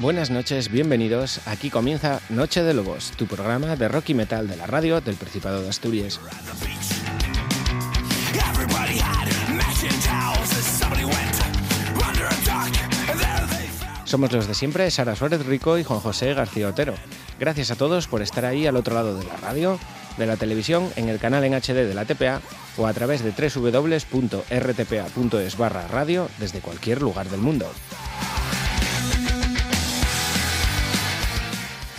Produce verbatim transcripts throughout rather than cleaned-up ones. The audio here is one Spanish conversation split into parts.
Buenas noches, bienvenidos. Aquí comienza Noche de Lobos, tu programa de rock y metal de la radio del Principado de Asturias. Somos los de siempre, Sara Suárez Rico y Juan José García Otero. Gracias a todos por estar ahí al otro lado de la radio, de la televisión, en el canal en H D de la T P A o a través de www.rtpa.es barra radio desde cualquier lugar del mundo.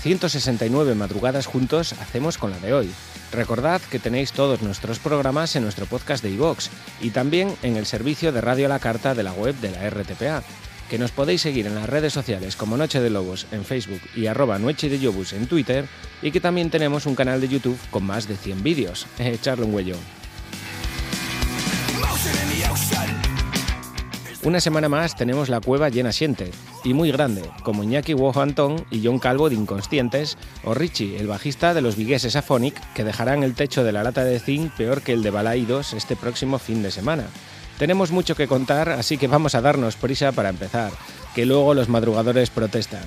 ciento sesenta y nueve madrugadas juntos hacemos con la de hoy. Recordad que tenéis todos nuestros programas en nuestro podcast de iVox y también en el servicio de radio a la carta de la web de la R T P A. Que nos podéis seguir en las redes sociales como Noche de Lobos en Facebook y arroba Noche de Lobos en Twitter, y que también tenemos un canal de YouTube con más de cien vídeos. Echarle un huello. Una semana más tenemos la cueva llena siente, y muy grande, como Iñaki Uoho Antón y Jon Calvo de Inconscientes, o Richie, el bajista de los vigueses Aphonnic, que dejarán el techo de la lata de zinc peor que el de Balaídos este próximo fin de semana. Tenemos mucho que contar, así que vamos a darnos prisa para empezar, que luego los madrugadores protestan.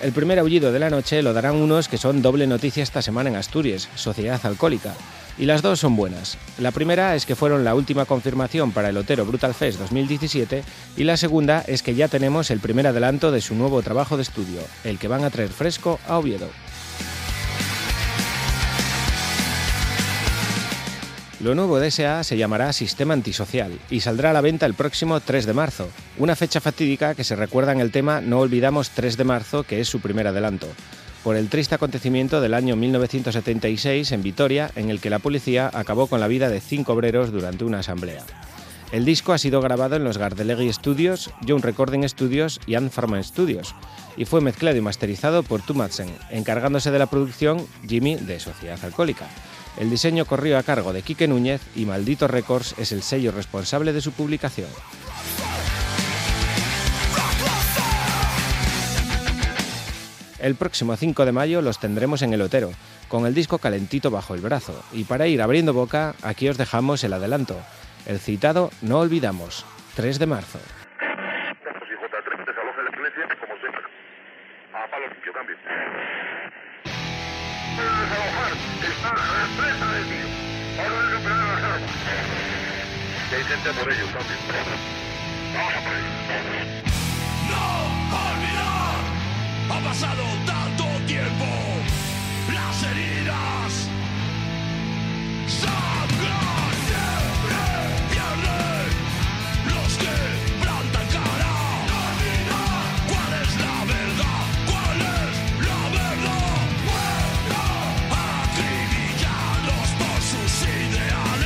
El primer aullido de la noche lo darán unos que son doble noticia esta semana en Asturias, Sociedad Alcohólica, y las dos son buenas. La primera es que fueron la última confirmación para el Otero Brutal Fest dos mil diecisiete, y la segunda es que ya tenemos el primer adelanto de su nuevo trabajo de estudio, el que van a traer fresco a Oviedo. Lo nuevo de S A se llamará Sistema Antisocial y saldrá a la venta el próximo tres de marzo, una fecha fatídica que se recuerda en el tema No Olvidamos tres de marzo, que es su primer adelanto, por el triste acontecimiento del año mil novecientos setenta y seis en Vitoria, en el que la policía acabó con la vida de cinco obreros durante una asamblea. El disco ha sido grabado en los Gardelegui Studios, John Recording Studios y Ant Pharma Studios, y fue mezclado y masterizado por Tu Madsen, encargándose de la producción Jimmy de Sociedad Alcohólica. El diseño corrió a cargo de Quique Núñez y Maldito Records es el sello responsable de su publicación. El próximo cinco de mayo los tendremos en el Otero, con el disco calentito bajo el brazo. Y para ir abriendo boca, aquí os dejamos el adelanto. El citado No Olvidamos, tres de marzo. Hay gente por ellos también. Vamos a por ellos. No olvidar. Ha pasado tanto tiempo. Las heridas sangran siempre. Pierden los que plantan cara. No olvidar. ¿Cuál es la verdad? ¿Cuál es la verdad? Bueno, acribillados por sus ideales.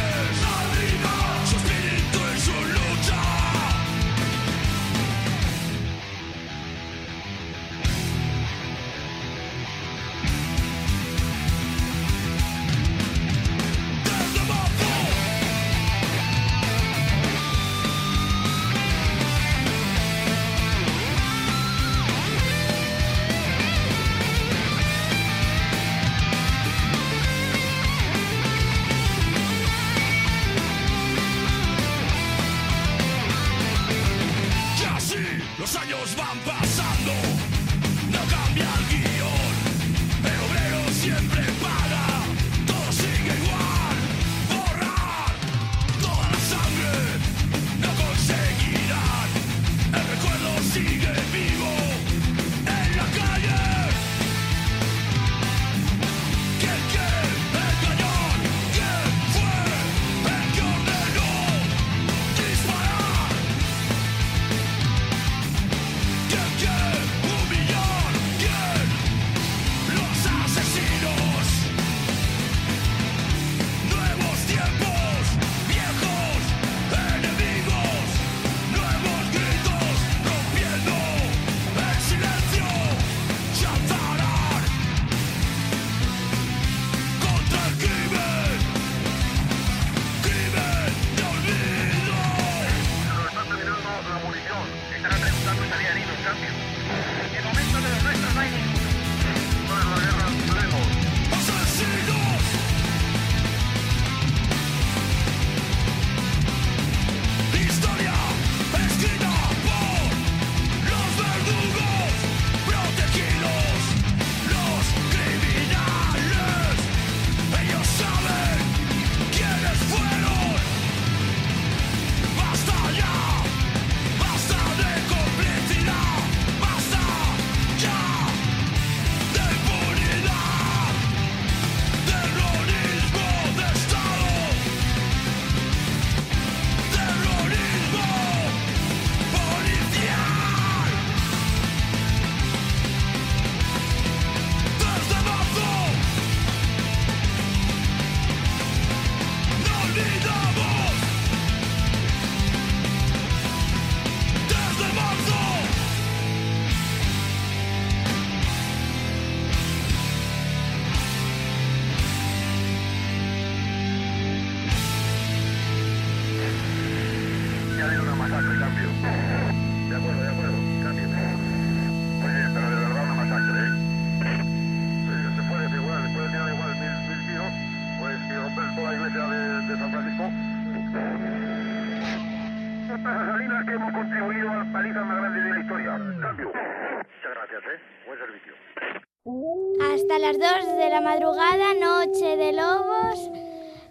gracias, ¿eh? Buen servicio. Hasta las dos de la madrugada, Noche de Lobos,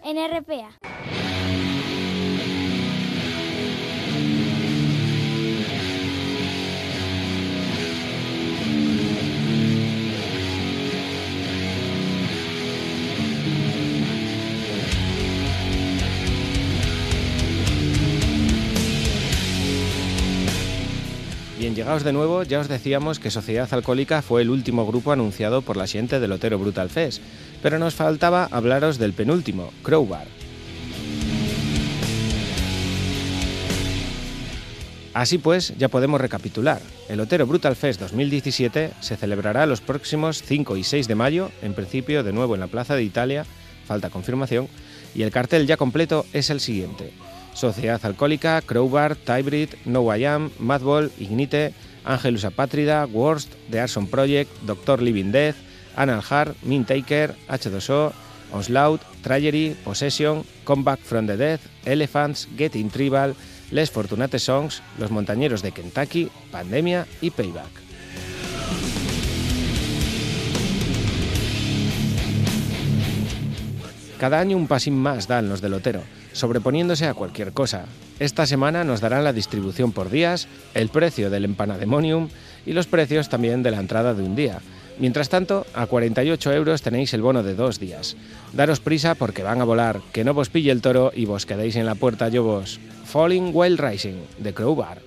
en R P A. Bien, llegaos de nuevo, ya os decíamos que Sociedad Alcohólica fue el último grupo anunciado por la gente del Otero Brutal Fest, pero nos faltaba hablaros del penúltimo, Crowbar. Así pues, ya podemos recapitular. El Otero Brutal Fest dos mil diecisiete se celebrará los próximos cinco y seis de mayo, en principio de nuevo en la Plaza de Italia, falta confirmación, y el cartel ya completo es el siguiente: Sociedad Alcohólica, Crowbar, Tybrid, No I Am, Madball, Ignite, Angelus Apátrida, Worst, The Arson Project, Doctor Living Death, Anal Heart, Mint Taker, H dos O, Onslaught, Tragedy, Possession, Comeback from the Death, Elephants, Getting Tribal, Les Fortunate Songs, Los Montañeros de Kentucky, Pandemia y Payback. Cada año un pasín más dan los del Otero, sobreponiéndose a cualquier cosa. Esta semana nos darán la distribución por días, el precio del empanademonium y los precios también de la entrada de un día. Mientras tanto, a cuarenta y ocho euros tenéis el bono de dos días. Daros prisa porque van a volar, que no vos pille el toro y vos quedéis en la puerta llovos. Falling While Rising, de Crowbar.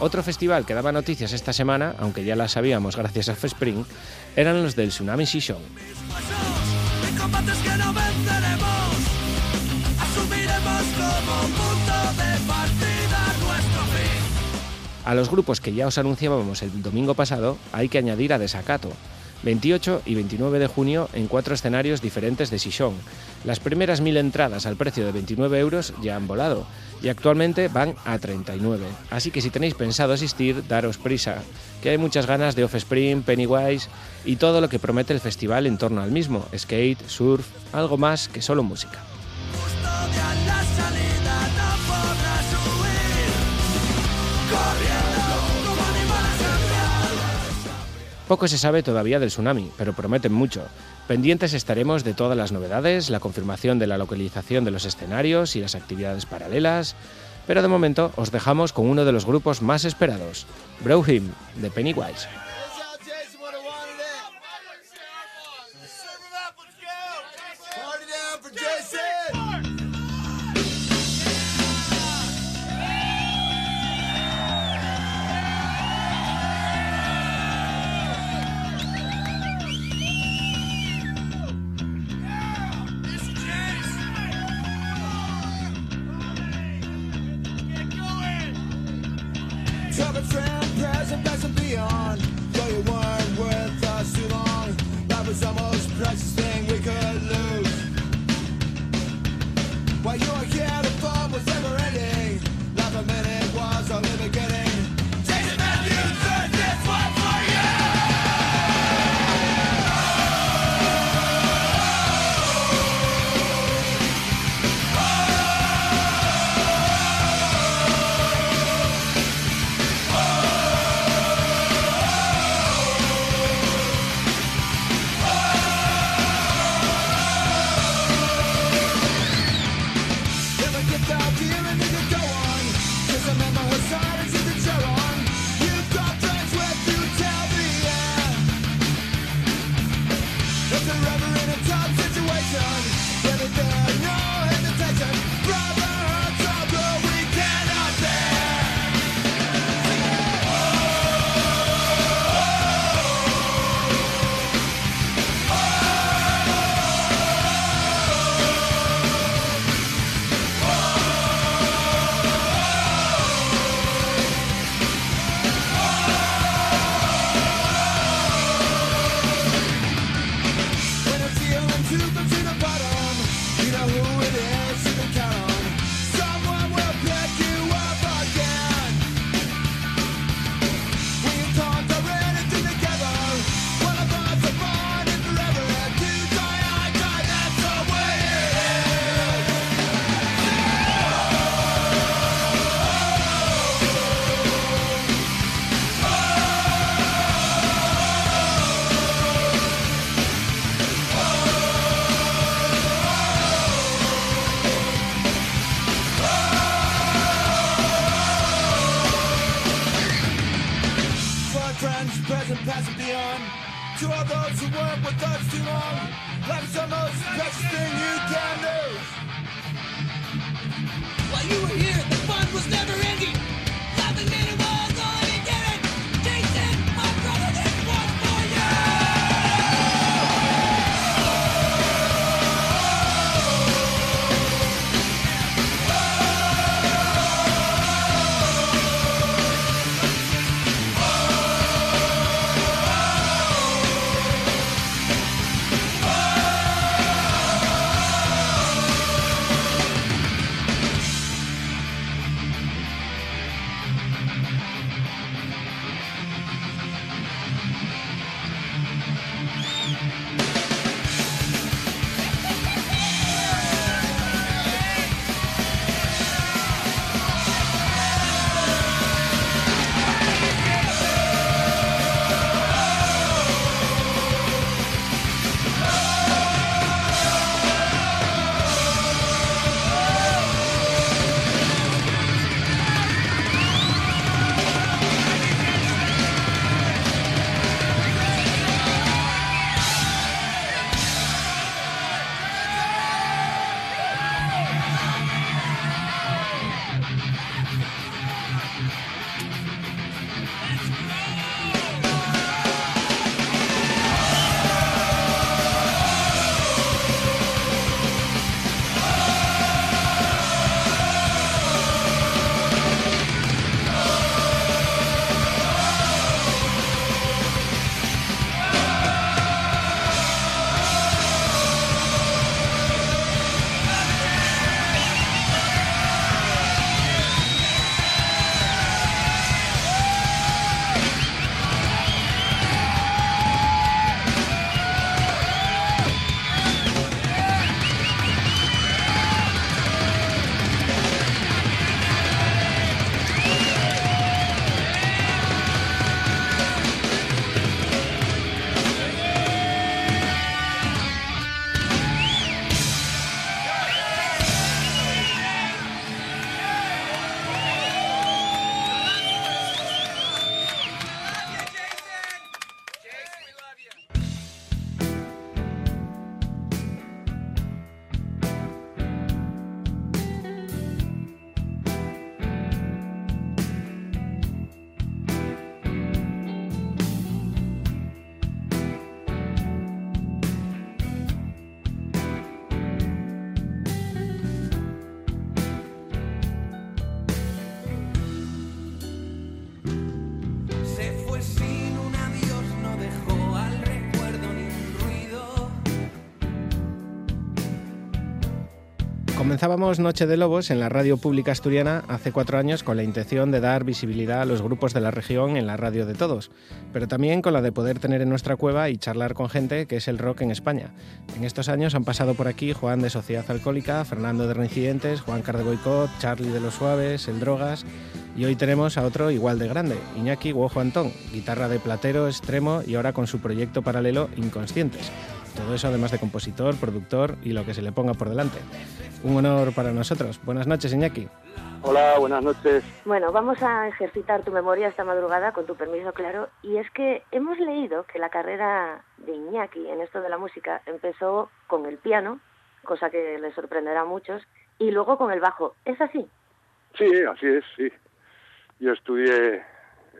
Otro festival que daba noticias esta semana, aunque ya las sabíamos gracias a Fespring, eran los del Tsunami Xixón. A los grupos que ya os anunciábamos el domingo pasado hay que añadir a Desacato, veintiocho y veintinueve de junio en cuatro escenarios diferentes de Xixón. Las primeras mil entradas al precio de veintinueve euros ya han volado y actualmente van a treinta y nueve. Así que si tenéis pensado asistir, daros prisa, que hay muchas ganas de Offspring, Pennywise y todo lo que promete el festival en torno al mismo, skate, surf, algo más que solo música. Poco se sabe todavía del Tsunami, pero prometen mucho. Pendientes estaremos de todas las novedades, la confirmación de la localización de los escenarios y las actividades paralelas, pero de momento os dejamos con uno de los grupos más esperados, Browhim, de Pennywise. Comenzábamos Noche de Lobos en la radio pública asturiana hace cuatro años con la intención de dar visibilidad a los grupos de la región en la radio de todos, pero también con la de poder tener en nuestra cueva y charlar con gente que es el rock en España. En estos años han pasado por aquí Juan de Sociedad Alcohólica, Fernando de Reincidentes, Juan Car de Boicot, Charlie de los Suaves, El Drogas, y hoy tenemos a otro igual de grande, Iñaki Uoho Antón, guitarra de Platero, Extremo y ahora con su proyecto paralelo Inconscientes. Todo eso además de compositor, productor y lo que se le ponga por delante. Un honor para nosotros. Buenas noches, Iñaki. Hola, buenas noches. Bueno, vamos a ejercitar tu memoria esta madrugada, con tu permiso, claro. Y es que hemos leído que la carrera de Iñaki en esto de la música empezó con el piano, cosa que le sorprenderá a muchos, y luego con el bajo. ¿Es así? Sí, así es, sí. Yo estudié,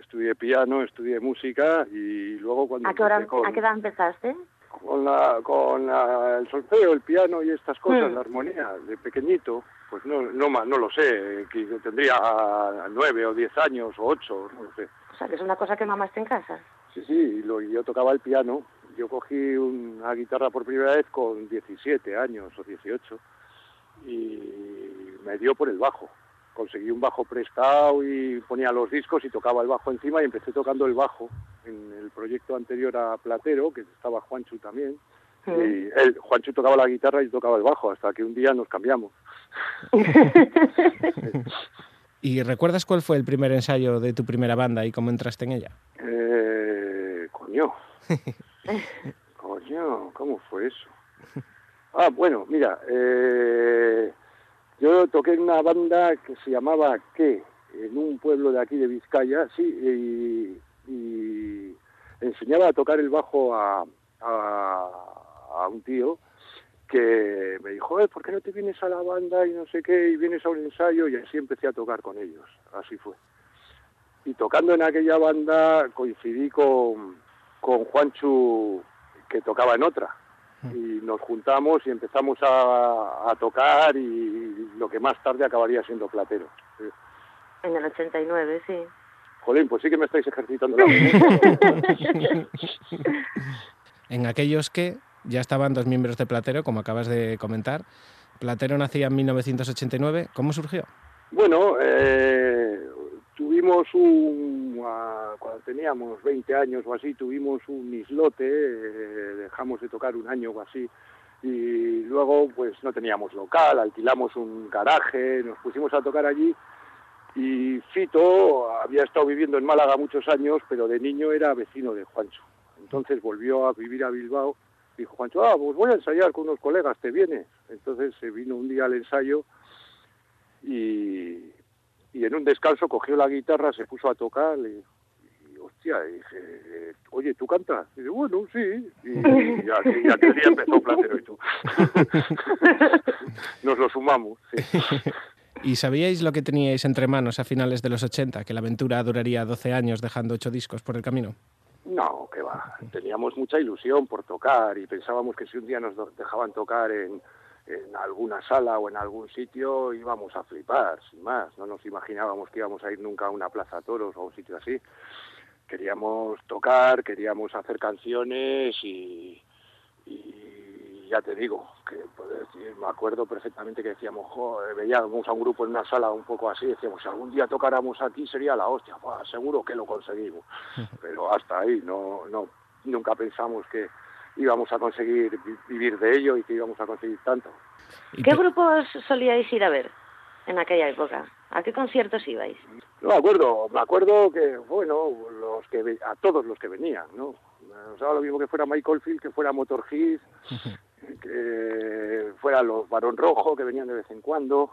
estudié piano, estudié música y luego cuando... ¿A qué hora, con... ¿a qué edad empezaste? Con, la, con la, el solfeo, el piano y estas cosas, mm. la armonía, de pequeñito, pues no no más, no lo sé, que tendría nueve o diez años o ocho, no lo sé. O sea, que es una cosa que mamaste en casa. Sí, sí, lo, yo tocaba el piano, yo cogí una guitarra por primera vez con diecisiete años o dieciocho y me dio por el bajo. Conseguí un bajo prestado y ponía los discos y tocaba el bajo encima y empecé tocando el bajo en el proyecto anterior a Platero, que estaba Juanchu también. Sí. Y él, Juanchu tocaba la guitarra y yo tocaba el bajo, hasta que un día nos cambiamos. ¿Y recuerdas cuál fue el primer ensayo de tu primera banda y cómo entraste en ella? Eh, coño. coño, ¿cómo fue eso? Ah, bueno, mira... Eh... Yo toqué en una banda que se llamaba ¿Qué? En un pueblo de aquí de Vizcaya, sí, y, y enseñaba a tocar el bajo a, a, a un tío que me dijo, eh, ¿por qué no te vienes a la banda y no sé qué? Y vienes a un ensayo y así empecé a tocar con ellos, así fue. Y tocando en aquella banda coincidí con, con Juanchu, que tocaba en otra. Y nos juntamos y empezamos a, a tocar y, y lo que más tarde acabaría siendo Platero. Sí. En el ochenta y nueve, sí. Jolín, pues sí que me estáis ejercitando la memoria. En aquellos que ya estaban dos miembros de Platero, como acabas de comentar. Platero nacía en mil novecientos ochenta y nueve. ¿Cómo surgió? Bueno, eh, tuvimos un... Uh, cuando teníamos veinte años o así, tuvimos un islote, eh, dejamos de tocar un año o así, y luego pues no teníamos local, alquilamos un garaje, nos pusimos a tocar allí, y Fito había estado viviendo en Málaga muchos años, pero de niño era vecino de Juancho. Entonces volvió a vivir a Bilbao, dijo Juancho, ah, pues voy a ensayar con unos colegas, ¿te vienes? Entonces se vino un día al ensayo y... Y en un descanso cogió la guitarra, se puso a tocar y, y hostia, y dije, oye, ¿tú cantas? Y dije, bueno, sí. Y, y, y, aquel, y aquel día empezó Platero y Tú. Nos lo sumamos, sí. ¿Y sabíais lo que teníais entre manos a finales de los ochenta, que la aventura duraría doce años dejando ocho discos por el camino? No, que va. Teníamos mucha ilusión por tocar y pensábamos que si un día nos dejaban tocar en... en alguna sala o en algún sitio íbamos a flipar, sin más. No nos imaginábamos que íbamos a ir nunca a una plaza toros o a un sitio así. Queríamos tocar, queríamos hacer canciones y, y ya te digo, que pues, me acuerdo perfectamente que decíamos, jo, veíamos a un grupo en una sala un poco así, decíamos, si algún día tocáramos aquí sería la hostia, bah, seguro que lo conseguimos. Pero hasta ahí no, no nunca pensamos que íbamos a conseguir vivir de ello y que íbamos a conseguir tanto. ¿Qué grupos solíais ir a ver en aquella época? ¿A qué conciertos ibais? No me acuerdo, me acuerdo que, bueno, los que a todos los que venían, ¿no? O sea, lo mismo que fuera Michael Field, que fuera Motorhead, que fuera los Barón Rojo, que venían de vez en cuando.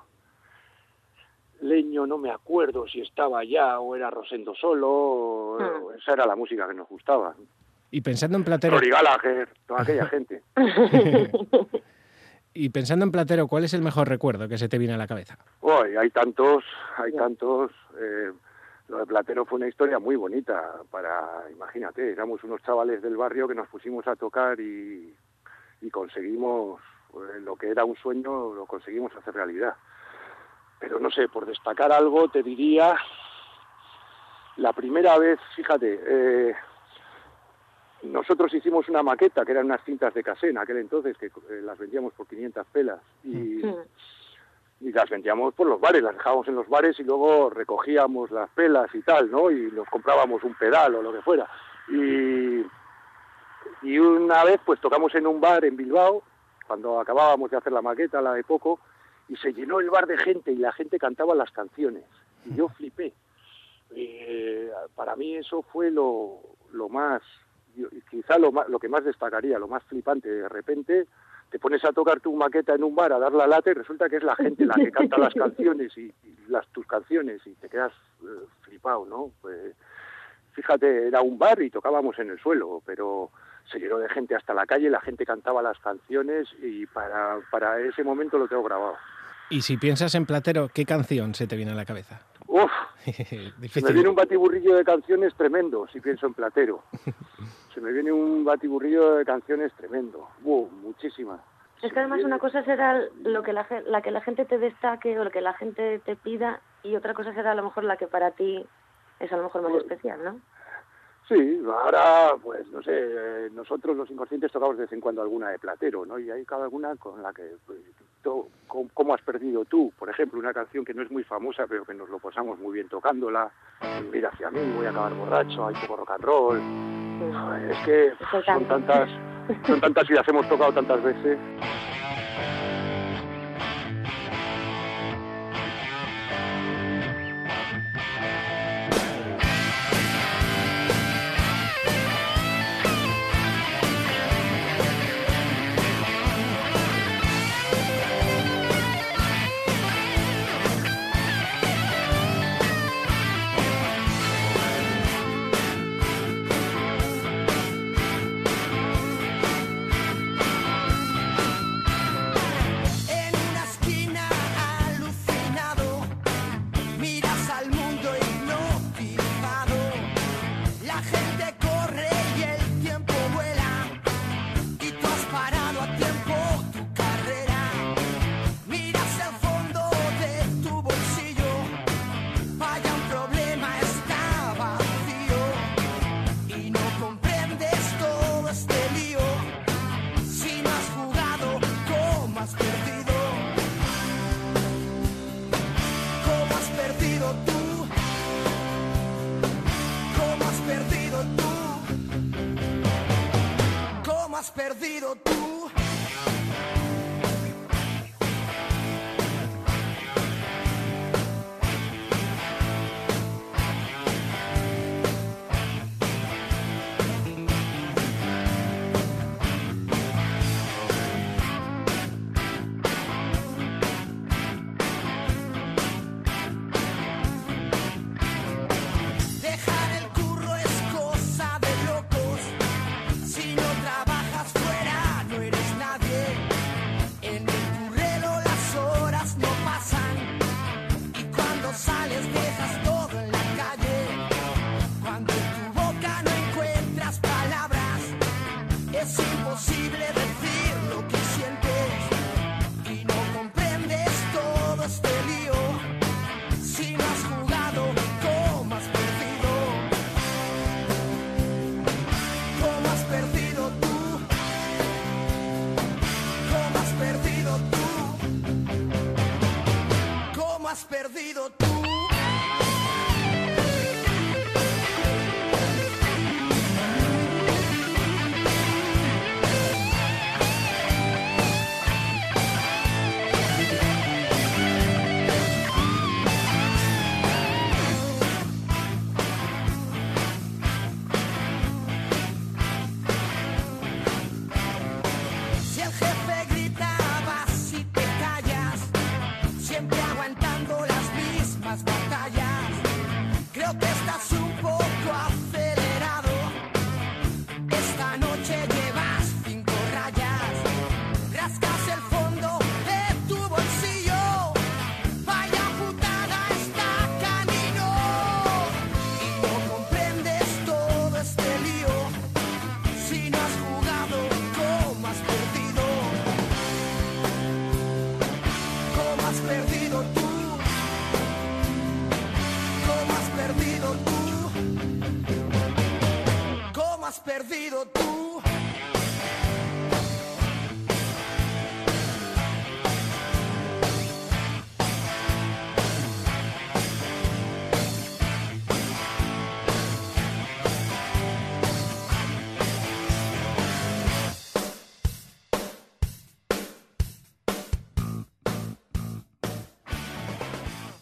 Leño, no me acuerdo si estaba ya o era Rosendo solo, ah. Esa era la música que nos gustaba. Y pensando en Platero... Rory Gallagher, toda aquella gente. Y pensando en Platero, ¿cuál es el mejor recuerdo que se te viene a la cabeza? Uy, hay tantos, hay tantos. Eh, lo de Platero fue una historia muy bonita para... Imagínate, éramos unos chavales del barrio que nos pusimos a tocar y, y conseguimos eh, lo que era un sueño, lo conseguimos hacer realidad. Pero no sé, por destacar algo te diría... La primera vez, fíjate... Eh, Nosotros hicimos una maqueta, que eran unas cintas de casé en aquel entonces, que eh, las vendíamos por quinientas pelas. Y, sí. y las vendíamos por los bares, las dejábamos en los bares y luego recogíamos las pelas y tal, ¿no? Y nos comprábamos un pedal o lo que fuera. Y, y una vez pues tocamos en un bar en Bilbao, cuando acabábamos de hacer la maqueta, la de poco, y se llenó el bar de gente y la gente cantaba las canciones. Y yo flipé. Eh, para mí eso fue lo, lo más, yo, quizá lo, lo que más destacaría, lo más flipante. De repente te pones a tocar tu maqueta en un bar, a dar la lata, y resulta que es la gente la que canta las canciones y, y las tus canciones, y te quedas eh, flipado, ¿no? Pues, fíjate, era un bar y tocábamos en el suelo, pero se llenó de gente hasta la calle, la gente cantaba las canciones y para, para ese momento lo tengo grabado. Y si piensas en Platero, ¿qué canción se te viene a la cabeza? ¡Uf! Difícil. Me viene un batiburrillo de canciones tremendo, si pienso en Platero. Se me viene un batiburrillo de canciones tremendo. ¡Wow! Muchísimas. Es que además una cosa será lo que la, la que la gente te destaque o lo que la gente te pida, y otra cosa será a lo mejor la que para ti es a lo mejor más pues, especial, ¿no? Sí, ahora, pues no sé, nosotros los Inconscientes tocamos de vez en cuando alguna de Platero, ¿no? Y hay cada una con la que... Pues, to, com, ¿Cómo has perdido tú? Por ejemplo, una canción que no es muy famosa, pero que nos lo pasamos muy bien tocándola. Mira hacia mí, voy a acabar borracho, hay poco rock and roll... Sí. Es que pff, son tantas, son tantas y las hemos tocado tantas veces...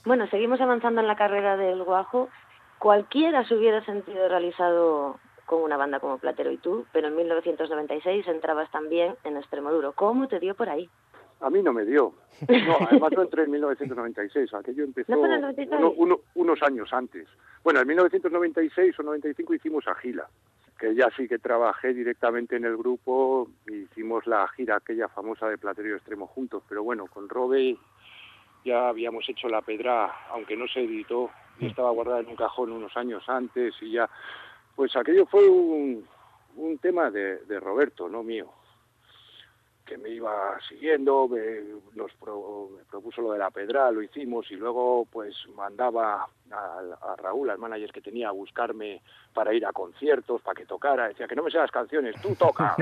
Bueno, seguimos avanzando en la carrera del Guajo. Cualquiera se hubiera sentido realizado con una banda como Platero y Tú, pero en mil novecientos noventa y seis entrabas también en Extremoduro. ¿Cómo te dio por ahí? A mí no me dio. No, además no entré en mil novecientos noventa y seis, aquello empezó ¿No uno, uno, unos años antes. Bueno, en mil novecientos noventa y seis o noventa y cinco hicimos a Gila, que ya sí que trabajé directamente en el grupo, hicimos la gira aquella famosa de Platero y Extremo juntos, pero bueno, con Robe ya habíamos hecho La Pedra, aunque no se editó, y estaba guardada en un cajón unos años antes y ya... Pues aquello fue un, un tema de, de Roberto, no mío, que me iba siguiendo, me, nos pro, me propuso lo de La Pedra, lo hicimos y luego pues mandaba a, a Raúl, al manager que tenía, a buscarme para ir a conciertos, para que tocara. Decía, que no me sé las canciones, tú toca.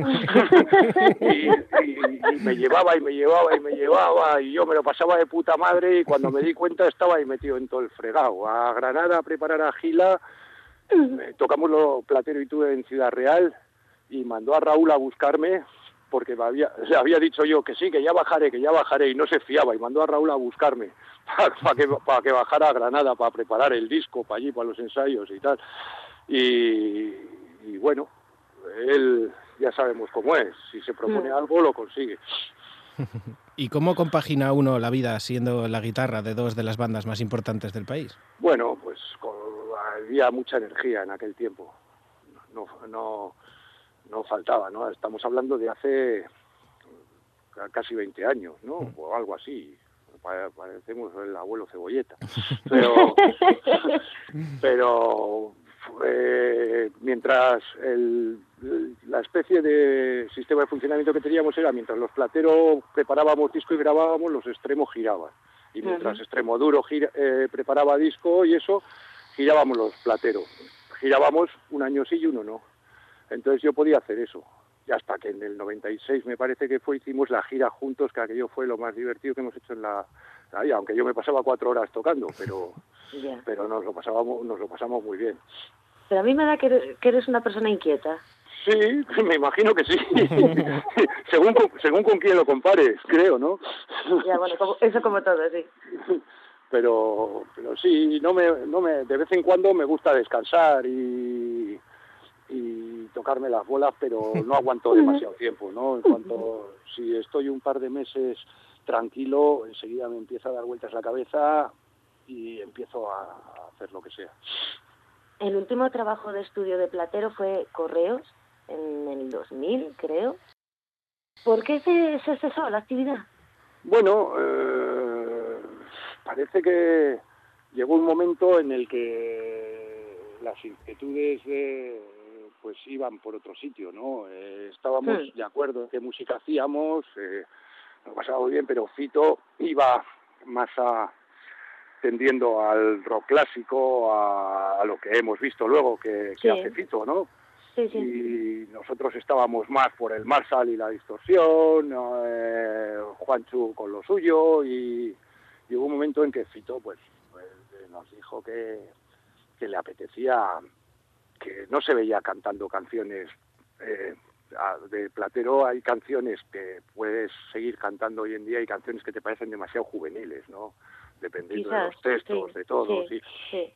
y, y, y me llevaba y me llevaba y me llevaba y yo me lo pasaba de puta madre y cuando me di cuenta estaba ahí metido en todo el fregado. A Granada a preparar a Gila. Tocamos lo Platero y Tú en Ciudad Real y mandó a Raúl a buscarme porque me había, le había dicho yo que sí, que ya bajaré, que ya bajaré y no se fiaba y mandó a Raúl a buscarme para pa que, pa que bajara a Granada para preparar el disco, para allí, para los ensayos y tal. Y, y bueno, él ya sabemos cómo es, si se propone algo lo consigue. ¿Y cómo compagina uno la vida siendo la guitarra de dos de las bandas más importantes del país? Bueno, pues con había mucha energía en aquel tiempo, no, no, no faltaba, ¿no? Estamos hablando de hace casi veinte años, ¿no? O algo así, parecemos el abuelo Cebolleta, pero, pero eh, mientras el, la especie de sistema de funcionamiento que teníamos era mientras los Plateros preparábamos disco y grabábamos, los Extremos giraban, y mientras uh-huh. Extremoduro gira, eh, preparaba disco y eso... Girábamos los Plateros, girábamos un año sí y uno no, entonces yo podía hacer eso, y hasta que en el noventa y seis me parece que fue, hicimos la gira juntos, que aquello fue lo más divertido que hemos hecho en la, la vida, aunque yo me pasaba cuatro horas tocando, pero, yeah. pero nos lo pasábamos, nos lo pasamos muy bien. Pero a mí me da que eres, que eres una persona inquieta. Sí, me imagino que sí. según, con, según con quién lo compares, creo, ¿no? Ya, bueno, como, eso como todo, sí. Pero, pero sí, no me, no me, de vez en cuando me gusta descansar y, y tocarme las bolas, pero no aguanto demasiado tiempo, ¿no? En cuanto, si estoy un par de meses tranquilo, enseguida me empieza a dar vueltas la cabeza y empiezo a hacer lo que sea. El último trabajo de estudio de Platero fue Correos, en el dos mil, creo. ¿Por qué se, se cesó la actividad? Bueno, eh... parece que llegó un momento en el que las inquietudes de, pues iban por otro sitio, ¿no? Eh, estábamos sí. de acuerdo en qué música hacíamos, eh, nos pasaba bien, pero Fito iba más a, tendiendo al rock clásico, a, a lo que hemos visto luego que, que sí. hace Fito, ¿no? Sí, sí. Y nosotros estábamos más por el Marshall y la distorsión, eh, Juanchu con lo suyo y... Llegó un momento en que Fito pues, pues nos dijo que, que le apetecía, que no se veía cantando canciones eh, de Platero. Hay canciones que puedes seguir cantando hoy en día y canciones que te parecen demasiado juveniles, ¿no? Dependiendo Quizás, de los textos, sí, de todo. Sí, sí.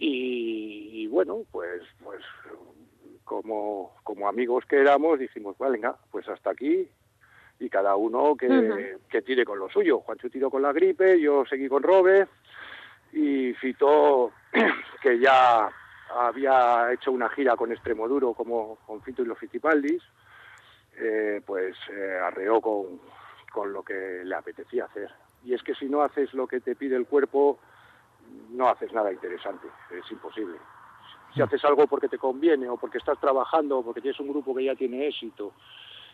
Y, y bueno, pues pues como, como amigos que éramos dijimos, bueno, venga, pues hasta aquí. Y cada uno que, uh-huh. que tire con lo suyo. Juancho tiró con La Gripe, yo seguí con Robe y Fito, que ya había hecho una gira con Extremoduro como con Fito y los Fitipaldis, eh, pues eh, arreó con, con lo que le apetecía hacer. Y es que si no haces lo que te pide el cuerpo, no haces nada interesante, es imposible. Si haces algo porque te conviene o porque estás trabajando o porque tienes un grupo que ya tiene éxito,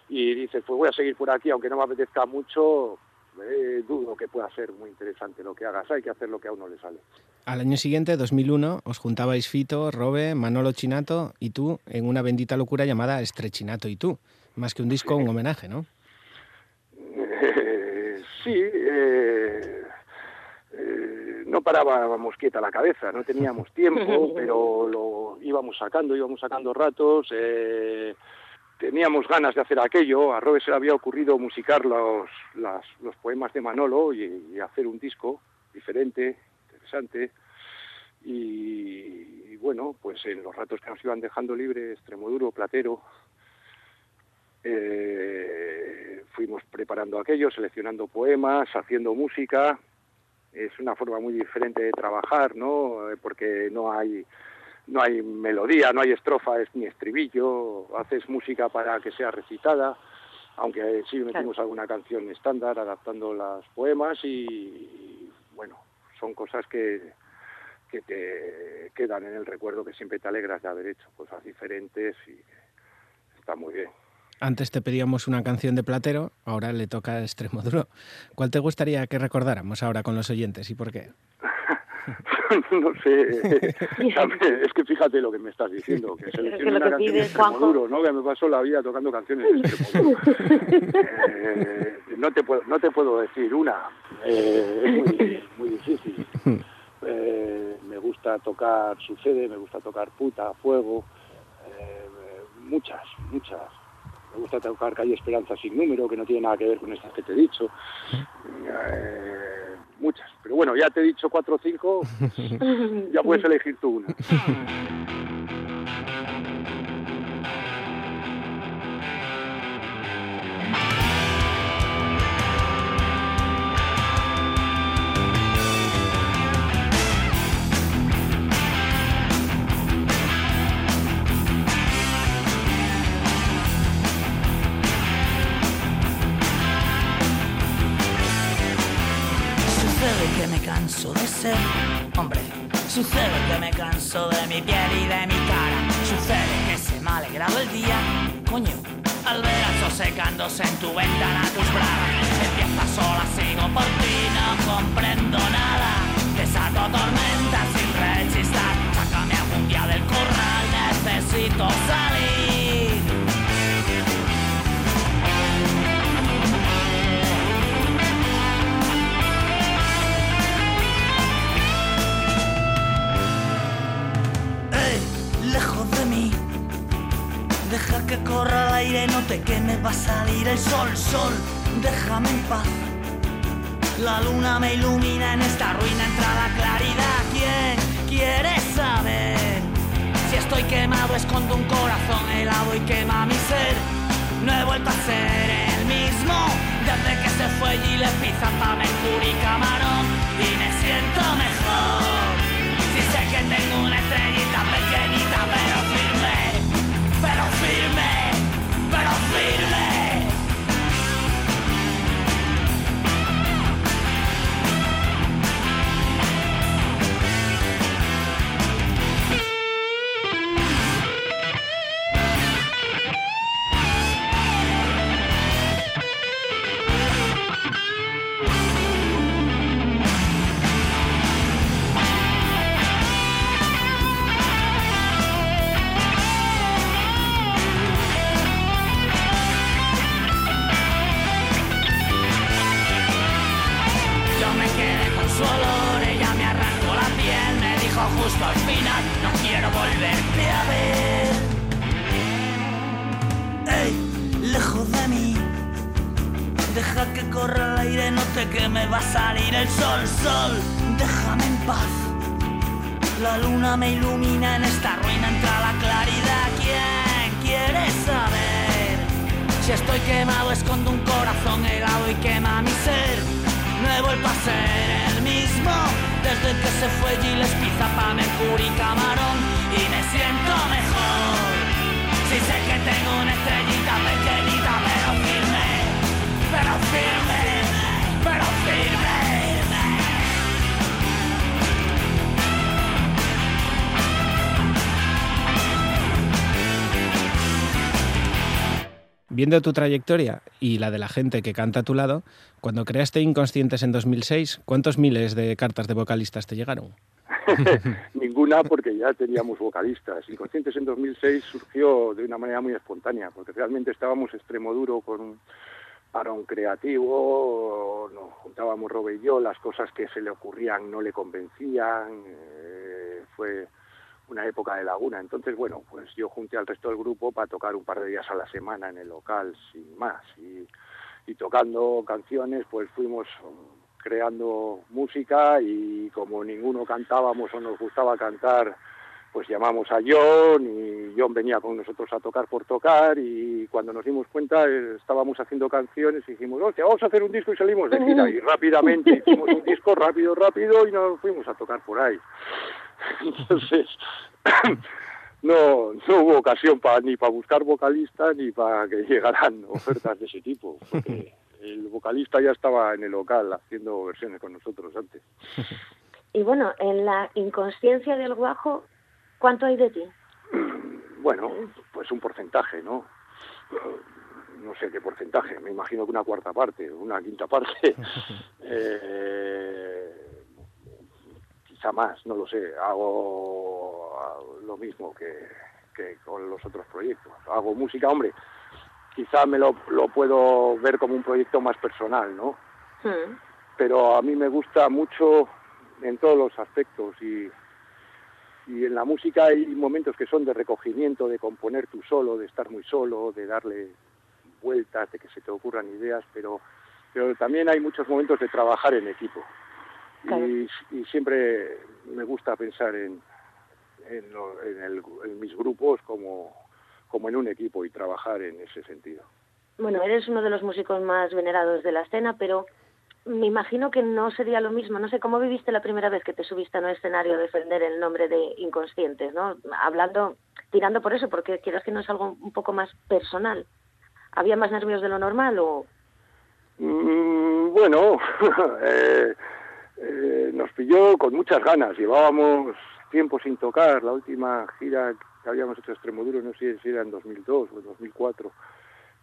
y dices, pues voy a seguir por aquí, aunque no me apetezca mucho, eh, dudo que pueda ser muy interesante lo que hagas. Hay que hacer lo que a uno le sale. Al año siguiente, dos mil uno, os juntabais Fito, Robe, Manolo Chinato y tú en una bendita locura llamada Estrechinato y Tú. Más que un disco, sí. un homenaje, ¿no? Eh, sí, eh, eh, no parábamos quieta la cabeza, no teníamos tiempo, pero lo íbamos sacando, íbamos sacando ratos... Eh, Teníamos ganas de hacer aquello, a Robe se le había ocurrido musicar los, las, los poemas de Manolo y, y hacer un disco diferente interesante. Y, y bueno, pues en los ratos que nos iban dejando libre, Extremoduro, Platero, eh, fuimos preparando aquello, seleccionando poemas, haciendo música. Es una forma muy diferente de trabajar, ¿no? Porque no hay, no hay melodía, no hay estrofa, es ni estribillo, haces música para que sea recitada, aunque sí metimos claro. alguna canción estándar adaptando los poemas y, bueno, son cosas que... que te quedan en el recuerdo, que siempre te alegras de haber hecho cosas diferentes y está muy bien. Antes te pedíamos una canción de Platero, ahora le toca a Extremoduro. ¿Cuál te gustaría que recordáramos ahora con los oyentes y por qué? No sé, es que fíjate lo que me estás diciendo, que seleccioné una canción de Extremoduro, ¿no? Que me pasó la vida tocando canciones de Extremoduro. eh, no, te puedo, no te puedo decir una, eh, es muy, muy difícil. Eh, me gusta tocar Sucede, me gusta tocar Puta, Fuego, eh, muchas, muchas. Me gusta tocar Calle Esperanza sin número, que no tiene nada que ver con estas que te he dicho. Eh, muchas. Pero bueno, ya te he dicho cuatro o cinco, ya puedes elegir tú una. Hombre, sucede que me canso de mi piel y de mi cara. Sucede que se me ha alegrado el día. Coño, al ver eso secándose en tu ventana tus bragas. Empieza sola, sigo por ti, no comprendo nada. Desato tormentas sin rechistar. Sácame algún día del corral, necesito salir. Lejos de mí, deja que corra el aire, no te quemes, va a salir el sol, sol, déjame en paz. La luna me ilumina, en esta ruina entra la claridad. ¿Quién quiere saber? Si estoy quemado, escondo un corazón helado y quema mi ser. No he vuelto a ser el mismo, desde que se fue Gilles, pizza, Mercurio y Camarón. Y me siento mejor. Si sé que tengo una estrellita pequeñita, pero firme, pero firme, pero firme. Viendo tu trayectoria y la de la gente que canta a tu lado, cuando creaste Inconscientes en dos mil seis, ¿cuántos miles de cartas de vocalistas te llegaron? Ninguna, porque ya teníamos vocalistas. Inconscientes en dos mil seis surgió de una manera muy espontánea, porque realmente estábamos Extremoduro con un parón creativo, nos juntábamos Robe y yo, las cosas que se le ocurrían no le convencían, eh, fue... una época de laguna. Entonces, bueno, pues yo junté al resto del grupo para tocar un par de días a la semana en el local, sin más. Y, y tocando canciones, pues fuimos creando música, y como ninguno cantábamos o nos gustaba cantar, pues llamamos a Jon, y Jon venía con nosotros a tocar por tocar, y cuando nos dimos cuenta estábamos haciendo canciones y dijimos, hostia, vamos a hacer un disco, y salimos de gira, y rápidamente hicimos un disco rápido, rápido, y nos fuimos a tocar por ahí. Entonces, no, no hubo ocasión pa, ni para buscar vocalistas ni para que llegaran ofertas de ese tipo, porque el vocalista ya estaba en el local haciendo versiones con nosotros antes. Y bueno, en la inconsciencia del Guajo, ¿cuánto hay de ti? Bueno, pues un porcentaje, ¿no? No sé qué porcentaje, me imagino que una cuarta parte, una quinta parte. eh, quizá más, no lo sé. Hago lo mismo que, que con los otros proyectos. Hago música, hombre, quizá me lo, lo puedo ver como un proyecto más personal, ¿no? Mm. Pero a mí me gusta mucho en todos los aspectos, y... y en la música hay momentos que son de recogimiento, de componer tú solo, de estar muy solo, de darle vueltas, de que se te ocurran ideas, pero, pero también hay muchos momentos de trabajar en equipo. Claro. Y, y siempre me gusta pensar en, en, lo, en, el, en mis grupos como, como en un equipo, y trabajar en ese sentido. Bueno, eres uno de los músicos más venerados de la escena, pero... me imagino que no sería lo mismo. No sé, ¿cómo viviste la primera vez que te subiste a un escenario a defender el nombre de Inconscientes, ¿no? Hablando, tirando por eso, porque quieres que no es algo un poco más personal. ¿Había más nervios de lo normal o...? Mm, bueno, eh, eh, nos pilló con muchas ganas. Llevábamos tiempo sin tocar. La última gira que habíamos hecho Extremoduro, no sé si era en dos mil dos o en dos mil cuatro,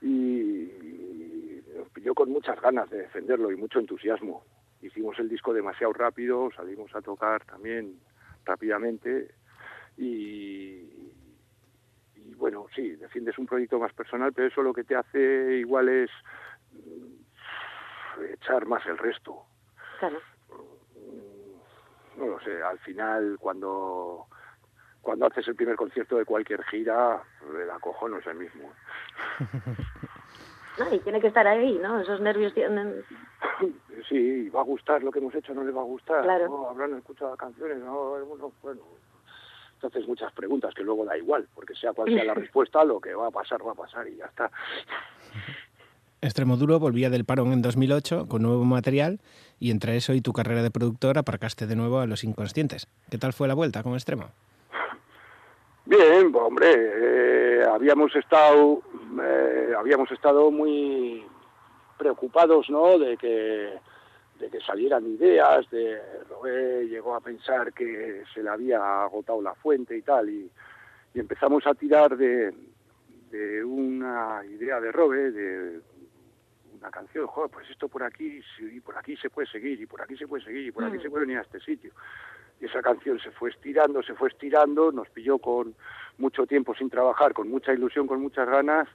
y... nos pilló con muchas ganas de defenderlo y mucho entusiasmo. Hicimos el disco demasiado rápido, salimos a tocar también rápidamente y, y bueno, sí, defiendes un proyecto más personal, pero eso lo que te hace igual es echar más el resto. Claro. No lo sé, al final cuando... cuando haces el primer concierto de cualquier gira, el acojono es el mismo. No, y tiene que estar ahí, ¿no? Esos nervios tienen... Sí, va a gustar lo que hemos hecho, no les va a gustar. Claro. No, habrán escuchado canciones, no, no, bueno... Entonces muchas preguntas que luego da igual, porque sea cual sea la respuesta, lo que va a pasar, va a pasar y ya está. Extremoduro volvía del parón en dos mil ocho con nuevo material, y entre eso y tu carrera de productor aparcaste de nuevo a los Inconscientes. ¿Qué tal fue la vuelta con Extremo? Bien, pues, hombre, eh, habíamos estado eh, habíamos estado muy preocupados, ¿no? De que de que salieran ideas, de Robe llegó a pensar que se le había agotado la fuente y tal, y, y empezamos a tirar de, de una idea de Robe, de una canción, joder, pues esto por aquí y por aquí se puede seguir y por aquí se puede seguir y por aquí se puede venir a este sitio. Y esa canción se fue estirando, se fue estirando, nos pilló con mucho tiempo sin trabajar, con mucha ilusión, con muchas ganas,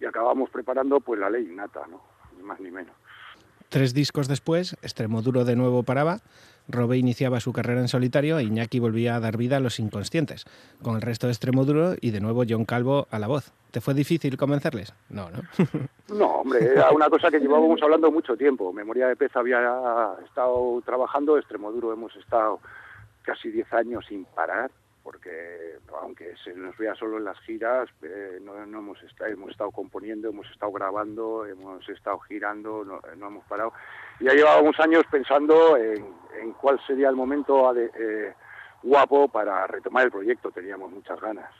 y acabamos preparando pues La Ley Innata, ¿no? Ni más ni menos. Tres discos después, Extremoduro de nuevo paraba, Robe iniciaba su carrera en solitario e Iñaki volvía a dar vida a los Inconscientes, con el resto de Extremoduro y de nuevo Jon Calvo a la voz. ¿Te fue difícil convencerles? No, ¿no? No, hombre, era una cosa que llevábamos hablando mucho tiempo. Memoria de Pez había estado trabajando, Extremoduro hemos estado... casi diez años sin parar, porque aunque se nos vea solo en las giras, eh, no, no hemos, estado, hemos estado componiendo, hemos estado grabando, hemos estado girando, no, no hemos parado. Y ya llevábamos años pensando en, en cuál sería el momento ade, eh, guapo para retomar el proyecto, teníamos muchas ganas.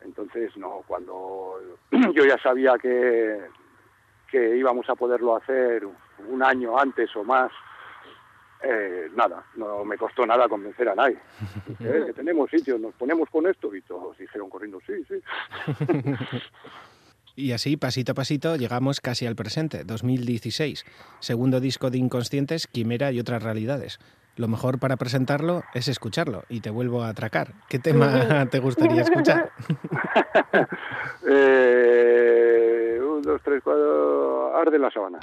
Entonces, no, cuando yo ya sabía que, que íbamos a poderlo hacer un año antes o más, Eh, nada, no me costó nada convencer a nadie. ¿Eh? Que tenemos sitio, nos ponemos con esto y todos dijeron corriendo, sí, sí. Y así, pasito a pasito, llegamos casi al presente, dos mil dieciséis, segundo disco de Inconscientes, Quimera y otras realidades. Lo mejor para presentarlo es escucharlo, y te vuelvo a atracar. ¿Qué tema te gustaría escuchar? eh, un, dos, tres, cuatro, arde la sabana.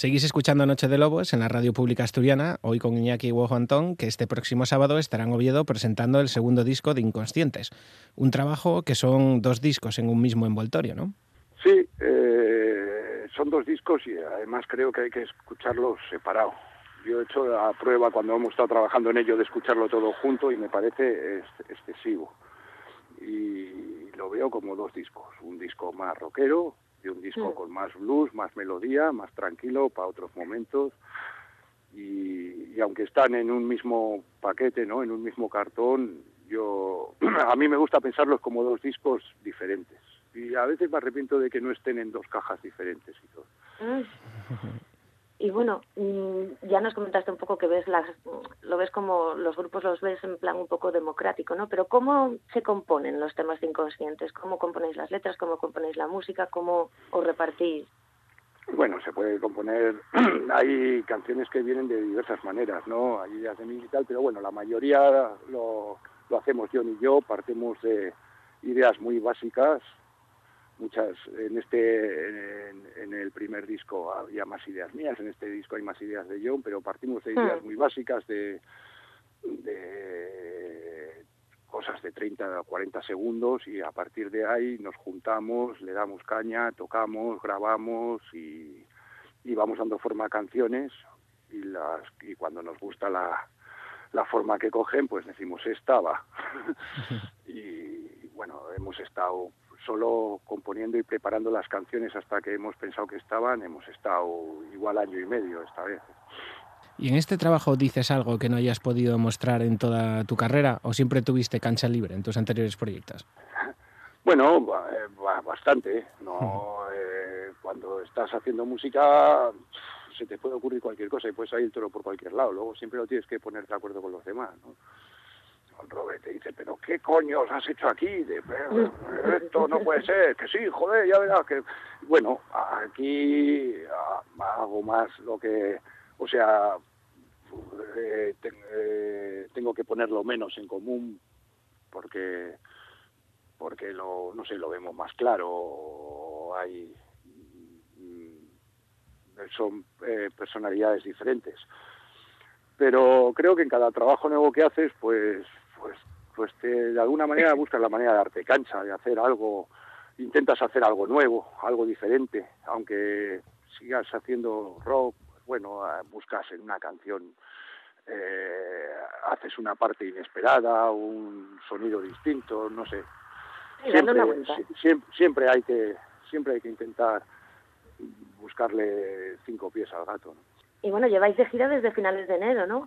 Seguís escuchando Noche de Lobos en la radio pública asturiana, hoy con Iñaki Uoho Antón, que este próximo sábado estará en Oviedo presentando el segundo disco de Inconscientes. Un trabajo que son dos discos en un mismo envoltorio, ¿no? Sí, eh, son dos discos y además creo que hay que escucharlos separados. Yo he hecho la prueba cuando hemos estado trabajando en ello de escucharlo todo junto y me parece excesivo. Y lo veo como dos discos, un disco más rockero y un disco con más blues, más melodía, más tranquilo para otros momentos. Y, y aunque están en un mismo paquete, ¿no?, en un mismo cartón, yo a mí me gusta pensarlos como dos discos diferentes. Y a veces me arrepiento de que no estén en dos cajas diferentes y todo. Y bueno, ya nos comentaste un poco que ves las, lo ves como los grupos los ves en plan un poco democrático, ¿no? Pero ¿cómo se componen los temas de Inconscientes? ¿Cómo componéis las letras? ¿Cómo componéis la música? ¿Cómo os repartís? Bueno, se puede componer... Hay canciones que vienen de diversas maneras, ¿no? Hay ideas de mí y tal, pero bueno, la mayoría lo, lo hacemos Jon y yo, partimos de ideas muy básicas. Muchas, en este, en, en el primer disco había más ideas mías, en este disco hay más ideas de Jon, pero partimos de ideas muy básicas, de, de cosas de treinta a cuarenta segundos, y a partir de ahí nos juntamos, le damos caña, tocamos, grabamos y, y vamos dando forma a canciones, y, las, y cuando nos gusta la, la forma que cogen, pues decimos esta va. Y bueno, hemos estado... solo componiendo y preparando las canciones hasta que hemos pensado que estaban, hemos estado igual año y medio esta vez. ¿Y en este trabajo dices algo que no hayas podido mostrar en toda tu carrera o siempre tuviste cancha libre en tus anteriores proyectos? Bueno, bastante. No, eh, cuando estás haciendo música se te puede ocurrir cualquier cosa y puedes salir el toro por cualquier lado. Luego siempre lo tienes que poner de acuerdo con los demás, ¿no? Robe te dice, pero ¿qué coño has hecho aquí? De, esto no puede ser, que sí, joder, ya verás que... Bueno, aquí hago más lo que... O sea, eh, te, eh, tengo que ponerlo menos en común porque porque lo, no sé, lo vemos más claro. Hay son eh, personalidades diferentes. Pero creo que en cada trabajo nuevo que haces, pues... pues, pues te, de alguna manera buscas la manera de darte cancha, de hacer algo, intentas hacer algo nuevo, algo diferente, aunque sigas haciendo rock, pues bueno, buscas en una canción, eh, haces una parte inesperada, un sonido distinto, no sé. Siempre, siempre, siempre hay que, siempre hay que intentar buscarle cinco pies al gato, ¿no? Y bueno, lleváis de gira desde finales de enero, ¿no?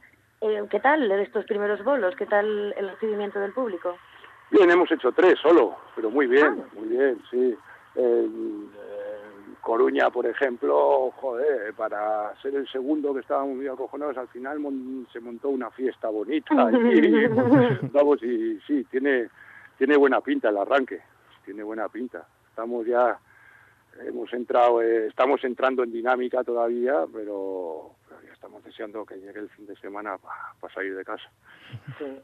¿Qué tal estos primeros bolos? ¿Qué tal el recibimiento del público? Bien, hemos hecho tres solo, pero muy bien, muy bien, sí. En, en Coruña, por ejemplo, joder, para ser el segundo que estábamos muy acojonados, al final mon, se montó una fiesta bonita. Y, vamos, y sí, tiene, tiene buena pinta el arranque, tiene buena pinta. Estamos ya, hemos entrado, eh, estamos entrando en dinámica todavía, pero... estamos deseando que llegue el fin de semana para pa salir de casa. Sí.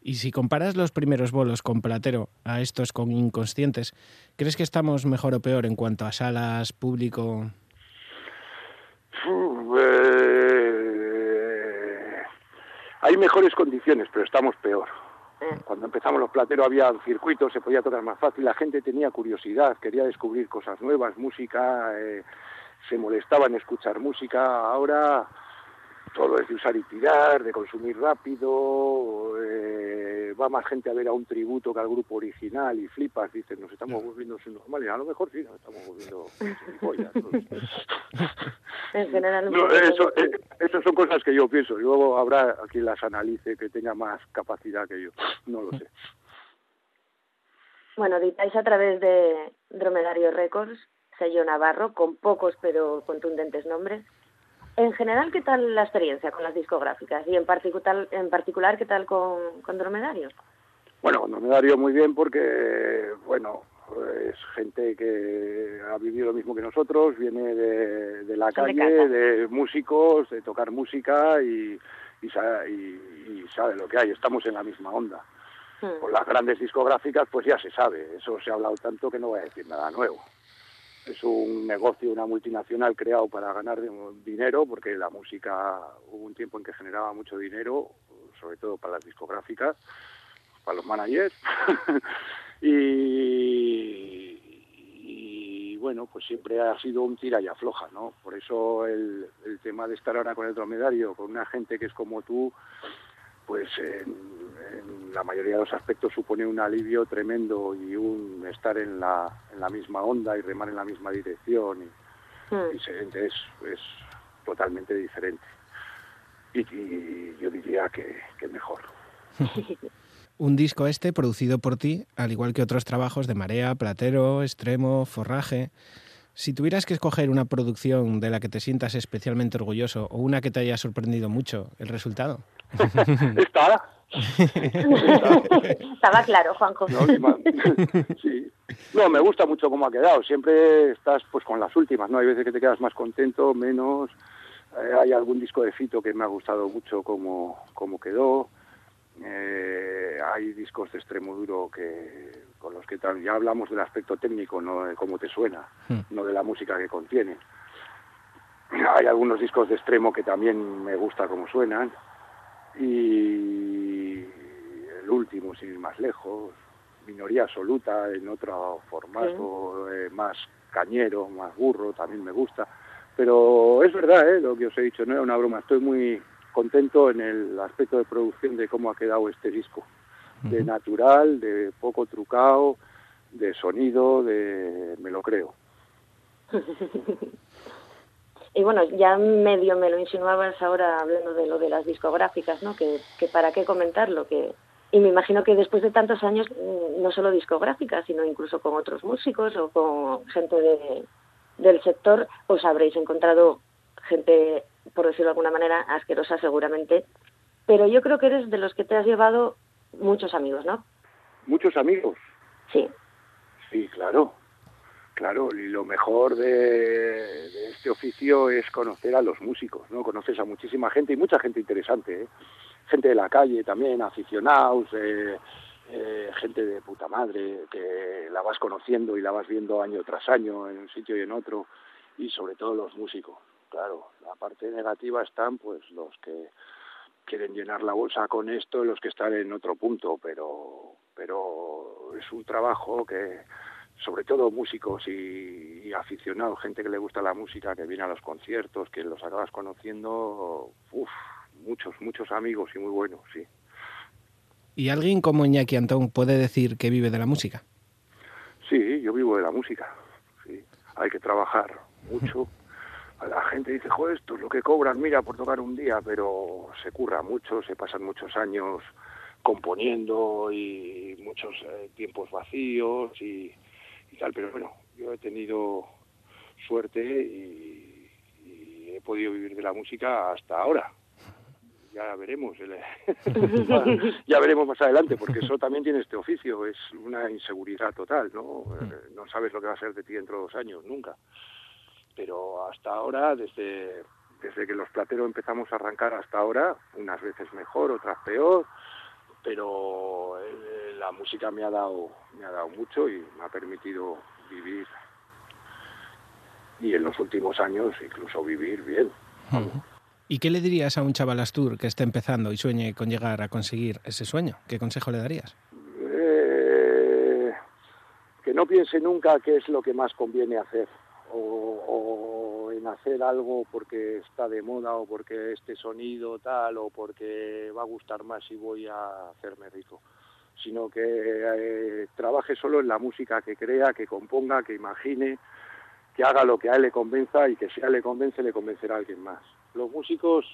Y si comparas los primeros bolos con Platero a estos con Inconscientes, ¿crees que estamos mejor o peor en cuanto a salas, público? Uh, eh... Hay mejores condiciones, pero estamos peor. ¿Eh? Cuando empezamos los Platero había circuitos, se podía tocar más fácil, la gente tenía curiosidad, quería descubrir cosas nuevas, música, eh, se molestaba en escuchar música. Ahora... todo es de usar y tirar, de consumir rápido, eh, va más gente a ver a un tributo que al grupo original y flipas, dicen, nos estamos volviendo sin normales, a lo mejor sí, nos estamos volviendo sin pollas. En general, no, eso, eh, eso son cosas que yo pienso, luego habrá quien las analice que tenga más capacidad que yo, no lo sé. Bueno, editáis a través de Dromedario Records, sello navarro, con pocos pero contundentes nombres. En general, ¿qué tal la experiencia con las discográficas? Y en particular, en particular ¿qué tal con, con Dromedario? Bueno, con Dromedario muy bien porque, bueno, es gente que ha vivido lo mismo que nosotros, viene de, de la calle, casa. De músicos, de tocar música y, y, sabe, y, y sabe lo que hay. Estamos en la misma onda. Hmm. Con las grandes discográficas, pues ya se sabe. Eso se ha hablado tanto que no voy a decir nada nuevo. es un negocio, una multinacional creado para ganar dinero, porque la música hubo un tiempo en que generaba mucho dinero, sobre todo para las discográficas, para los managers, y, y bueno, pues siempre ha sido un tira y afloja, ¿no? Por eso el, el tema de estar ahora con el dromedario, con una gente que es como tú, pues en, en la mayoría de los aspectos supone un alivio tremendo y un estar en la, en la misma onda y remar en la misma dirección. Y, mm. y se, es, es totalmente diferente. Y, y yo diría que, que mejor. Un disco este producido por ti, al igual que otros trabajos de Marea, Platero, Extremo, Forraje. Si tuvieras que escoger una producción de la que te sientas especialmente orgulloso o una que te haya sorprendido mucho, ¿el resultado? Estaba. Estaba claro, Juanjo. No, sí. No, me gusta mucho cómo ha quedado. Siempre estás pues con las últimas, ¿no? Hay veces que te quedas más contento, menos. Eh, hay algún disco de Fito que me ha gustado mucho cómo, cómo quedó. Eh, hay discos de Extremoduro que con los que ya hablamos del aspecto técnico, no de cómo te suena, mm. no de la música que contiene. Hay algunos discos de Extremo que también me gusta cómo suenan, y el último, sin ir más lejos, Minoría Absoluta, en otro formato, mm. eh, más cañero, más burro, también me gusta. Pero es verdad, ¿eh? Lo que os he dicho no era una broma. Estoy muy contento en el aspecto de producción de cómo ha quedado este disco, de natural, de poco trucado, de sonido, de me lo creo. Y bueno, ya medio me lo insinuabas ahora hablando de lo de las discográficas, ¿no? Que, que para qué comentarlo, que y me imagino que después de tantos años, no solo discográficas, sino incluso con otros músicos o con gente de, del sector, os habréis encontrado gente, por decirlo de alguna manera, asquerosa seguramente, pero yo creo que eres de los que te has llevado muchos amigos, ¿no? Muchos amigos. Sí. Sí, claro. Claro, y lo mejor de, de este oficio es conocer a los músicos, ¿no? Conoces a muchísima gente y mucha gente interesante, ¿eh? Gente de la calle también, aficionados, eh, eh, gente de puta madre, que la vas conociendo y la vas viendo año tras año en un sitio y en otro, y sobre todo los músicos. Claro, la parte negativa están pues los que quieren llenar la bolsa con esto, los que están en otro punto, pero pero es un trabajo que, sobre todo músicos y, y aficionados, gente que le gusta la música, que viene a los conciertos, que los acabas conociendo, uff, muchos, muchos amigos y muy buenos, sí. ¿Y alguien como Iñaki Antón puede decir que vive de la música? Sí, yo vivo de la música, sí. Hay que trabajar mucho. A la gente dice, joder, esto es lo que cobran, mira, por tocar un día, pero se curra mucho, se pasan muchos años componiendo y muchos eh, tiempos vacíos y, y tal, pero bueno, yo he tenido suerte y, y he podido vivir de la música hasta ahora. Ya veremos, el, ya, ya veremos más adelante, porque eso también tiene este oficio, es una inseguridad total, ¿no? No sabes lo que va a ser de ti dentro de dos años, nunca. Pero hasta ahora, desde, desde que los Plateros empezamos a arrancar hasta ahora, unas veces mejor, otras peor, pero la música me ha dado, me ha dado mucho y me ha permitido vivir. Y en los últimos años incluso vivir bien. ¿Y qué le dirías a un chaval astur que esté empezando y sueñe con llegar a conseguir ese sueño? ¿Qué consejo le darías? Eh, que no piense nunca qué es lo que más conviene hacer. O, o en hacer algo porque está de moda o porque este sonido tal o porque va a gustar más y voy a hacerme rico, sino que eh, trabaje solo en la música que crea, que componga, que imagine, que haga lo que a él le convenza y que si a él le convence, le convencerá a alguien más. Los músicos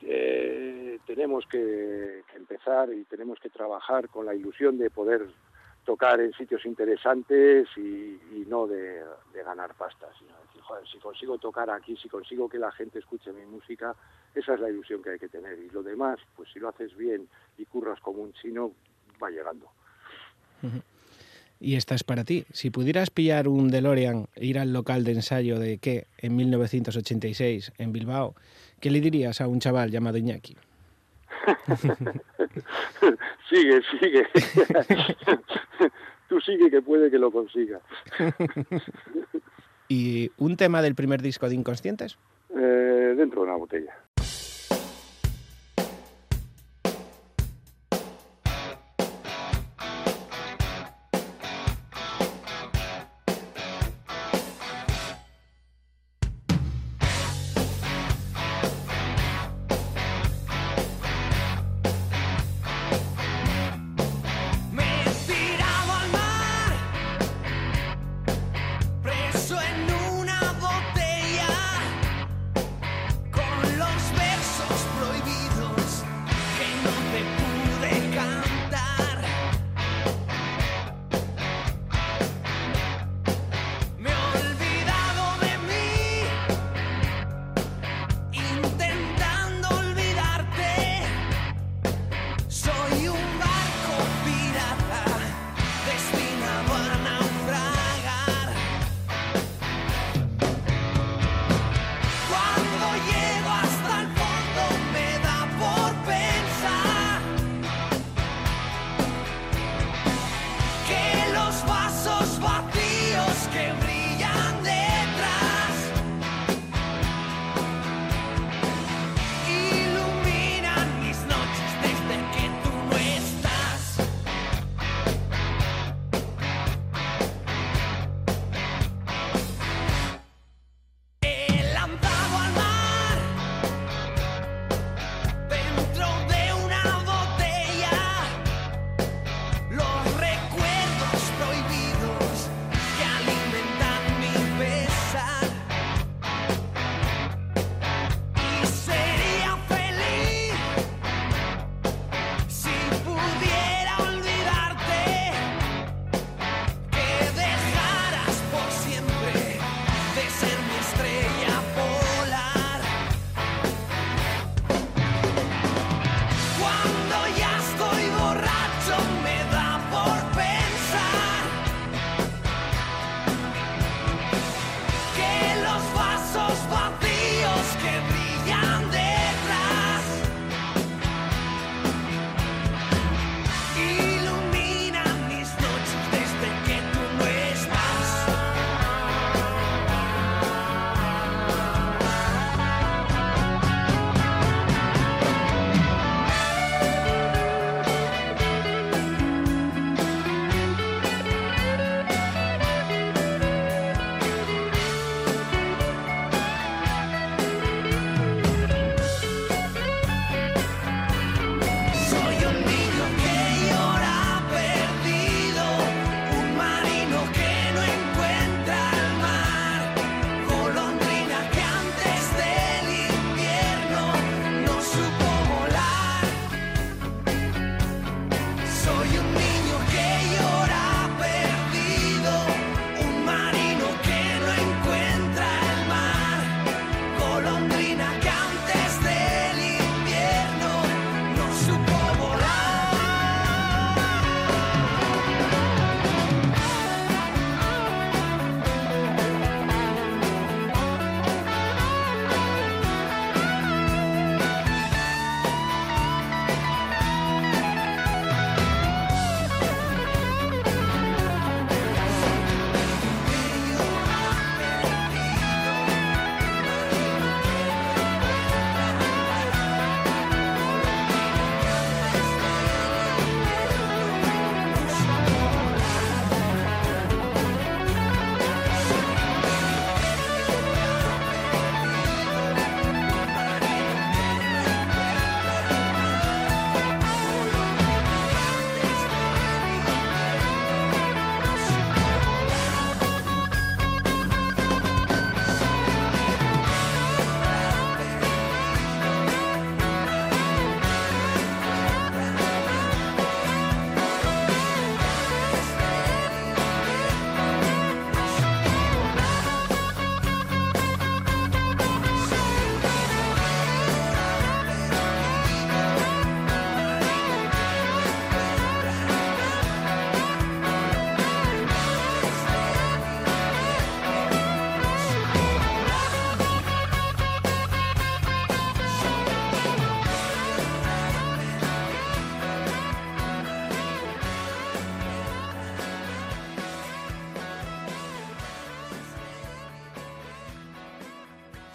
eh, tenemos que, que empezar y tenemos que trabajar con la ilusión de poder tocar en sitios interesantes y, y no de, de ganar pasta, sino decir, joder, si consigo tocar aquí, si consigo que la gente escuche mi música, esa es la ilusión que hay que tener. Y lo demás, pues si lo haces bien y curras como un chino, va llegando. Y esta es para ti. Si pudieras pillar un DeLorean e ir al local de ensayo de Qué en mil novecientos ochenta y seis en Bilbao, ¿qué le dirías a un chaval llamado Iñaki? Sigue, sigue. tú sigue que puede que lo consigas. ¿Y un tema del primer disco de Inconscientes? Eh, dentro de una botella. Lost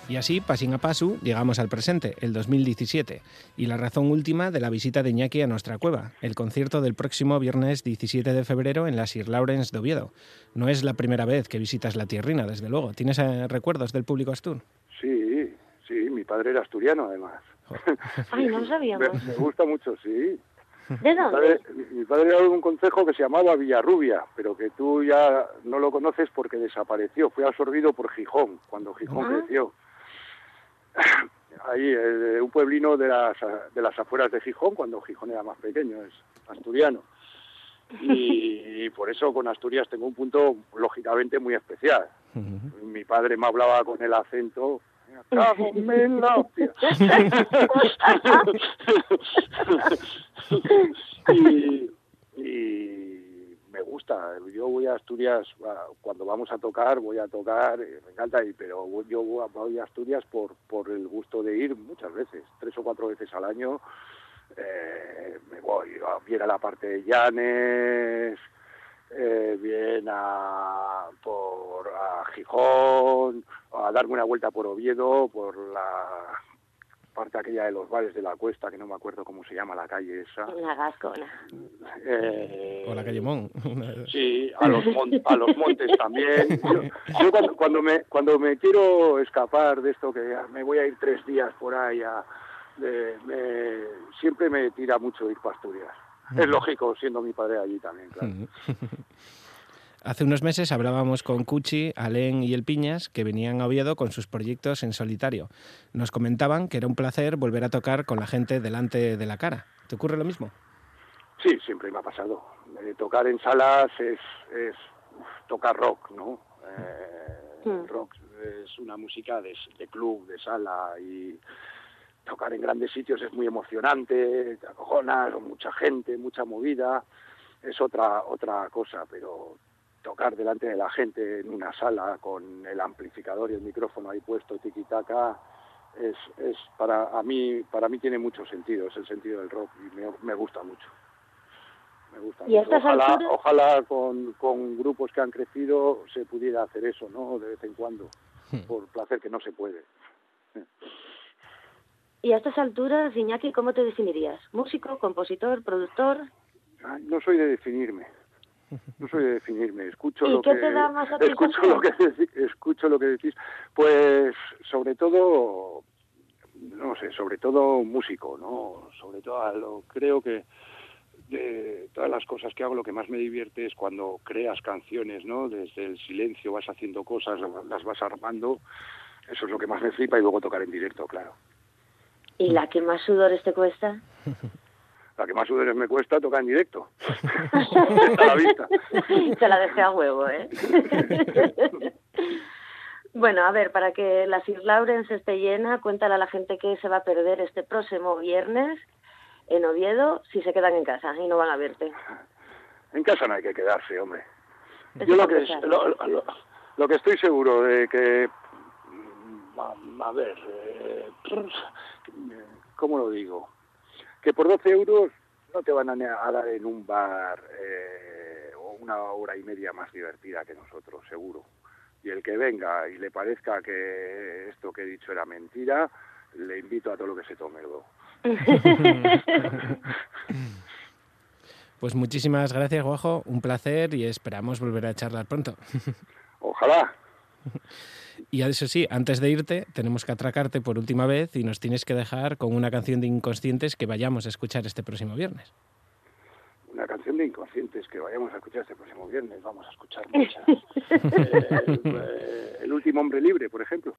Y así, pasín a paso, llegamos al presente, el dos mil diecisiete, y la razón última de la visita de Iñaki a nuestra cueva, el concierto del próximo viernes diecisiete de febrero en la Sir Lawrence de Oviedo. No es la primera vez que visitas la tierrina, desde luego. ¿Tienes eh, recuerdos del público astur? Sí, sí, mi padre era asturiano, además. Ay, no lo sabíamos. Me, me gusta mucho, sí. ¿De dónde? Mi padre, mi padre era de un concejo que se llamaba Villarrubia, pero que tú ya no lo conoces porque desapareció, fue absorbido por Gijón, cuando Gijón uh-huh. creció. Ahí, eh, un pueblino de las, de las afueras de Gijón, cuando Gijón era más pequeño, es asturiano. Y, y por eso con Asturias tengo un punto, lógicamente, muy especial. Uh-huh. Mi padre me hablaba con el acento... ¡Cágame en la hostia! y, y me gusta. Yo voy a Asturias, cuando vamos a tocar, voy a tocar, me encanta, pero yo voy a Asturias por, por el gusto de ir muchas veces, tres o cuatro veces al año. Eh, me voy bien a la parte de Llanes, Eh, bien a, por, a Gijón, a darme una vuelta por Oviedo, por la parte aquella de los bares de la Cuesta, que no me acuerdo cómo se llama la calle esa. La Gascona. Eh, o la calle Mon. Sí, a los, mon, a los montes también. Yo, yo cuando, cuando, me, cuando me quiero escapar de esto, que me voy a ir tres días por ahí, a, de, me, siempre me tira mucho ir para Asturias. Es lógico, siendo mi padre allí también, claro. Hace unos meses hablábamos con Cuchi, Alén y El Piñas, que venían a Oviedo con sus proyectos en solitario. Nos comentaban que era un placer volver a tocar con la gente delante de la cara. ¿Te ocurre lo mismo? Sí, siempre me ha pasado. Eh, tocar en salas es, es tocar rock, ¿no? Eh, sí. Rock es una música de, de club, de sala y... Tocar en grandes sitios es muy emocionante, te acojonas, mucha gente, mucha movida, es otra otra cosa, pero tocar delante de la gente en una sala con el amplificador y el micrófono ahí puesto, tiquitaca, es, es para a mí para mí tiene mucho sentido, es el sentido del rock y me, me gusta mucho. Me gusta mucho. Ojalá, ojalá con, con grupos que han crecido se pudiera hacer eso, ¿no? De vez en cuando, por placer que no se puede. Y a estas alturas, Iñaki, ¿cómo te definirías? ¿Músico, compositor, productor? Ay, no soy de definirme. No soy de definirme. Escucho lo que... ¿Y qué te da más satisfacción? Escucho lo que decís, escucho lo que decís. Pues, sobre todo, no sé, sobre todo músico, ¿no? Sobre todo, lo, creo que de todas las cosas que hago, lo que más me divierte es cuando creas canciones, ¿no? Desde el silencio vas haciendo cosas, las vas armando. Eso es lo que más me flipa y luego tocar en directo, claro. ¿Y la que más sudores te cuesta? La que más sudores me cuesta tocar en directo. A la vista. Te la dejé a huevo, ¿eh? Bueno, a ver, para que la Sir Lawrence esté llena, cuéntale a la gente que se va a perder este próximo viernes en Oviedo si se quedan en casa y no van a verte. En casa no hay que quedarse, hombre. Eso Yo lo que, es, lo, lo, lo que estoy seguro de que... A ver, eh, ¿cómo lo digo? Que por doce euros no te van a dar en un bar eh, una hora y media más divertida que nosotros, seguro. Y el que venga y le parezca que esto que he dicho era mentira, le invito a todo lo que se tome. Pues muchísimas gracias, Guajo. Un placer y esperamos volver a charlar pronto. Ojalá. Y eso sí, antes de irte, tenemos que atracarte por última vez y nos tienes que dejar con una canción de Inconscientes que vayamos a escuchar este próximo viernes. Una canción de Inconscientes que vayamos a escuchar este próximo viernes. Vamos a escuchar muchas. eh, eh, El último hombre libre, por ejemplo.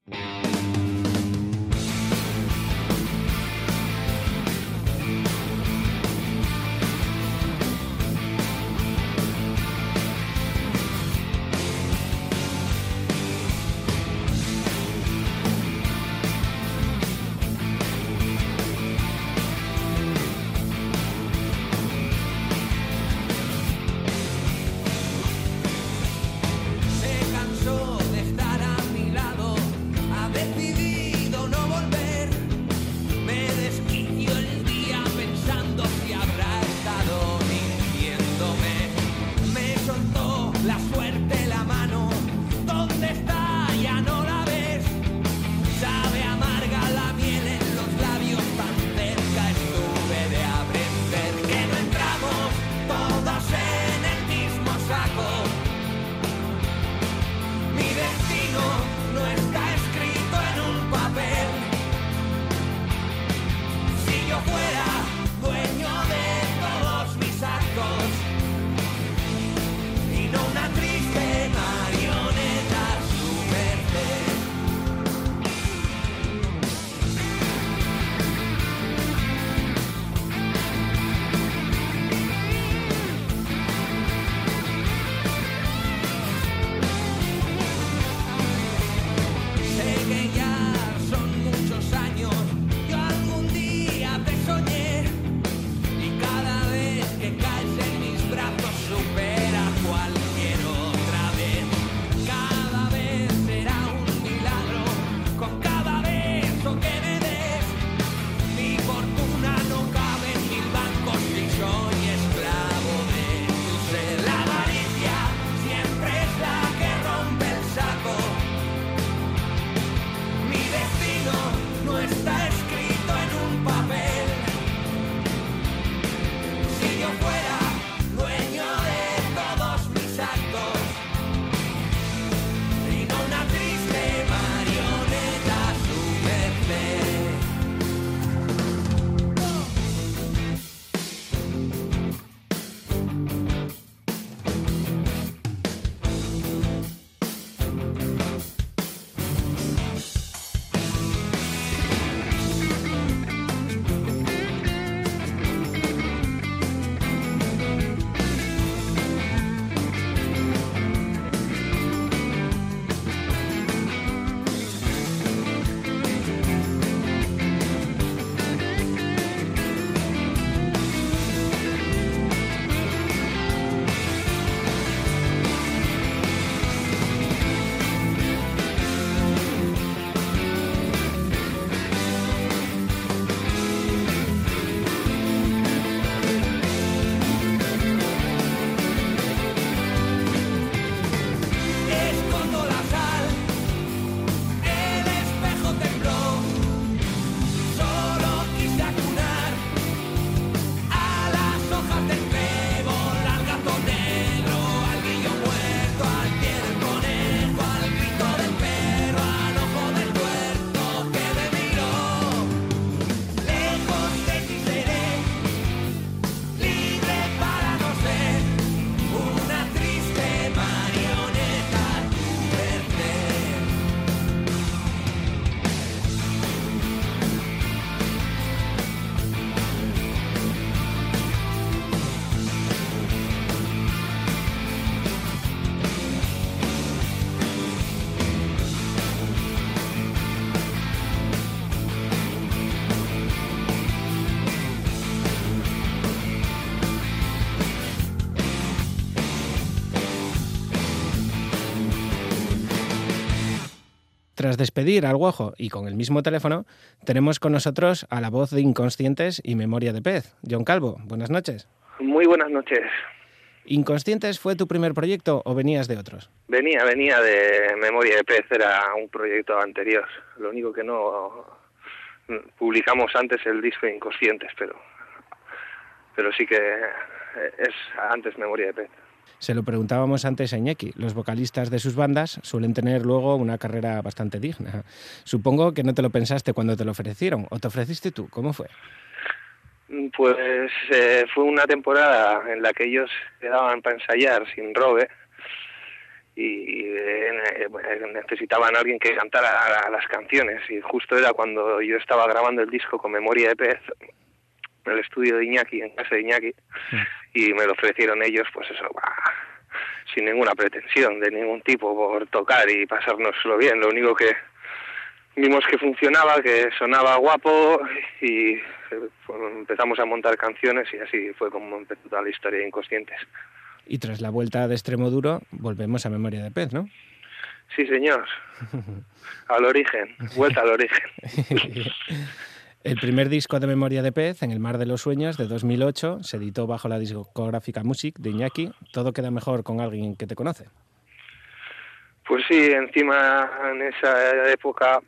Let me Tras despedir al Uoho y con el mismo teléfono, tenemos con nosotros a la voz de Inconscientes y Memoria de Pez, Jon Calvo. Buenas noches. Muy buenas noches. ¿Inconscientes fue tu primer proyecto o venías de otros? Venía, venía de Memoria de Pez, era un proyecto anterior. Lo único que no publicamos antes el disco Inconscientes, pero, pero sí que es antes Memoria de Pez. Se lo preguntábamos antes a Iñaki. Los vocalistas de sus bandas suelen tener luego una carrera bastante digna. Supongo que no te lo pensaste cuando te lo ofrecieron, o te ofreciste tú. ¿Cómo fue? Pues eh, fue una temporada en la que ellos quedaban para ensayar sin Robe y eh, necesitaban a alguien que cantara las canciones. Y justo era cuando yo estaba grabando el disco con Memoria de Pez, en el estudio de Iñaki, en casa de Iñaki, y me lo ofrecieron ellos, pues eso, bah, sin ninguna pretensión de ningún tipo por tocar y pasárnoslo bien. Lo único que vimos que funcionaba, que sonaba guapo, y pues, empezamos a montar canciones, y así fue como empezó toda la historia de Inconscientes. Y tras la vuelta de Extremoduro, volvemos a Memoria de Pez, ¿no? Sí, señor. Al origen, vuelta al origen. El primer disco de Memoria de Pez, En el mar de los sueños, de dos mil ocho, se editó bajo la discográfica Music de Iñaki. ¿Todo queda mejor con alguien que te conoce? Pues sí, encima en esa época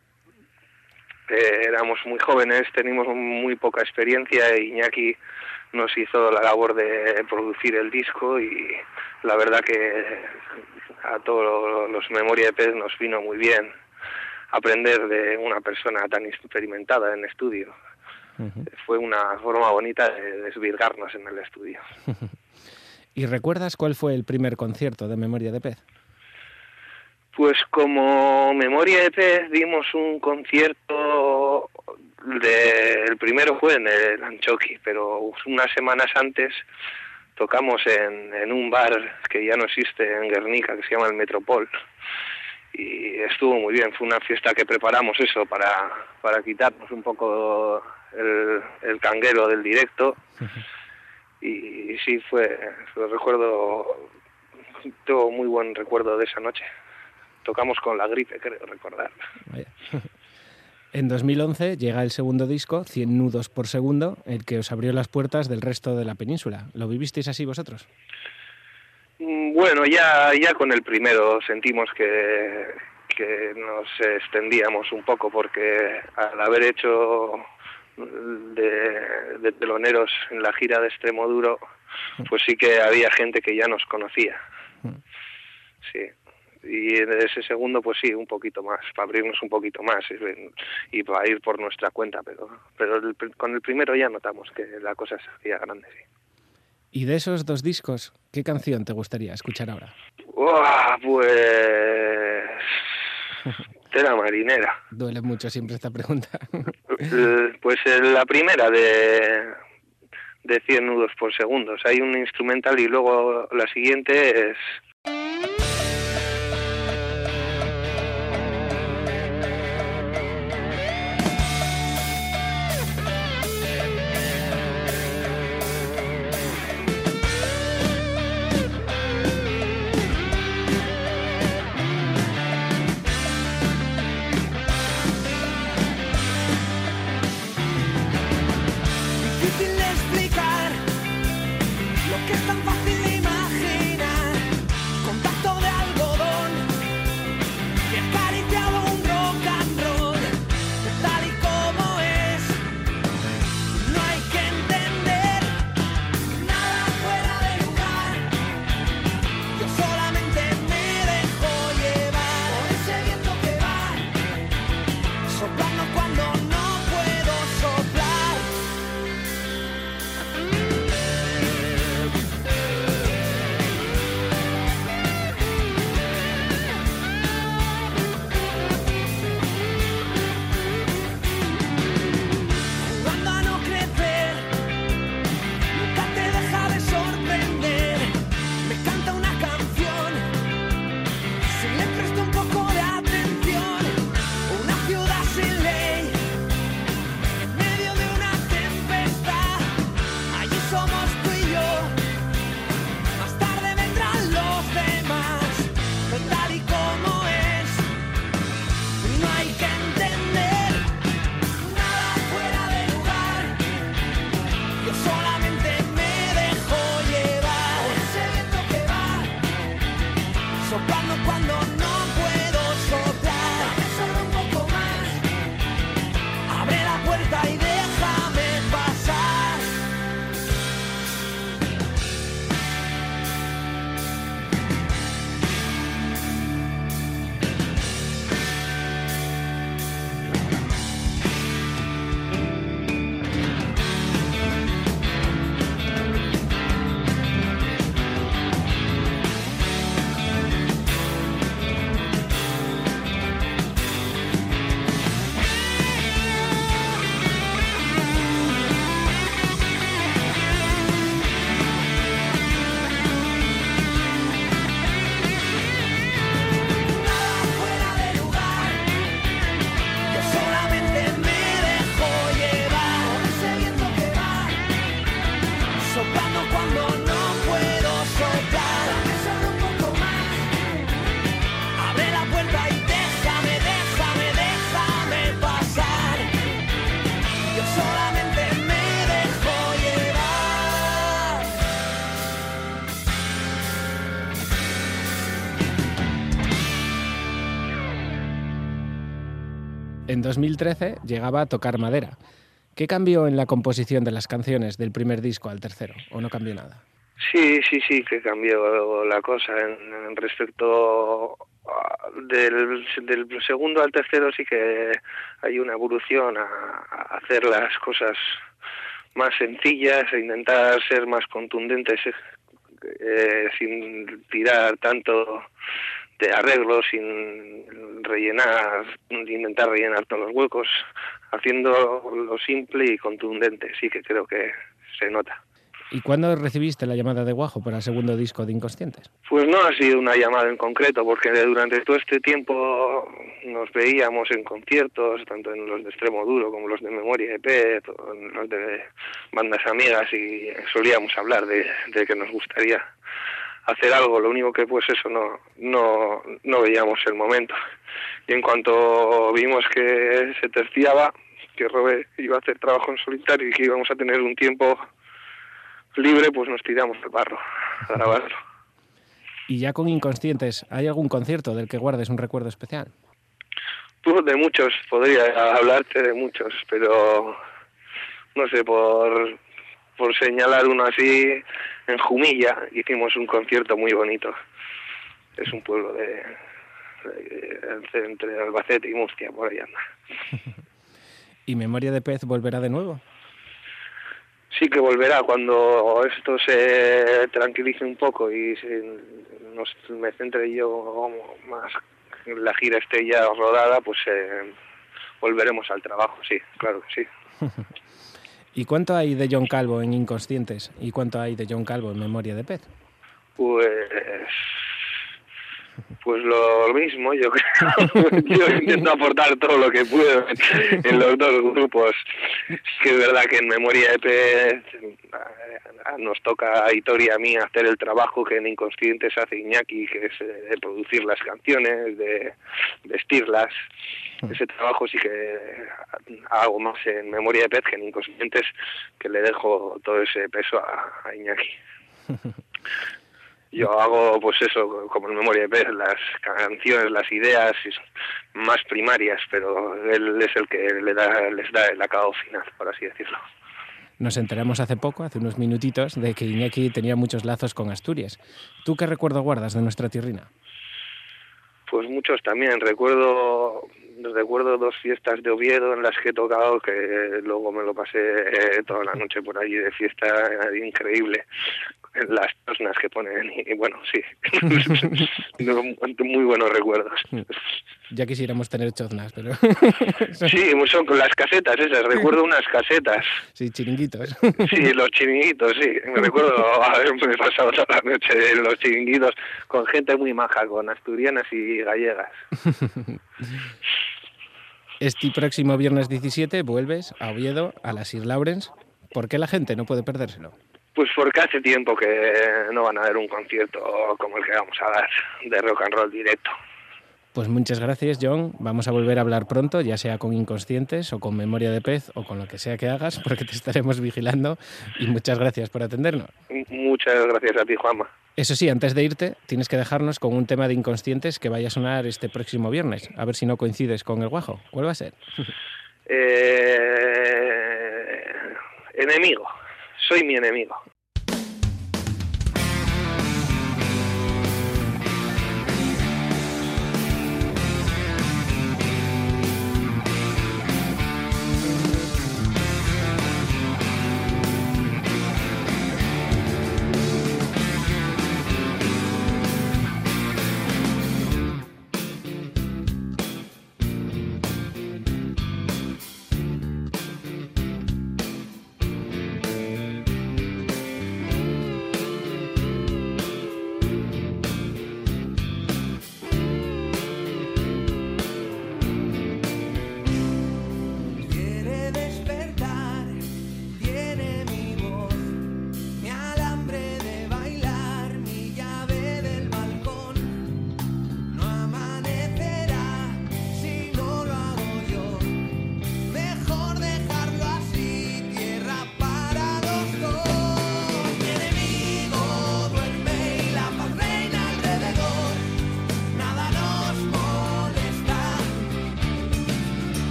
eh, éramos muy jóvenes, teníamos muy poca experiencia, e Iñaki nos hizo la labor de producir el disco y la verdad que a todos los Memoria de Pez nos vino muy bien aprender de una persona tan experimentada en estudio. Uh-huh. Fue una forma bonita de desvirgarnos en el estudio. ¿Y recuerdas cuál fue el primer concierto de Memoria de Pez? Pues como Memoria de Pez dimos un concierto, de, el primero fue en el Anchoqui, pero unas semanas antes tocamos en, en un bar que ya no existe en Guernica, que se llama el Metropol. Y estuvo muy bien, fue una fiesta que preparamos eso para, para quitarnos un poco el, el canguelo del directo. Y, y sí, fue, lo recuerdo, tengo muy buen recuerdo de esa noche. Tocamos con La Gripe, creo recordar. Vaya. En dos mil once llega el segundo disco, cien nudos por segundo, el que os abrió las puertas del resto de la península. ¿Lo vivisteis así vosotros? Bueno, ya ya con el primero sentimos que, que nos extendíamos un poco, porque al haber hecho de, de teloneros en la gira de Extremoduro, pues sí que había gente que ya nos conocía. Sí. Y en ese segundo, pues sí, un poquito más, para abrirnos un poquito más y para ir por nuestra cuenta, pero, pero el, con el primero ya notamos que la cosa se hacía grande, sí. Y de esos dos discos, ¿qué canción te gustaría escuchar ahora? Oh, pues... Tela Marinera. Duele mucho siempre esta pregunta. Pues la primera de, de cien nudos por segundo. Hay un instrumental y luego la siguiente es... puerta y déjame pasar. En dos mil trece llegaba a tocar madera. ¿Qué cambió en la composición de las canciones del primer disco al tercero? ¿O no cambió nada? Sí, sí, sí, que cambió la cosa. En, en respecto a, del, del segundo al tercero sí que hay una evolución a, a hacer las cosas más sencillas, a intentar ser más contundentes, eh, sin tirar tanto de arreglos, sin rellenar, intentar rellenar todos los huecos, haciendo lo simple y contundente, sí que creo que se nota. ¿Y cuándo recibiste la llamada de Guajo para el segundo disco de Inconscientes? Pues no ha sido una llamada en concreto, porque durante todo este tiempo nos veíamos en conciertos, tanto en los de Extremoduro como los de Memoria de Pez, en los de bandas amigas, y solíamos hablar de, de que nos gustaría hacer algo, lo único que pues eso no, no, no veíamos el momento. Y en cuanto vimos que se terciaba, que Robe iba a hacer trabajo en solitario y que íbamos a tener un tiempo libre, pues nos tiramos al barro a grabarlo. Y ya con Inconscientes, ¿hay algún concierto del que guardes un recuerdo especial? Pues de muchos, podría hablarte de muchos, pero no sé, por... por señalar uno así, en Jumilla hicimos un concierto muy bonito. Es un pueblo de, de, de entre Albacete y Murcia, por ahí anda. ¿Y Memoria de Pez volverá de nuevo? Sí que volverá, cuando esto se tranquilice un poco y se, nos, me centre yo más en la gira esté ya rodada, pues eh, volveremos al trabajo, sí, claro que sí. ¿Y cuánto hay de Jon Calvo en Inconscientes? ¿Y cuánto hay de Jon Calvo en Memoria de Pez? Pues... pues lo mismo, yo creo. Yo intento aportar todo lo que puedo en los dos grupos. Que es verdad que en Memoria de Pez nos toca a Hitor y a mí hacer el trabajo que en Inconscientes hace Iñaki, que es de producir las canciones, de vestirlas. Ese trabajo sí que hago más en Memoria de Pez que en Inconscientes, que le dejo todo ese peso a, a Iñaki. Yo hago, pues eso, como en Memoria de Pez, las canciones, las ideas más primarias, pero él es el que le da, les da el acabado final, por así decirlo. Nos enteramos hace poco, hace unos minutitos, de que Iñaki tenía muchos lazos con Asturias. ¿Tú qué recuerdo guardas de nuestra tierrina? Pues muchos también. Recuerdo recuerdo dos fiestas de Oviedo en las que he tocado, que luego me lo pasé toda la noche por allí de fiesta, increíble. Las tosnas que ponen, y bueno, sí, muy buenos recuerdos. Ya quisiéramos tener choznas, pero... sí, son con las casetas esas, recuerdo unas casetas. Sí, chiringuitos. Sí, los chiringuitos, sí. Me recuerdo haberme pasado toda la noche en los chiringuitos con gente muy maja, con asturianas y gallegas. Este próximo viernes diecisiete vuelves a Oviedo, a las Sir Lawrence. ¿Por qué la gente no puede perdérselo? Pues porque hace tiempo que no van a haber un concierto como el que vamos a dar, de rock and roll directo. Pues muchas gracias, Jon. Vamos a volver a hablar pronto, ya sea con Inconscientes o con Memoria de Pez o con lo que sea que hagas, porque te estaremos vigilando. Y muchas gracias por atendernos. Muchas gracias a ti, Juanma. Eso sí, antes de irte, tienes que dejarnos con un tema de Inconscientes que vaya a sonar este próximo viernes. A ver si no coincides con el Guajo. ¿Cuál va a ser? Eh... enemigo. Soy mi enemigo.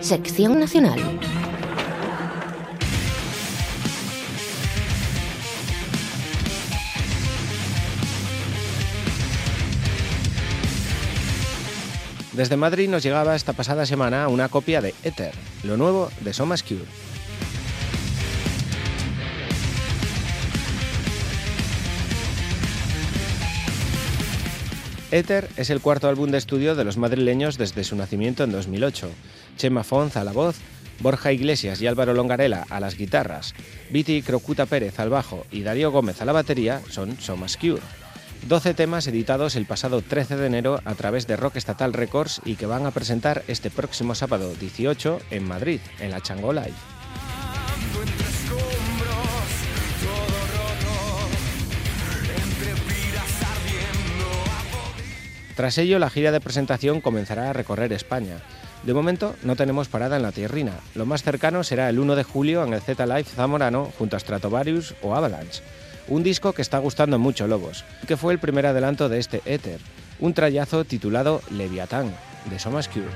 Sección nacional. Desde Madrid nos llegaba esta pasada semana una copia de Ether, lo nuevo de Somas Cure. Ether es el cuarto álbum de estudio de los madrileños desde su nacimiento en dos mil ocho. Chema Fons a la voz, Borja Iglesias y Álvaro Longarela a las guitarras, Viti Crocuta Pérez al bajo y Darío Gómez a la batería son Somas Cure. doce temas editados el pasado trece de enero a través de Rock Estatal Records y que van a presentar este próximo sábado dieciocho en Madrid, en la Chango Live. Tras ello, la gira de presentación comenzará a recorrer España. De momento, no tenemos parada en la tierrina. Lo más cercano será el uno de julio en el Z-Live zamorano junto a Stratovarius o Avalanche. Un disco que está gustando mucho Lobos, que fue el primer adelanto de este Ether, un trayazo titulado Leviatán, de Somas Cure.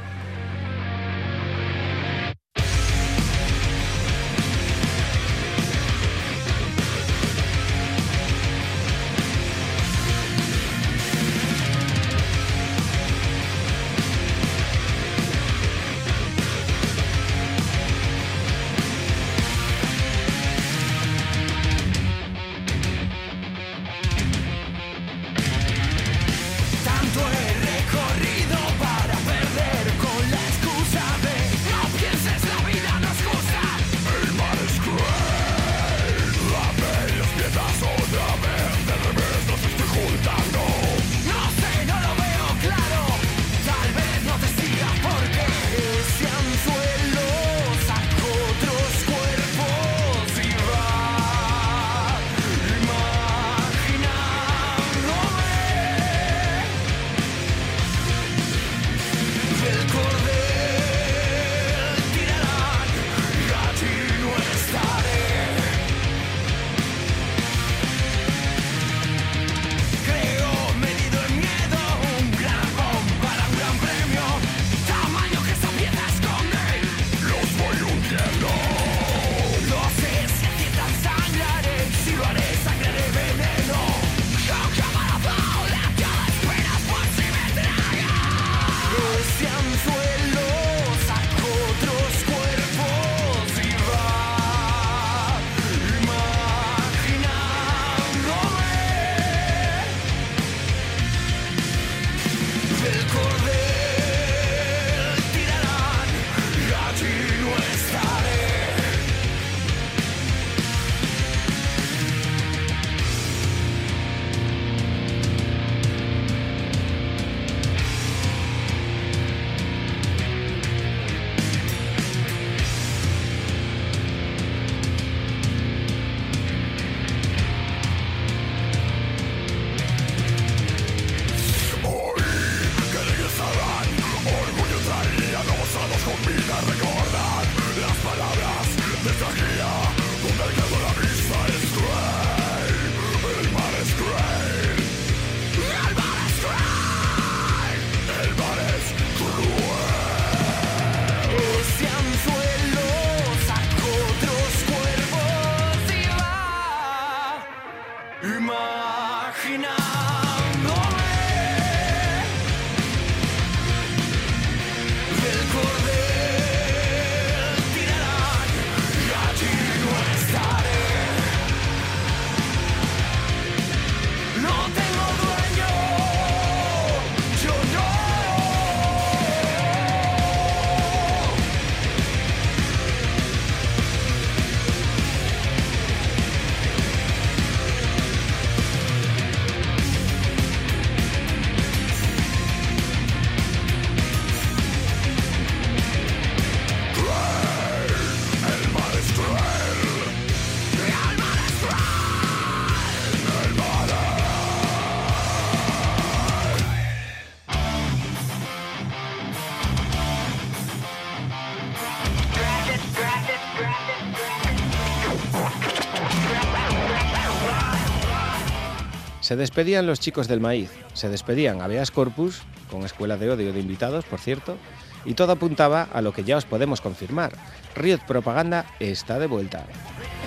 Se despedían los chicos del maíz, se despedían Habeas Corpus, con Escuela de Odio de invitados, por cierto, y todo apuntaba a lo que ya os podemos confirmar. Riot Propaganda está de vuelta.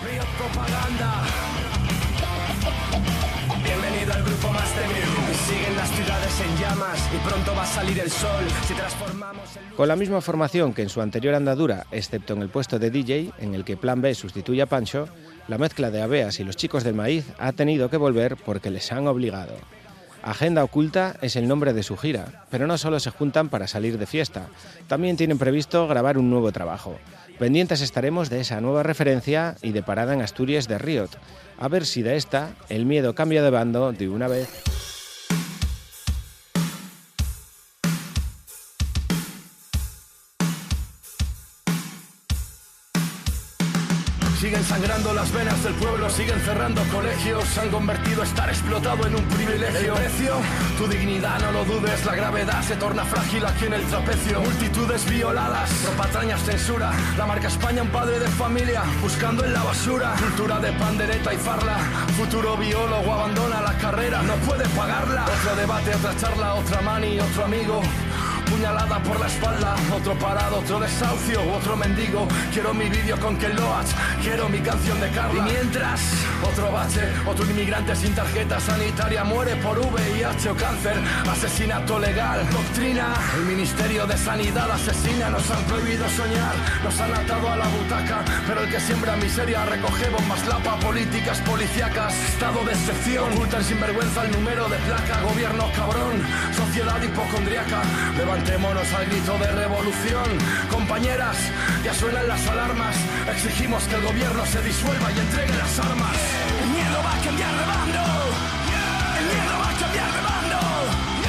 Riot Propaganda. Bienvenido al grupo Master News. Siguen las ciudades en llamas y pronto va a salir el sol. Si transformamos el... Con la misma formación que en su anterior andadura, excepto en el puesto de D J, en el que Plan B sustituye a Pancho, la mezcla de Abeas y los Chicos del Maíz ha tenido que volver porque les han obligado. Agenda Oculta es el nombre de su gira, pero no solo se juntan para salir de fiesta, también tienen previsto grabar un nuevo trabajo. Pendientes estaremos de esa nueva referencia y de Parada en Asturias de Riot, a ver si de esta el miedo cambia de bando de una vez. Siguen sangrando las venas del pueblo, siguen cerrando colegios, han convertido estar explotado en un privilegio. El precio, tu dignidad no lo dudes, la gravedad se torna frágil aquí en el trapecio. Multitudes violadas, ropa traña, censura, la marca España, un padre de familia, buscando en la basura. Cultura de pandereta y farla, futuro biólogo abandona la carrera, no puede pagarla. Otro debate, otra charla, otra mani, otro amigo. Puñalada por la espalda, otro parado, otro desahucio, otro mendigo. Quiero mi vídeo con Ken Loach, quiero mi canción de Carla. Y mientras, otro bache, otro inmigrante sin tarjeta sanitaria muere por V I H o cáncer. Asesinato legal, doctrina, el Ministerio de Sanidad asesina. Nos han prohibido soñar, nos han atado a la butaca, pero el que siembra miseria recoge bombas lapa. Políticas policíacas, estado de excepción, ocultan sin vergüenza el número de placa. Gobierno cabrón, sociedad hipocondriaca. Levantémonos al grito de revolución, compañeras, ya suenan las alarmas, exigimos que el gobierno se disuelva y entregue las armas. El miedo va a cambiar de bando, el miedo va a cambiar de bando,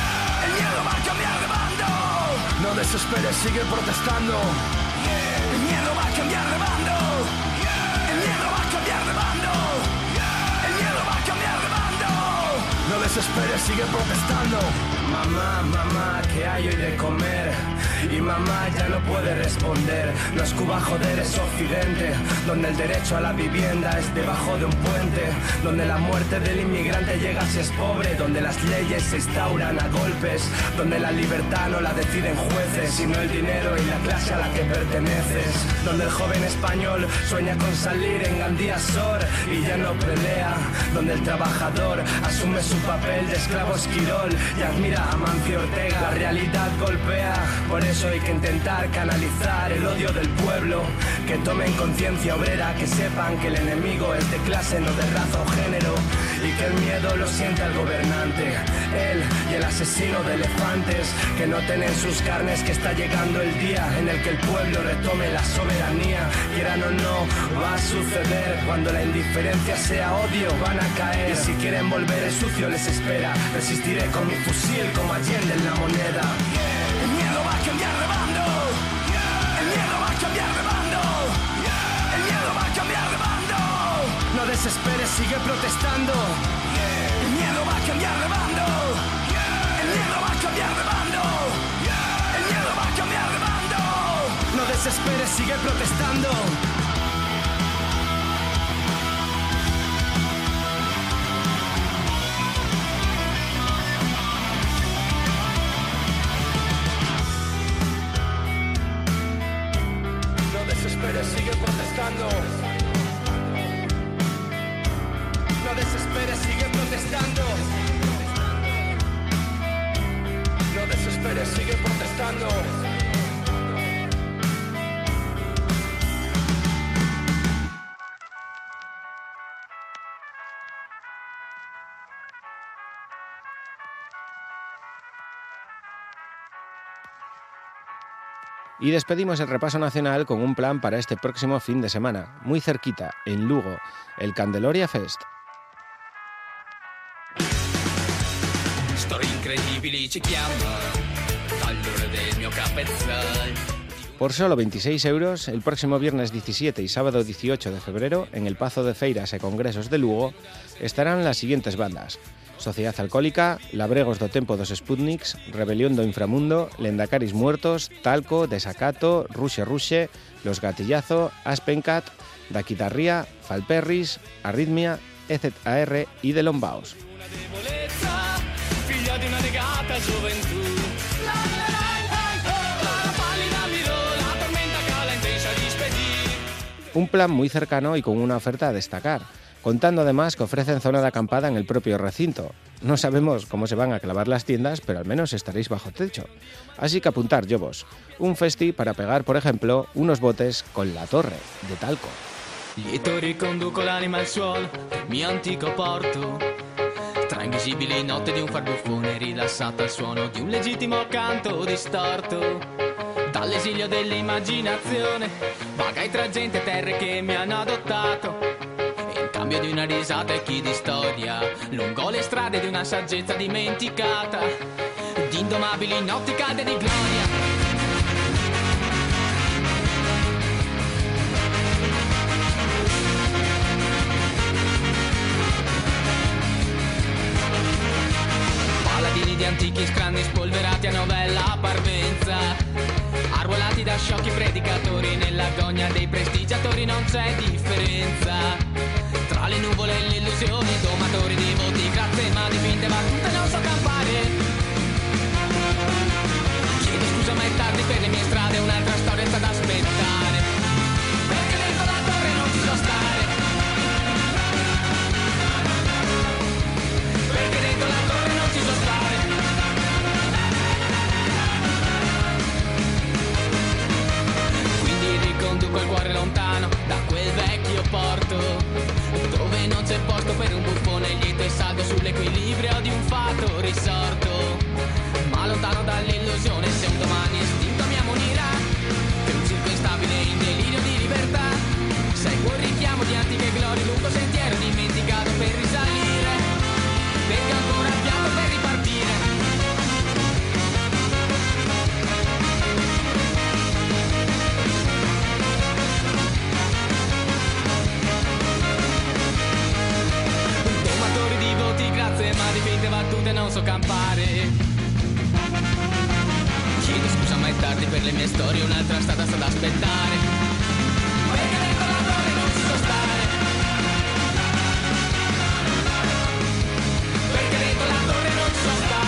el miedo va a cambiar de bando. No desesperes, sigue protestando. El miedo va a cambiar de bando, el miedo va a cambiar de bando, el miedo va a cambiar de bando. No desesperes, sigue protestando. Mamá, mamá, ¿qué hay hoy de comer? Y mamá ya no puede responder. No es Cuba, joder, es Occidente, donde el derecho a la vivienda es debajo de un puente, donde la muerte del inmigrante llega si es pobre, donde las leyes se instauran a golpes, donde la libertad no la deciden jueces, sino el dinero y la clase a la que perteneces, donde el joven español sueña con salir en Gandía Sor y ya no pelea, donde el trabajador asume su papel de esclavo esquirol y admira a Amancio Ortega. La realidad golpea, por eso hay que intentar canalizar el odio del pueblo, que tomen conciencia obrera, que sepan que el enemigo es de clase, no de raza o género, y que el miedo lo sienta el gobernante, él y el asesino de elefantes, que noten en sus carnes que está llegando el día en el que el pueblo retome la soberanía. Quieran o no, va a suceder, cuando la indiferencia sea odio van a caer, y si quieren volver el sucio les espera, resistiré con mi fusil como Allende en la moneda. El miedo va a cambiar de bando, el miedo va a cambiar de bando, el miedo va a cambiar de bando. No desesperes, sigue protestando. El miedo va a cambiar de bando, el miedo va a cambiar de bando, el miedo va a cambiar de bando. No desesperes, sigue protestando. Sigue protestando. No desesperes, sigue protestando. No desesperes, sigue protestando. Y despedimos el repaso nacional con un plan para este próximo fin de semana, muy cerquita, en Lugo, el Candeloria Fest. Por solo veintiséis euros, el próximo viernes diecisiete y sábado dieciocho de febrero, en el Pazo de Feiras y Congresos de Lugo, estarán las siguientes bandas: Sociedad Alcohólica, Labregos do Tempo dos Sputniks, Rebelión do Inframundo, Lendacaris Muertos, Talco, Desacato, Ruxe Ruxe, Los Gatillazo, Aspencat, Da Guitarría, Falperris, Arritmia, E Z A R y De Lombaos. Un plan muy cercano y con una oferta a destacar, contando además que ofrecen zona de acampada en el propio recinto. No sabemos cómo se van a clavar las tiendas, pero al menos estaréis bajo techo. Así que apuntar, yobos. Un festi para pegar, por ejemplo, unos botes con la torre de talco. I tori conduco l'anima al suolo, mio antico porto, tra invisibili notte di un farbuffone rilassata al suono di un legittimo canto distorto, dall'esilio dell'immaginazione, vagai tra gente e terre che mi hanno adottato, e in cambio di una risata e chi di storia, lungo le strade di una saggezza dimenticata, di indomabili notti calde di gloria. Di antichi scranni spolverati a novella parvenza, arruolati da sciocchi predicatori, nella gogna dei prestigiatori non c'è differenza, tra le nuvole e le illusioni, domatori di voti, grazie ma di finte battute non so campare. Chiedo scusa ma è tardi per le mie strade, un'altra storia sta da aspettare, perché dentro la torre non ci so stare, perché dentro la torre non ci so stare. Conduco il cuore lontano da quel vecchio porto, dove non c'è posto per un buffone lieto e saldo sull'equilibrio di un fato risorto, ma lontano dall'illusione se un domani istinto mi ammonirà, che un circo instabile in delirio di libertà, seguo il richiamo di antiche glorie, lungo sentiero dimenticato per risalire, perché ancora piano per ripartire. Ma di finte battute non so campare. Chiedo scusa ma è tardi per le mie storie, un'altra strada sta da aspettare, perché dentro la torre non ci so stare, perché dentro la torre non ci so stare,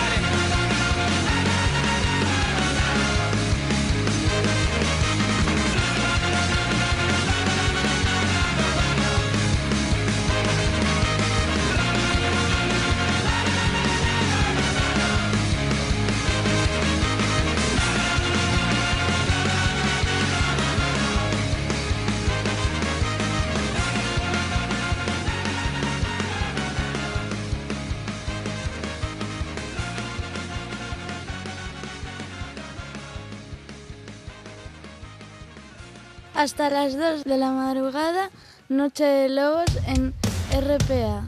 hasta las dos de la madrugada, Noche de Lobos en R P A.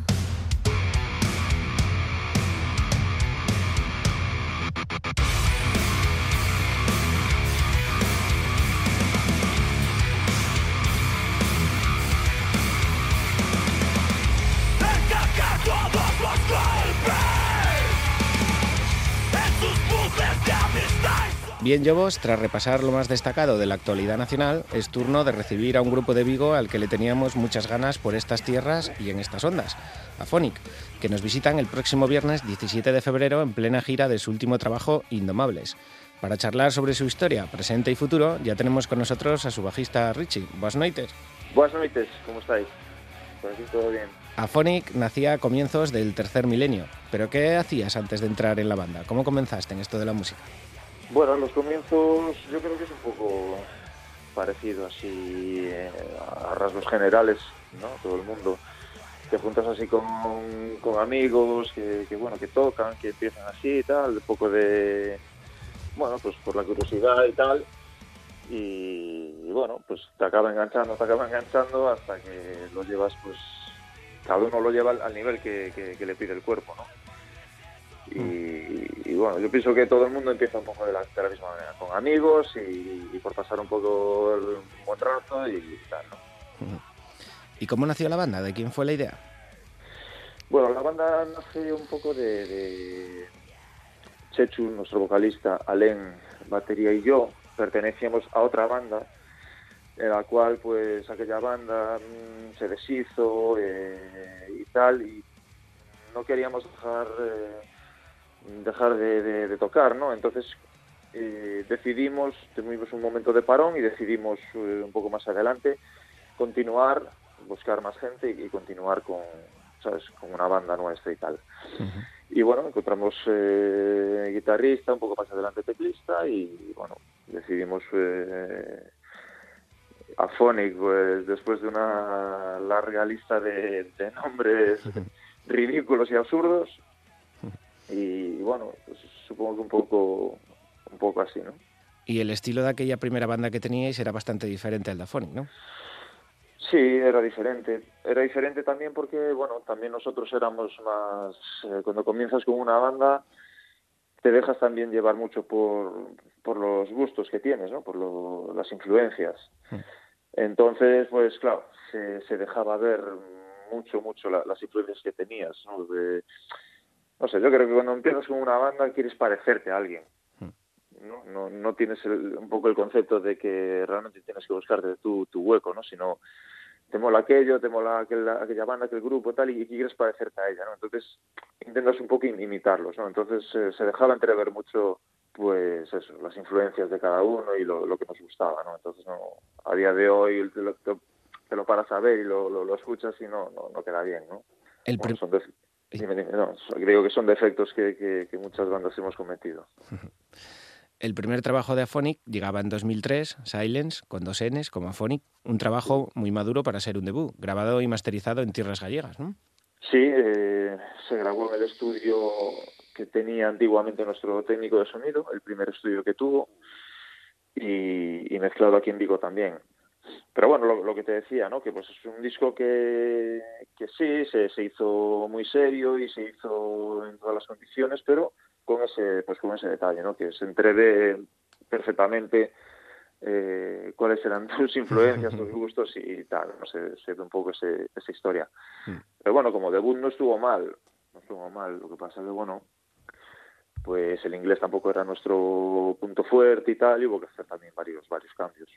¡Venga que todos los golpes en sus buses de amistad! Bien, yobos, tras repasar lo más destacado de la actualidad nacional, es turno de recibir a un grupo de Vigo al que le teníamos muchas ganas por estas tierras y en estas ondas, Aphonnic, que nos visitan el próximo viernes diecisiete de febrero en plena gira de su último trabajo, Indomables. Para charlar sobre su historia, presente y futuro, ya tenemos con nosotros a su bajista Richie. Buenas noites. Buenas noites, ¿cómo estáis? Por aquí todo bien. Aphonnic nacía a comienzos del tercer milenio, pero ¿qué hacías antes de entrar en la banda? ¿Cómo comenzaste en esto de la música? Bueno, los comienzos yo creo que es un poco parecido así eh, a rasgos generales, ¿no? Todo el mundo te juntas así con, con amigos que, que bueno, que tocan, que empiezan así y tal, un poco de, bueno, pues por la curiosidad y tal, y, y bueno, pues te acaba enganchando, te acaba enganchando hasta que lo llevas, pues cada uno lo lleva al, al nivel que, que, que le pide el cuerpo, ¿no? Y, y bueno, yo pienso que todo el mundo empieza un poco de la, de la misma manera, con amigos y, y por pasar un poco el buen rato y, y tal, ¿no? ¿Y cómo nació la banda? ¿De quién fue la idea? Bueno, la banda nace un poco de, de... Chechu, nuestro vocalista, Alén, batería y yo, pertenecíamos a otra banda, en la cual pues aquella banda mmm, se deshizo eh, y tal, y no queríamos dejar... Eh, dejar de, de, de tocar, ¿no? Entonces eh, decidimos, tuvimos un momento de parón y decidimos eh, un poco más adelante continuar buscar más gente y, y continuar con, ¿sabes?, con una banda nuestra y tal. Uh-huh. Y bueno, encontramos eh, guitarrista, un poco más adelante teclista, y bueno, decidimos eh, Aphonnic, pues después de una larga lista de, de nombres ridículos y absurdos, y bueno, pues, supongo que un poco, un poco así, ¿no? Y el estilo de aquella primera banda que teníais era bastante diferente al de Aphonnic, ¿no? Sí, era diferente. Era diferente también porque, bueno, también nosotros éramos más... Eh, cuando comienzas con una banda, te dejas también llevar mucho por, por los gustos que tienes, ¿no? Por lo, las influencias. Entonces, pues claro, se, se dejaba ver mucho, mucho la, las influencias que tenías, ¿no? De, no sé, yo creo que cuando empiezas con una banda quieres parecerte a alguien. No, no, no tienes el, un poco el concepto de que realmente tienes que buscarte tu, tu hueco, ¿no? Sino te mola aquello, te mola aquel, aquella banda, aquel grupo, tal, y, y quieres parecerte a ella, ¿no? Entonces intentas un poco imitarlos, ¿no? Entonces eh, se dejaba entrever mucho, pues eso, las influencias de cada uno y lo, lo que nos gustaba, ¿no? Entonces, no, a día de hoy te lo, te, te lo paras a ver y lo, lo, lo escuchas y no, no, no queda bien, ¿no? El bueno, son de, dime, dime, no, creo que son defectos que, que, que muchas bandas hemos cometido. El primer trabajo de Aphonnic llegaba en dos mil tres, Silence, con dos Ns, como Aphonnic. Un trabajo muy maduro para ser un debut, grabado y masterizado en tierras gallegas, ¿no? Sí, eh, se grabó en el estudio que tenía antiguamente nuestro técnico de sonido, el primer estudio que tuvo, y, y mezclado aquí en Vigo también. Pero bueno, lo, lo que te decía, ¿no? Que pues es un disco que, que sí, se, se hizo muy serio y se hizo en todas las condiciones, pero... con ese, pues con ese detalle, ¿no? Que se entreve perfectamente eh, cuáles eran tus influencias, tus gustos y tal, no sé, se ve un poco ese, esa historia. Pero bueno, como debut no estuvo mal, no estuvo mal, lo que pasa es que, bueno, pues el inglés tampoco era nuestro punto fuerte y tal, y hubo que hacer también varios, varios cambios.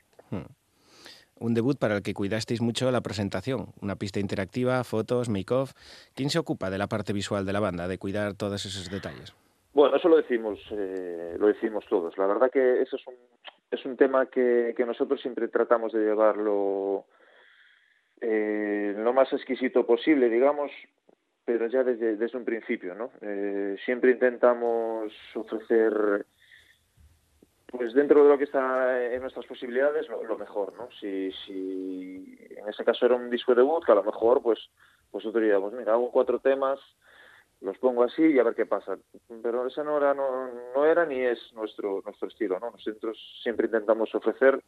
Un debut para el que cuidasteis mucho la presentación, una pista interactiva, fotos, make-off. ¿Quién se ocupa de la parte visual de la banda, de cuidar todos esos detalles? Bueno, eso lo decimos, eh, lo decimos todos. La verdad que eso es un, es un tema que, que nosotros siempre tratamos de llevarlo eh, lo más exquisito posible, digamos, pero ya desde, desde un principio, ¿no? Eh, siempre intentamos ofrecer, pues dentro de lo que está en nuestras posibilidades, lo, lo mejor, ¿no? Si, si en ese caso era un disco de debut, que a lo mejor, pues, pues nosotros diríamos, mira, hago cuatro temas, los pongo así y a ver qué pasa. Pero esa no era, no, no era ni es nuestro nuestro estilo, ¿no? Nosotros siempre intentamos ofrecer,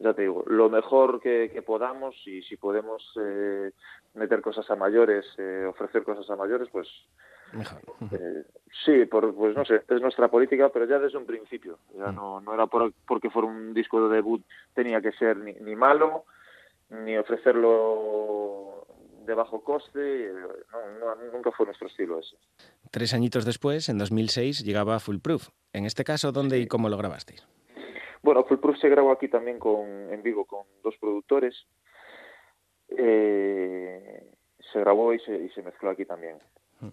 ya te digo, lo mejor que, que podamos, y si podemos eh, meter cosas a mayores, eh, ofrecer cosas a mayores, pues eh, sí, por, pues no sé, es nuestra política, pero ya desde un principio. Ya no, no era por, porque fuera un disco de debut tenía que ser ni, ni malo, ni ofrecerlo de bajo coste, no, no, nunca fue nuestro estilo ese. Tres añitos después, en dos mil seis, llegaba Full Proof. En este caso, ¿dónde y cómo lo grabasteis? Bueno, Full Proof se grabó aquí también con, en Vigo, con dos productores. Eh, se grabó y se, y se mezcló aquí también. Uh-huh.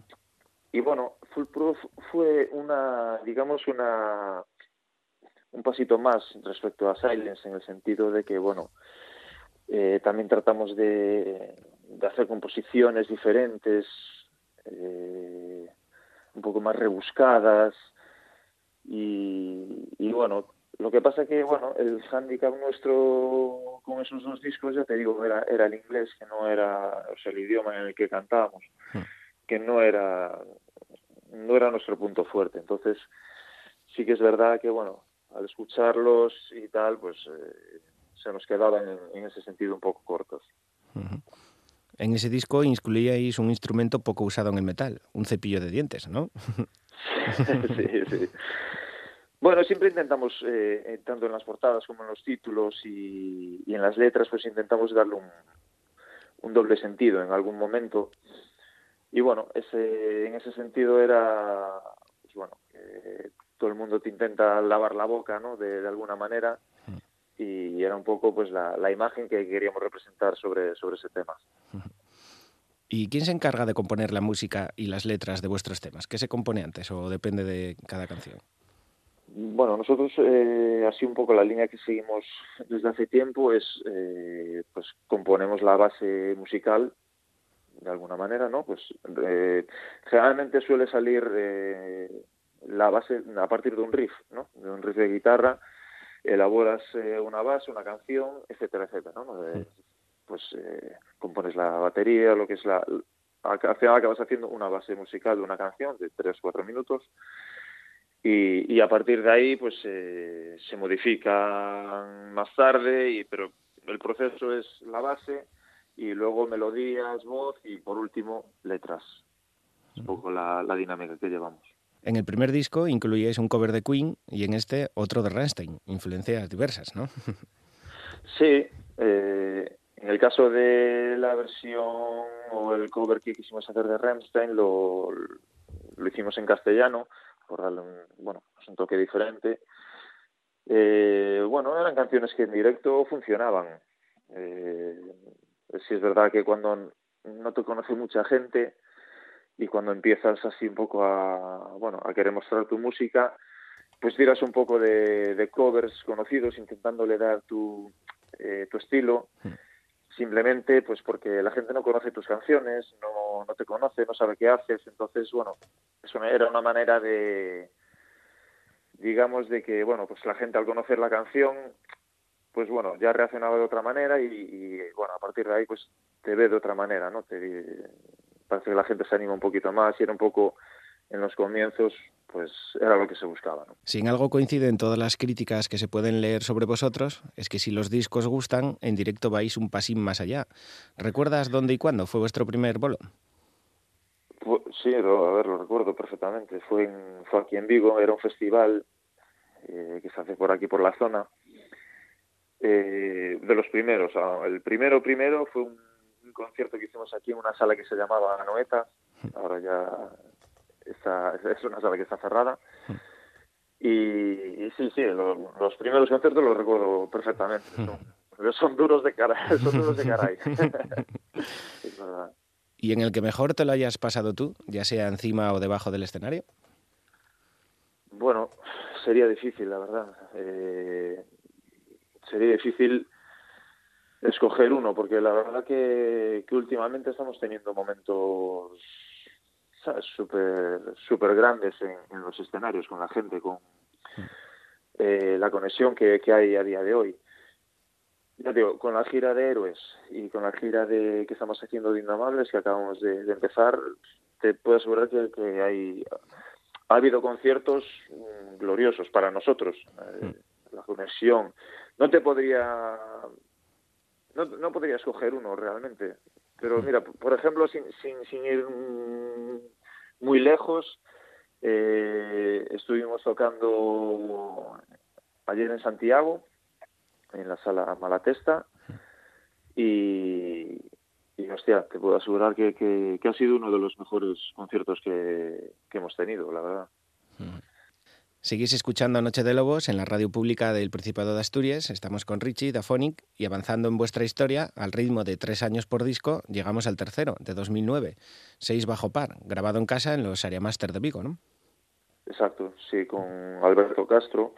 Y bueno, Full Proof fue una, digamos, una un pasito más respecto a Silence, en el sentido de que, bueno, eh, también tratamos de... de hacer composiciones diferentes, eh, un poco más rebuscadas, y, y bueno, lo que pasa que, bueno, el hándicap nuestro con esos dos discos, ya te digo, era, era el inglés, que no era, o sea, el idioma en el que cantábamos, que no era, no era nuestro punto fuerte. Entonces, sí que es verdad que, bueno, al escucharlos y tal, pues eh, se nos quedaban en, en ese sentido un poco cortos. Uh-huh. En ese disco incluíais un instrumento poco usado en el metal, un cepillo de dientes, ¿no? Sí, sí. Bueno, siempre intentamos, eh, tanto en las portadas como en los títulos y, y en las letras, pues intentamos darle un, un doble sentido en algún momento. Y bueno, ese, en ese sentido era, pues bueno, eh, todo el mundo te intenta lavar la boca, ¿no? De, de alguna manera. Y era un poco, pues, la, la imagen que queríamos representar sobre, sobre ese tema. ¿Y quién se encarga de componer la música y las letras de vuestros temas? ¿Qué se compone antes o depende de cada canción? Bueno, nosotros eh, así un poco la línea que seguimos desde hace tiempo es, eh, pues componemos la base musical de alguna manera, ¿no? Pues eh, generalmente suele salir eh, la base a partir de un riff, ¿no? De un riff de guitarra, elaboras eh, una base, una canción, etcétera, etcétera, ¿no? De, pues eh, compones la batería, lo que es la... Al final acabas haciendo una base musical de una canción de tres o cuatro minutos. Y, y a partir de ahí, pues eh, se modifican más tarde, y, pero el proceso es la base y luego melodías, voz y por último letras. Es un poco la, la dinámica que llevamos. En el primer disco incluíais un cover de Queen y en este otro de Rammstein. Influencias diversas, ¿no? Sí. Eh, en el caso de la versión o el cover que quisimos hacer de Rammstein, lo, lo hicimos en castellano, por darle un, bueno, un toque diferente. Eh, bueno, eran canciones que en directo funcionaban. Eh, sí es verdad que cuando no te conoce mucha gente y cuando empiezas así un poco a, bueno, a querer mostrar tu música, pues tiras un poco de, de covers conocidos intentándole dar tu, eh, tu estilo, simplemente pues porque la gente no conoce tus canciones, no, no te conoce, no sabe qué haces. Entonces, bueno, eso era una manera de, digamos, de que, bueno, pues la gente al conocer la canción, pues bueno, ya reaccionaba de otra manera y, y bueno, a partir de ahí pues te ve de otra manera, ¿no? Te, parece que la gente se anima un poquito más y era un poco, en los comienzos, pues era lo que se buscaba, ¿no? Si en algo coinciden todas las críticas que se pueden leer sobre vosotros, es que si los discos gustan, en directo vais un pasín más allá. ¿Recuerdas dónde y cuándo fue vuestro primer bolo? Sí, a ver, lo recuerdo perfectamente. Fue, en, fue aquí en Vigo, era un festival eh, que se hace por aquí, por la zona. Eh, de los primeros, el primero primero fue un, un concierto que hicimos aquí en una sala que se llamaba Noeta. Ahora ya está, es una sala que está cerrada. Y, y sí, sí, lo, los primeros conciertos los recuerdo perfectamente. Son, son duros de caray, son duros de caray. Es verdad. ¿Y en el que mejor te lo hayas pasado tú, ya sea encima o debajo del escenario? Bueno, sería difícil, la verdad. Eh, sería difícil escoger uno, porque la verdad que, que últimamente estamos teniendo momentos, ¿sabes?, súper súper grandes en, en los escenarios, con la gente, con eh, la conexión que, que hay a día de hoy. Ya digo, con la gira de Héroes y con la gira de que estamos haciendo de Indomables, que acabamos de, de empezar, te puedo asegurar que, que hay ha habido conciertos gloriosos para nosotros. Eh, la conexión. No te podría... No, no podría escoger uno realmente. Pero mira, por ejemplo, sin, sin, sin ir muy lejos, eh, estuvimos tocando ayer en Santiago, en la sala Malatesta, y, y hostia, te puedo asegurar que, que, que ha sido uno de los mejores conciertos que, que hemos tenido, la verdad. Seguís escuchando Noche de Lobos en la radio pública del Principado de Asturias. Estamos con Richie de Aphonnic y avanzando en vuestra historia al ritmo de tres años por disco, llegamos al tercero, de dos mil nueve, Seis bajo par, grabado en casa en los Area Master de Vigo, ¿no? Exacto, sí, con Alberto Castro.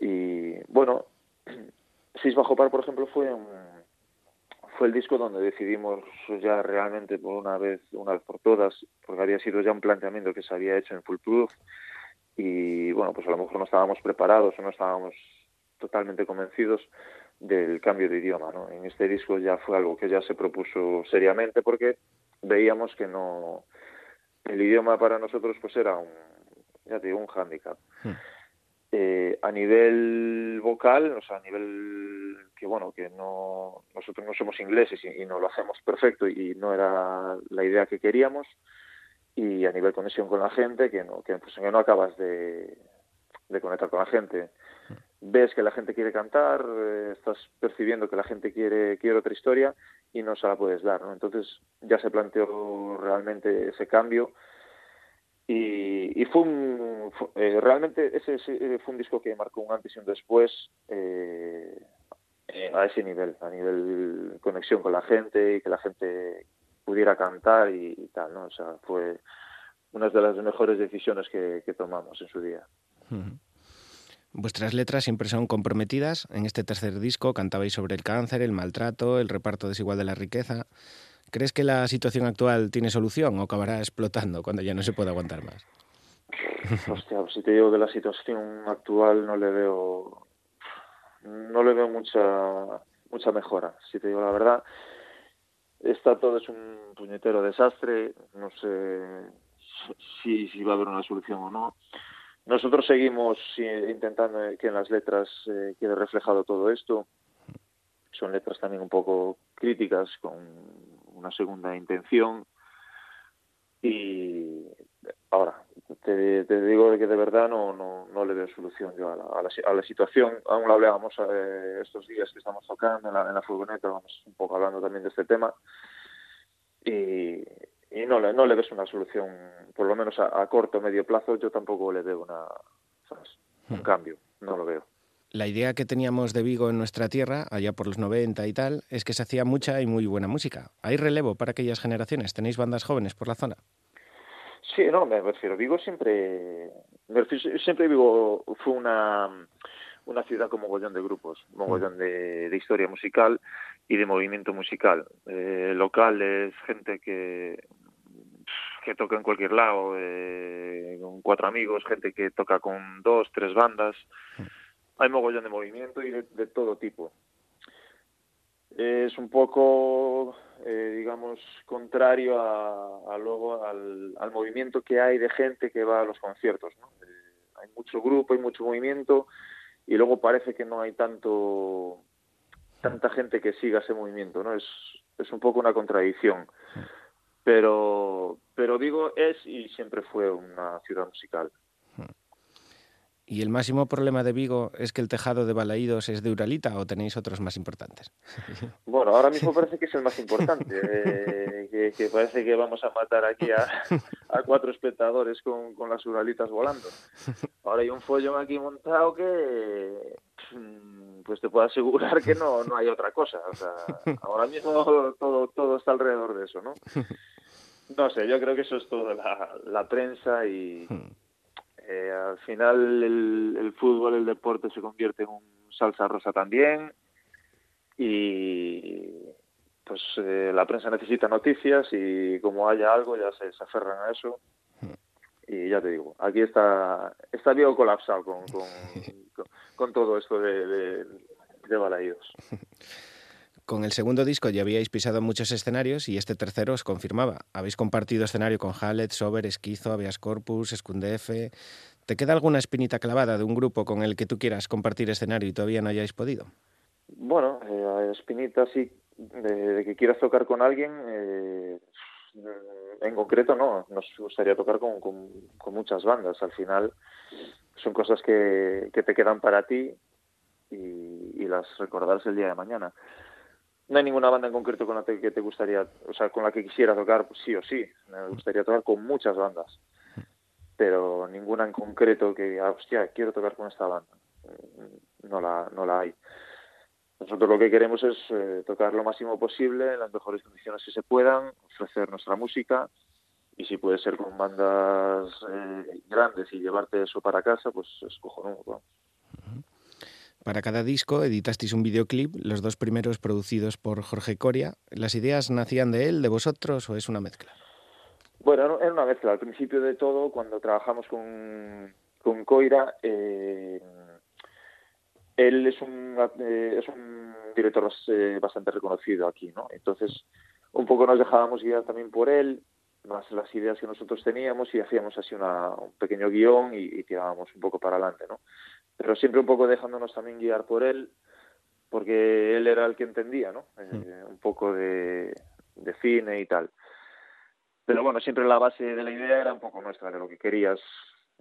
Y bueno, Seis bajo par, por ejemplo, fue un, fue el disco donde decidimos ya realmente por una vez una vez por todas, porque había sido ya un planteamiento que se había hecho en Full Proof y bueno, pues a lo mejor no estábamos preparados o no estábamos totalmente convencidos del cambio de idioma, ¿no? En este disco ya fue algo que ya se propuso seriamente porque veíamos que no, el idioma para nosotros pues era un, ya te digo, un hándicap. Mm. Eh, a nivel vocal, o sea, a nivel que, bueno, que no nosotros no somos ingleses y, y no lo hacemos perfecto y no era la idea que queríamos, y a nivel conexión con la gente, que no que, pues, que no acabas de, de conectar con la gente. Ves que la gente quiere cantar, eh, estás percibiendo que la gente quiere, quiere otra historia y no se la puedes dar, ¿no? Entonces ya se planteó realmente ese cambio. Y, y fue un fue, eh, realmente ese, ese fue un disco que marcó un antes y un después eh, eh, a ese nivel, a nivel conexión con la gente y que la gente pudiera cantar y, y tal, ¿no? O sea, fue una de las mejores decisiones que, que tomamos en su día. Mm-hmm. Vuestras letras siempre son comprometidas. En este tercer disco cantabais sobre el cáncer, el maltrato, el reparto desigual de la riqueza. ¿Crees que la situación actual tiene solución o acabará explotando cuando ya no se pueda aguantar más? Hostia, pues si te digo que la situación actual no le veo, no le veo mucha, mucha mejora, si te digo la verdad. Está todo es un puñetero desastre, no sé si, si va a haber una solución o no. Nosotros seguimos intentando que en las letras eh, quede reflejado todo esto. Son letras también un poco críticas, con una segunda intención. Y ahora, te, te digo que de verdad no, no, no le veo solución yo a la, a la, a la situación. Aún la hablábamos eh, estos días que estamos tocando en la, en la furgoneta, vamos un poco hablando también de este tema. Y... Y no, no le ves una solución, por lo menos a, a corto o medio plazo, yo tampoco le veo una, ¿sabes? un cambio, no lo veo. La idea que teníamos de Vigo en nuestra tierra, allá por los noventa y tal, es que se hacía mucha y muy buena música. ¿Hay relevo para aquellas generaciones? ¿Tenéis bandas jóvenes por la zona? Sí, no, me refiero, Vigo siempre... Me refiero, siempre Vigo fue una... una ciudad con mogollón de grupos, mogollón de, de historia musical y de movimiento musical. Eh, locales, gente que, que toca en cualquier lado, eh, con cuatro amigos, gente que toca con dos, tres bandas. Hay mogollón de movimiento y de, de todo tipo. Es un poco, eh, digamos, contrario a, a luego al, al movimiento que hay de gente que va a los conciertos, ¿no? Eh, hay mucho grupo, hay mucho movimiento, y luego parece que no hay tanto tanta gente que siga ese movimiento, ¿no? Es, es un poco una contradicción. Pero pero Vigo es y siempre fue una ciudad musical. ¿Y el máximo problema de Vigo es que el tejado de Balaídos es de Uralita o tenéis otros más importantes? Bueno, ahora mismo parece que es el más importante, eh, que, que parece que vamos a matar aquí a, a cuatro espectadores con, con las Uralitas volando. Ahora hay un follón aquí montado que pues te puedo asegurar que no, no hay otra cosa. O sea, ahora mismo todo, todo está alrededor de eso, ¿no? No sé, yo creo que eso es todo la, la prensa y... Eh, al final el, el fútbol, el deporte se convierte en un salsa rosa también y pues eh, la prensa necesita noticias y como haya algo ya se, se aferran a eso y ya te digo, aquí está está Vigo colapsado con, con, con, con todo esto de, de, de Balaídos. Con el segundo disco ya habíais pisado muchos escenarios y este tercero os confirmaba. Habéis compartido escenario con Hallet, Sober, Esquizo, Habeas Corpus, Scundefe... ¿Te queda alguna espinita clavada de un grupo con el que tú quieras compartir escenario y todavía no hayáis podido? Bueno, eh, espinita sí, de, de que quieras tocar con alguien, eh, en concreto no. Nos gustaría tocar con, con, con muchas bandas. Al final son cosas que, que te quedan para ti y, y las recordarás el día de mañana. No hay ninguna banda en concreto con la que te gustaría, o sea, con la que quisiera tocar, pues sí o sí. Me gustaría tocar con muchas bandas, pero ninguna en concreto que diga, hostia, quiero tocar con esta banda. No la, no la hay. Nosotros lo que queremos es eh, tocar lo máximo posible, en las mejores condiciones que se puedan, ofrecer nuestra música, y si puede ser con bandas eh, grandes y llevarte eso para casa, pues es cojonudo, ¿no? Para cada disco editasteis un videoclip, los dos primeros producidos por Jorge Coria. ¿Las ideas nacían de él, de vosotros, o es una mezcla? Bueno, era una mezcla. Al principio de todo, cuando trabajamos con, con Coira, eh, él es un, eh, es un director eh, bastante reconocido aquí, ¿no? Entonces, un poco nos dejábamos guiar también por él, más las ideas que nosotros teníamos, y hacíamos así una, un pequeño guión y, y tirábamos un poco para adelante, ¿no? Pero siempre un poco dejándonos también guiar por él, porque él era el que entendía, ¿no? Eh, un poco de, de cine y tal. Pero bueno, siempre la base de la idea era un poco nuestra, de lo que querías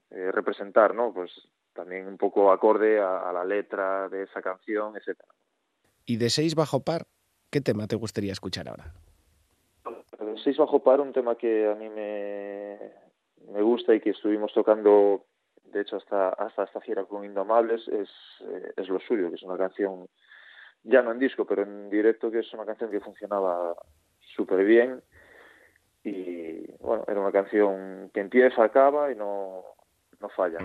eh, representar, ¿no? Pues también un poco acorde a, a la letra de esa canción, etcétera. Y de seis bajo par, ¿qué tema te gustaría escuchar ahora? De seis bajo par, un tema que a mí me, me gusta y que estuvimos tocando... De hecho, hasta hasta esta fiera con Indomables es, eh, es Lo Suyo, que es una canción, ya no en disco, pero en directo, que es una canción que funcionaba súper bien. Y bueno, era una canción que empieza, acaba y no, no falla.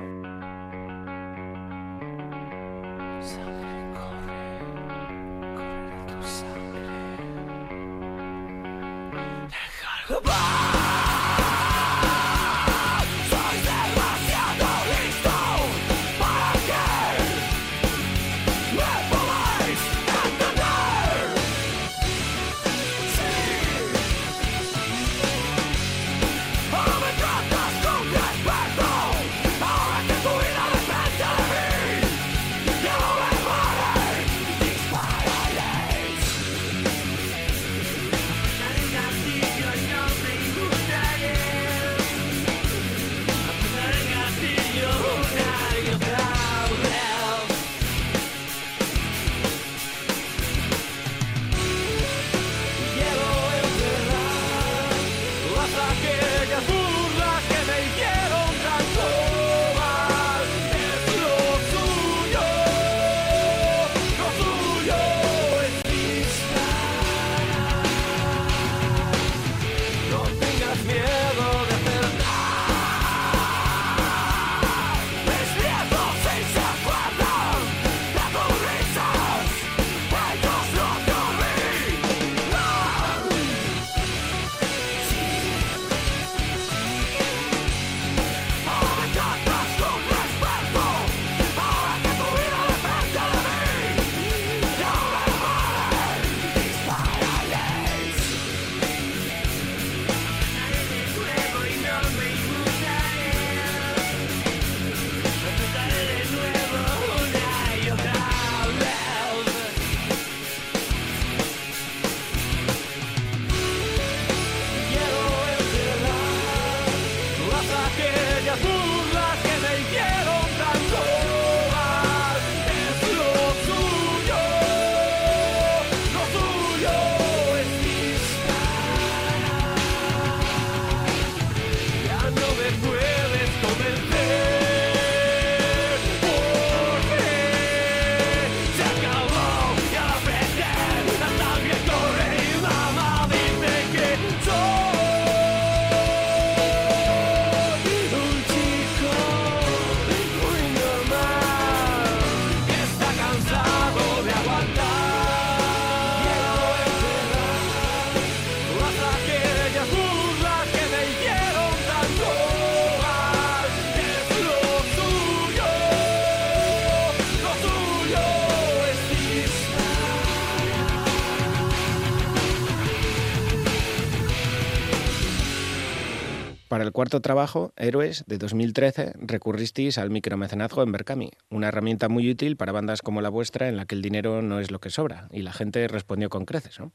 Para el cuarto trabajo, Héroes, de dos mil trece, recurristeis al micromecenazgo en Berkami, una herramienta muy útil para bandas como la vuestra en la que el dinero no es lo que sobra, y la gente respondió con creces, ¿no?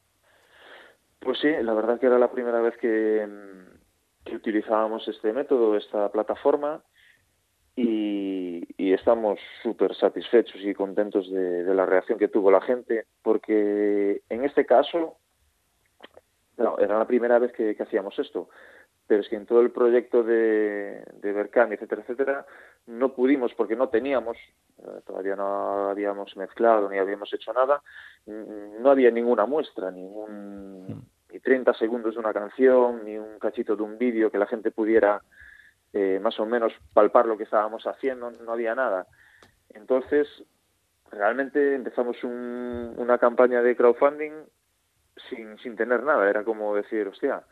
Pues sí, la verdad que era la primera vez que, que utilizábamos este método, esta plataforma, y, y estamos súper satisfechos y contentos de, de la reacción que tuvo la gente, porque en este caso, no, era la primera vez que, que hacíamos esto. Pero es que en todo el proyecto de, de Berkami, etcétera, etcétera, no pudimos porque no teníamos, eh, todavía no habíamos mezclado ni habíamos hecho nada, no había ninguna muestra, ningún, ni treinta segundos de una canción, ni un cachito de un vídeo que la gente pudiera eh, más o menos palpar lo que estábamos haciendo, no había nada. Entonces, realmente empezamos un, una campaña de crowdfunding sin, sin tener nada, era como decir, hostia,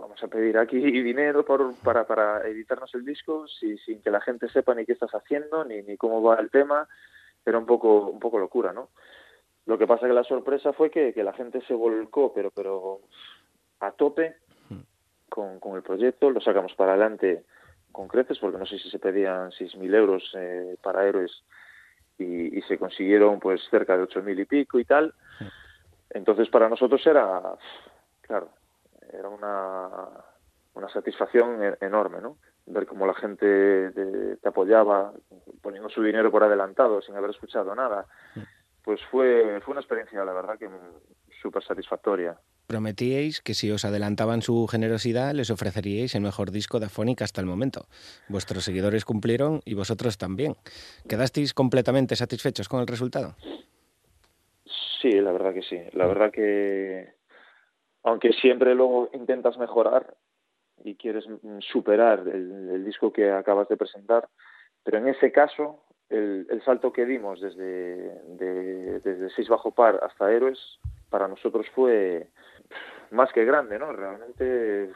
vamos a pedir aquí dinero por, para, para editarnos el disco si, sin que la gente sepa ni qué estás haciendo ni, ni cómo va el tema. Era un poco un poco locura, ¿no? Lo que pasa que la sorpresa fue que, que la gente se volcó, pero pero a tope con, con el proyecto. Lo sacamos para adelante con creces, porque no sé si se pedían seis mil euros eh, para Héroes y, y se consiguieron pues cerca de ocho mil y pico y tal. Entonces para nosotros era, claro, era una, una satisfacción enorme, ¿no? Ver cómo la gente de, te apoyaba, poniendo su dinero por adelantado, sin haber escuchado nada. Pues fue, fue una experiencia, la verdad, que súper satisfactoria. Prometíais que si os adelantaban su generosidad, les ofreceríais el mejor disco de Aphonnic hasta el momento. Vuestros seguidores cumplieron y vosotros también. ¿Quedasteis completamente satisfechos con el resultado? Sí, la verdad que sí. La verdad que... aunque siempre luego intentas mejorar y quieres superar el, el disco que acabas de presentar, pero en ese caso el, el salto que dimos desde, de, desde seis bajo par hasta Héroes, para nosotros fue más que grande, ¿no? Realmente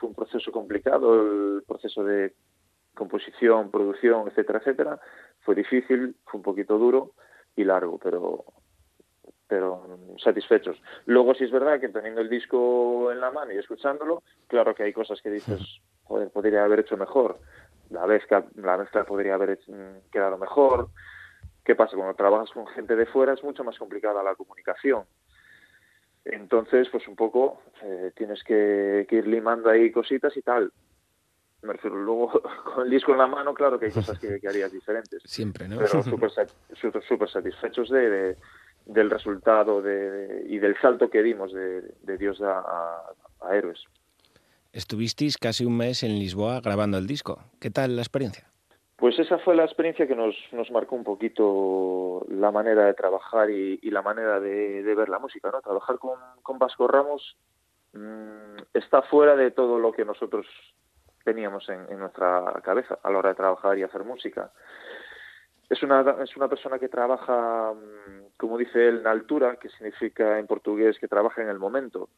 fue un proceso complicado, el proceso de composición, producción, etcétera, etcétera. Fue difícil, fue un poquito duro y largo, pero... pero satisfechos. Luego sí es verdad que teniendo el disco en la mano y escuchándolo, claro que hay cosas que dices, joder, podría haber hecho mejor, la mezcla, la mezcla podría haber hecho, quedado mejor. ¿Qué pasa? Cuando trabajas con gente de fuera es mucho más complicada la comunicación. Entonces, pues un poco eh, tienes que, que ir limando ahí cositas y tal. Me refiero, luego con el disco en la mano, claro que hay cosas que, que harías diferentes. Siempre, ¿no? Pero súper súper satisfechos de... de del resultado de, y del salto que dimos de, de Dios a, a, a Héroes. Estuvisteis casi un mes en Lisboa grabando el disco. ¿Qué tal la experiencia? Pues esa fue la experiencia que nos, nos marcó un poquito la manera de trabajar y, y la manera de, de ver la música, ¿no? Trabajar con, con Vasco Ramos mmm, está fuera de todo lo que nosotros teníamos en, en nuestra cabeza a la hora de trabajar y hacer música. Es una, es una persona que trabaja, como dice él, en altura, que significa en portugués que trabaja en el momento.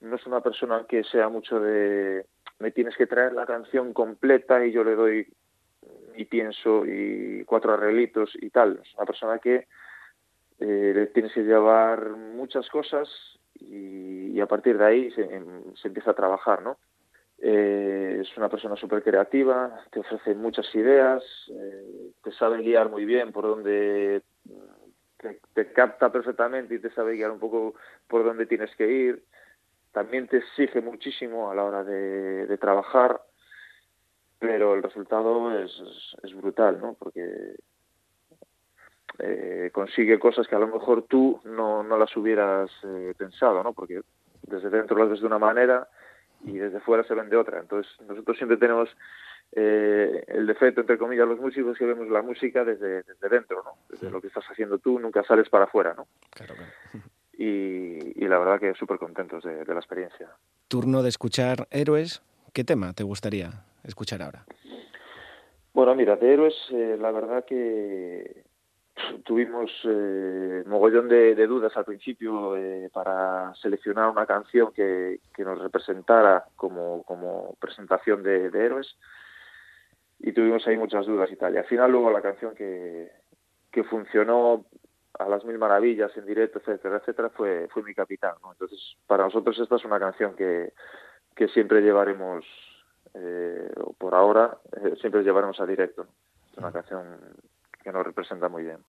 No es una persona que sea mucho de, me tienes que traer la canción completa y yo le doy y pienso y cuatro arreglitos y tal. Es una persona que eh, le tienes que llevar muchas cosas y, y a partir de ahí se, se empieza a trabajar, ¿no? Eh, es una persona súper creativa, te ofrece muchas ideas, eh, te sabe guiar muy bien por donde te, te capta perfectamente y te sabe guiar un poco por donde tienes que ir. También te exige muchísimo a la hora de, de trabajar, pero el resultado es, es brutal, ¿no? Porque eh, consigue cosas que a lo mejor tú no, no las hubieras eh, pensado, ¿no? Porque desde dentro lo haces de una manera y desde fuera se ven de otra. Entonces nosotros siempre tenemos eh, el defecto, entre comillas, los músicos, que vemos la música desde, desde dentro, ¿no? Desde sí. Lo que estás haciendo tú, nunca sales para afuera, ¿no? Claro, claro. Y, y la verdad que súper contentos de, de la experiencia. Turno de escuchar Héroes. ¿Qué tema te gustaría escuchar ahora? Bueno, mira, de Héroes, eh, la verdad que tuvimos eh, mogollón de, de dudas al principio eh, para seleccionar una canción que, que nos representara como, como presentación de, de Héroes, y tuvimos ahí muchas dudas y tal, y al final luego la canción que, que funcionó a las mil maravillas en directo, etcétera, etcétera, fue, fue Mi Capitán, ¿no? Entonces para nosotros esta es una canción que, que siempre llevaremos eh, por ahora eh, siempre llevaremos a directo, ¿no? Es una canción que nos representa muy bien. Los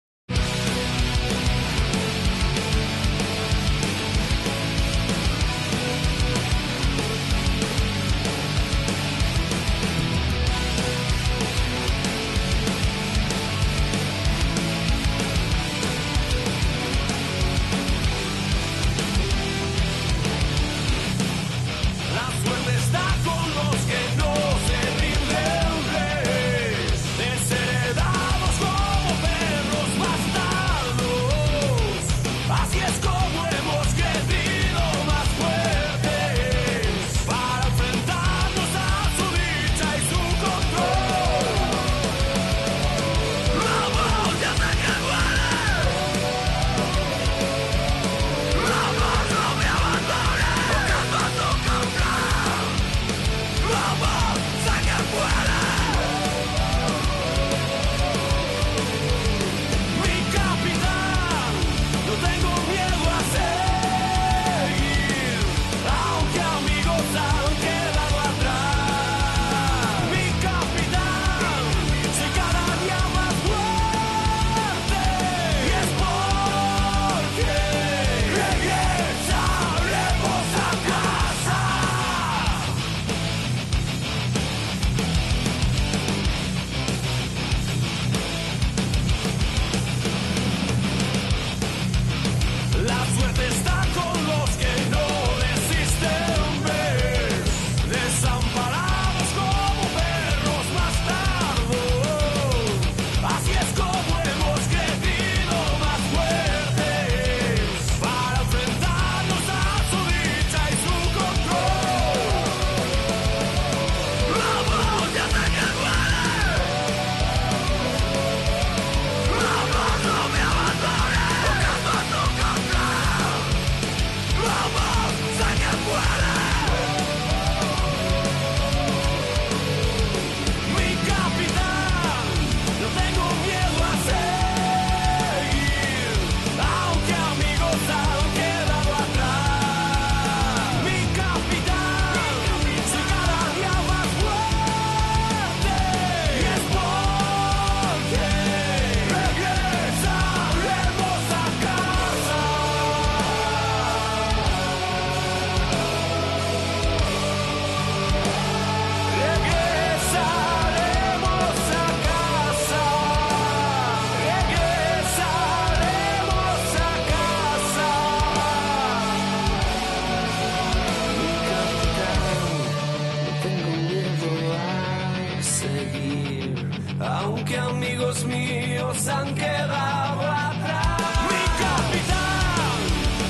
los míos han quedado atrás. Mi capitán,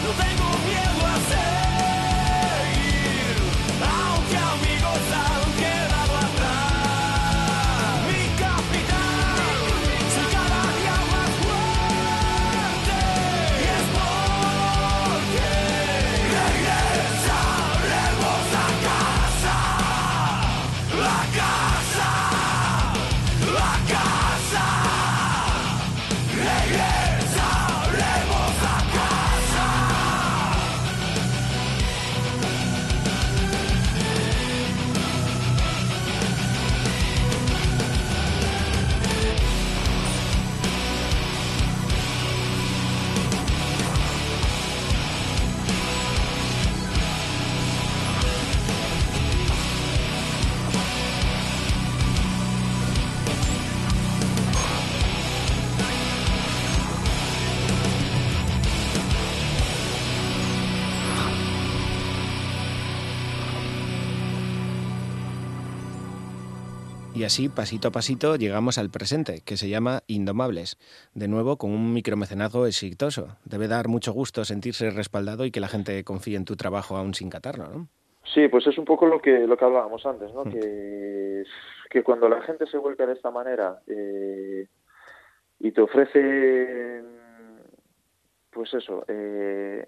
no tengo miedo a seguir, aunque amigos han quedado atrás. Mi capitán, soy cada día más fuerte, y es porque regresaremos a casa, a casa. Y así, pasito a pasito, llegamos al presente, que se llama Indomables. De nuevo, con un micromecenazgo exitoso. Debe dar mucho gusto sentirse respaldado y que la gente confíe en tu trabajo aún sin catarlo, ¿no? Sí, pues es un poco lo que lo que hablábamos antes, ¿no? Mm. Que, que cuando la gente se vuelca de esta manera eh, y te ofrece, pues eso, eh,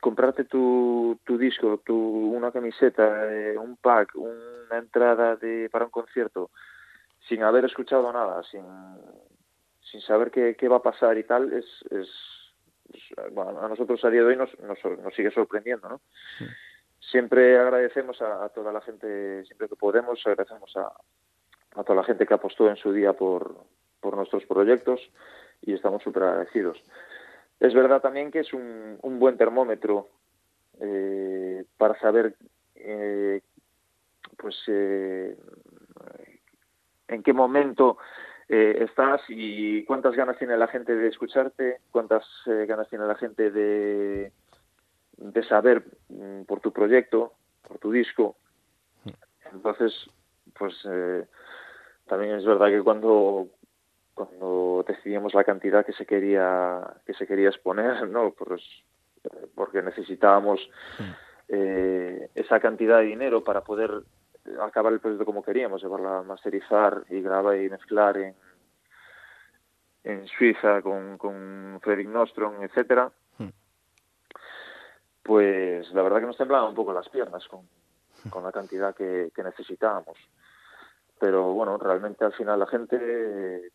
comprarte tu, tu disco, tu, una camiseta, eh, un pack, una entrada de, para un concierto, sin haber escuchado nada, sin, sin saber qué, qué va a pasar y tal, es, es, es bueno, a nosotros a día de hoy nos, nos, nos sigue sorprendiendo, ¿no? Sí. Siempre agradecemos a, a toda la gente, siempre que podemos, agradecemos a, a toda la gente que apostó en su día por, por nuestros proyectos y estamos súper agradecidos. Es verdad también que es un, un buen termómetro eh, para saber eh, pues eh, en qué momento eh, estás y cuántas ganas tiene la gente de escucharte, cuántas eh, ganas tiene la gente de, de saber mm, por tu proyecto, por tu disco. Entonces, pues eh, también es verdad que cuando... cuando decidimos la cantidad que se quería que se quería exponer, no, pues, porque necesitábamos eh, esa cantidad de dinero para poder acabar el proyecto como queríamos, llevarla a masterizar y grabar y mezclar en, en Suiza con, con Fredrik Nordström, etcétera. Pues la verdad que nos temblaban un poco las piernas con, con la cantidad que, que necesitábamos. Pero bueno, realmente al final la gente... Eh,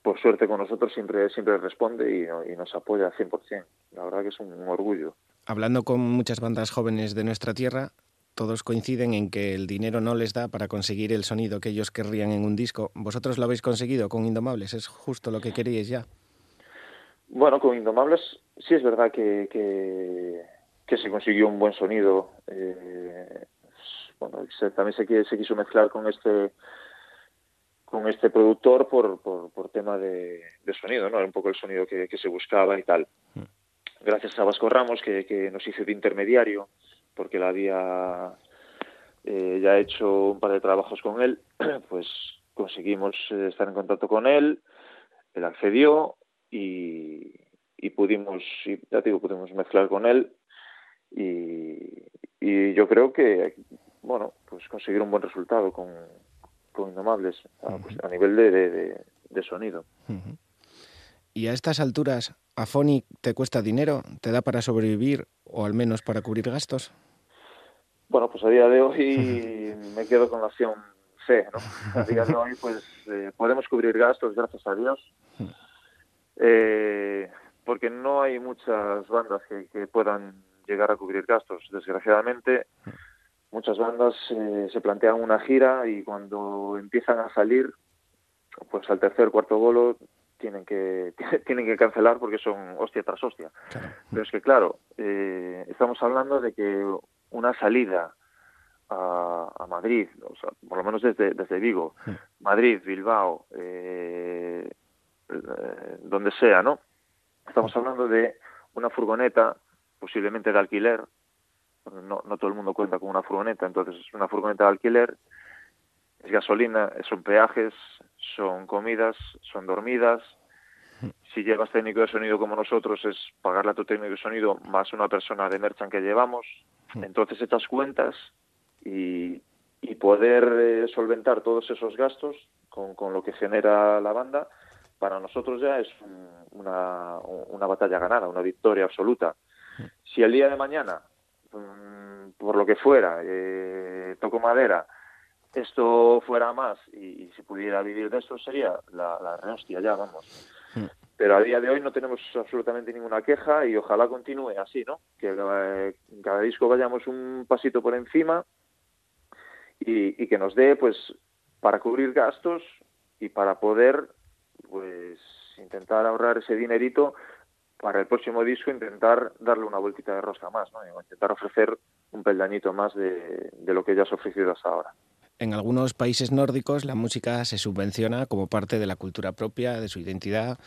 por suerte con nosotros siempre siempre responde y, y nos apoya al cien por ciento. La verdad que es un, un orgullo. Hablando con muchas bandas jóvenes de nuestra tierra, todos coinciden en que el dinero no les da para conseguir el sonido que ellos querrían en un disco. ¿Vosotros lo habéis conseguido con Indomables? ¿Es justo lo que queríais ya? Bueno, con Indomables sí es verdad que, que, que se consiguió un buen sonido. Eh, bueno, se, también se, se quiso mezclar con este... con este productor por, por, por tema de, de sonido, ¿no? Era un poco el sonido que, que se buscaba y tal. Gracias a Vasco Ramos, que, que nos hizo de intermediario, porque él había eh, ya hecho un par de trabajos con él, pues conseguimos estar en contacto con él, él accedió y, y pudimos, y, ya digo, pudimos mezclar con él y, y yo creo que, bueno, pues conseguir un buen resultado con... Indomables, a, pues, a nivel de, de, de sonido. Uh-huh. ¿Y a estas alturas, Aphonnic te cuesta dinero? ¿Te da para sobrevivir o al menos para cubrir gastos? Bueno, pues a día de hoy me quedo con la opción C, ¿no? A día de hoy pues eh, podemos cubrir gastos, gracias a Dios, eh, porque no hay muchas bandas que, que puedan llegar a cubrir gastos, desgraciadamente. Muchas bandas eh, se plantean una gira y cuando empiezan a salir, pues al tercer, cuarto bolo tienen que tienen que cancelar porque son hostia tras hostia. Claro. Pero es que claro, eh, estamos hablando de que una salida a, a Madrid, o sea, por lo menos desde, desde Vigo, sí. Madrid, Bilbao, eh, eh, donde sea, ¿no? Estamos hablando de una furgoneta, posiblemente de alquiler. No, no todo el mundo cuenta con una furgoneta, entonces es una furgoneta de alquiler, es gasolina, son peajes, son comidas, son dormidas. Si llevas técnico de sonido como nosotros, es pagarle a tu técnico de sonido más una persona de merchant que llevamos. Entonces echas cuentas y, y poder eh, solventar todos esos gastos con, con lo que genera la banda, para nosotros ya es un, una, una batalla ganada, una victoria absoluta. Si el día de mañana, um, por lo que fuera, eh, toco madera, esto fuera más y, y si pudiera vivir de esto, sería la, la rehostia ya, vamos. Pero a día de hoy no tenemos absolutamente ninguna queja y ojalá continúe así, ¿no? Que eh, cada disco vayamos un pasito por encima y, y que nos dé, pues, para cubrir gastos y para poder, pues, intentar ahorrar ese dinerito para el próximo disco, intentar darle una vueltita de rosca más, ¿no? Y intentar ofrecer un peldañito más de, de lo que ya has ofrecido hasta ahora. En algunos países nórdicos la música se subvenciona como parte de la cultura propia, de su identidad.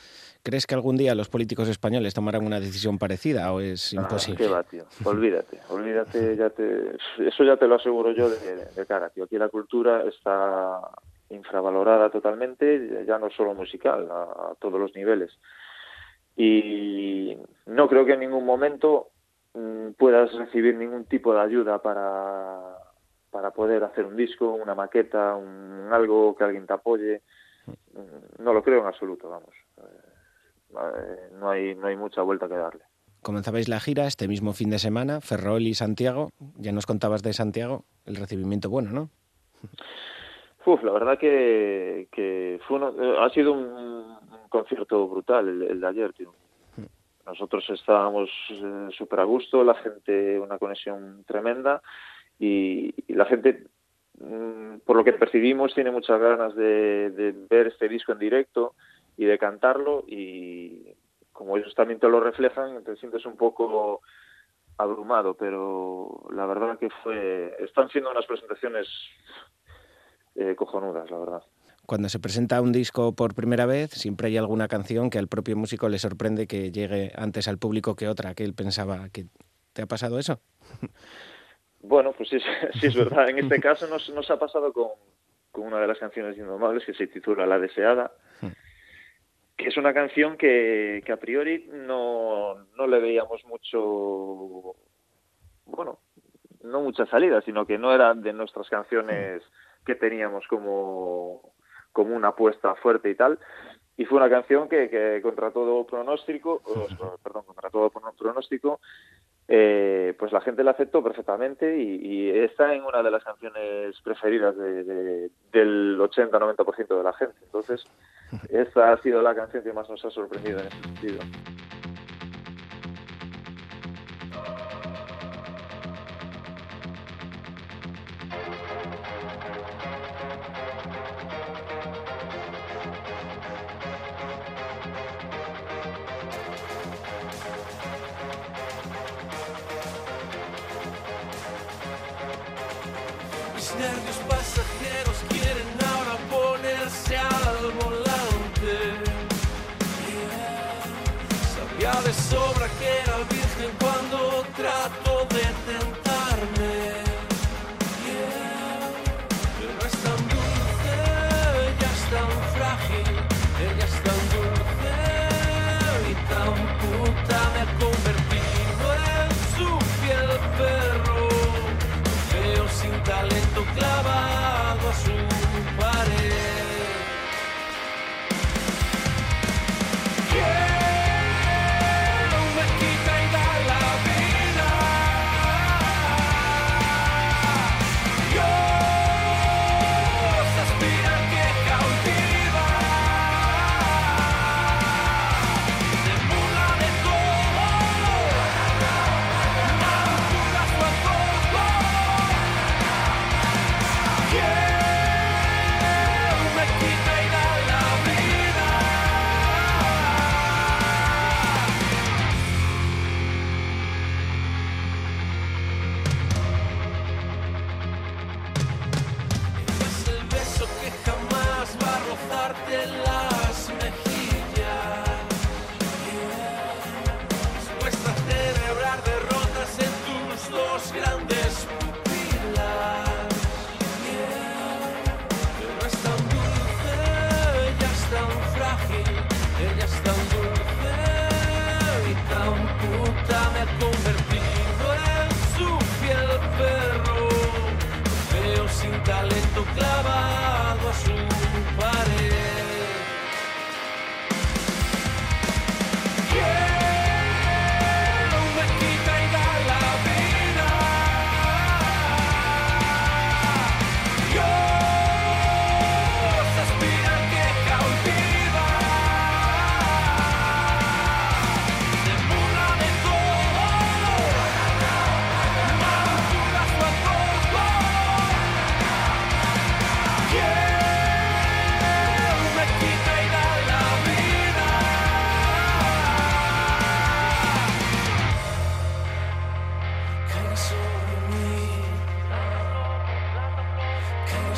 ¿Crees que algún día los políticos españoles tomarán una decisión parecida o es imposible? Ah, qué va, tío. Olvídate, olvídate, ya te... eso ya te lo aseguro yo de, de cara, tío. Aquí la cultura está infravalorada totalmente, ya no solo musical, a, a todos los niveles. Y no creo que en ningún momento puedas recibir ningún tipo de ayuda para... para poder hacer un disco, una maqueta, un algo que alguien te apoye. No lo creo en absoluto, vamos. Eh, no hay no hay mucha vuelta que darle. Comenzabais la gira este mismo fin de semana, Ferrol y Santiago. Ya nos contabas de Santiago, el recibimiento bueno, ¿no? Uf, la verdad que, que fue uno, ha sido un, un concierto brutal el, el de ayer, tío. Nosotros estábamos eh, súper a gusto, la gente, una conexión tremenda. Y la gente, por lo que percibimos, tiene muchas ganas de, de ver este disco en directo y de cantarlo, y como ellos también te lo reflejan, te sientes un poco abrumado, pero la verdad que fue... Están siendo unas presentaciones eh, cojonudas, la verdad. Cuando se presenta un disco por primera vez, siempre hay alguna canción que al propio músico le sorprende que llegue antes al público que otra, que él pensaba que... ¿Te ha pasado eso? Bueno, pues sí, sí es verdad. En este caso nos, nos ha pasado con, con una de las canciones indomables, que se titula La Deseada, que es una canción que, que a priori no, no le veíamos mucho, bueno, no mucha salida, sino que no era de nuestras canciones que teníamos como, como una apuesta fuerte y tal. Y fue una canción que, que contra todo pronóstico, oh, perdón, contra todo pronóstico, Eh, pues la gente la aceptó perfectamente y, y está en una de las canciones preferidas de, de, del ochenta noventa por ciento de la gente. Entonces, esta ha sido la canción que más nos ha sorprendido en ese sentido.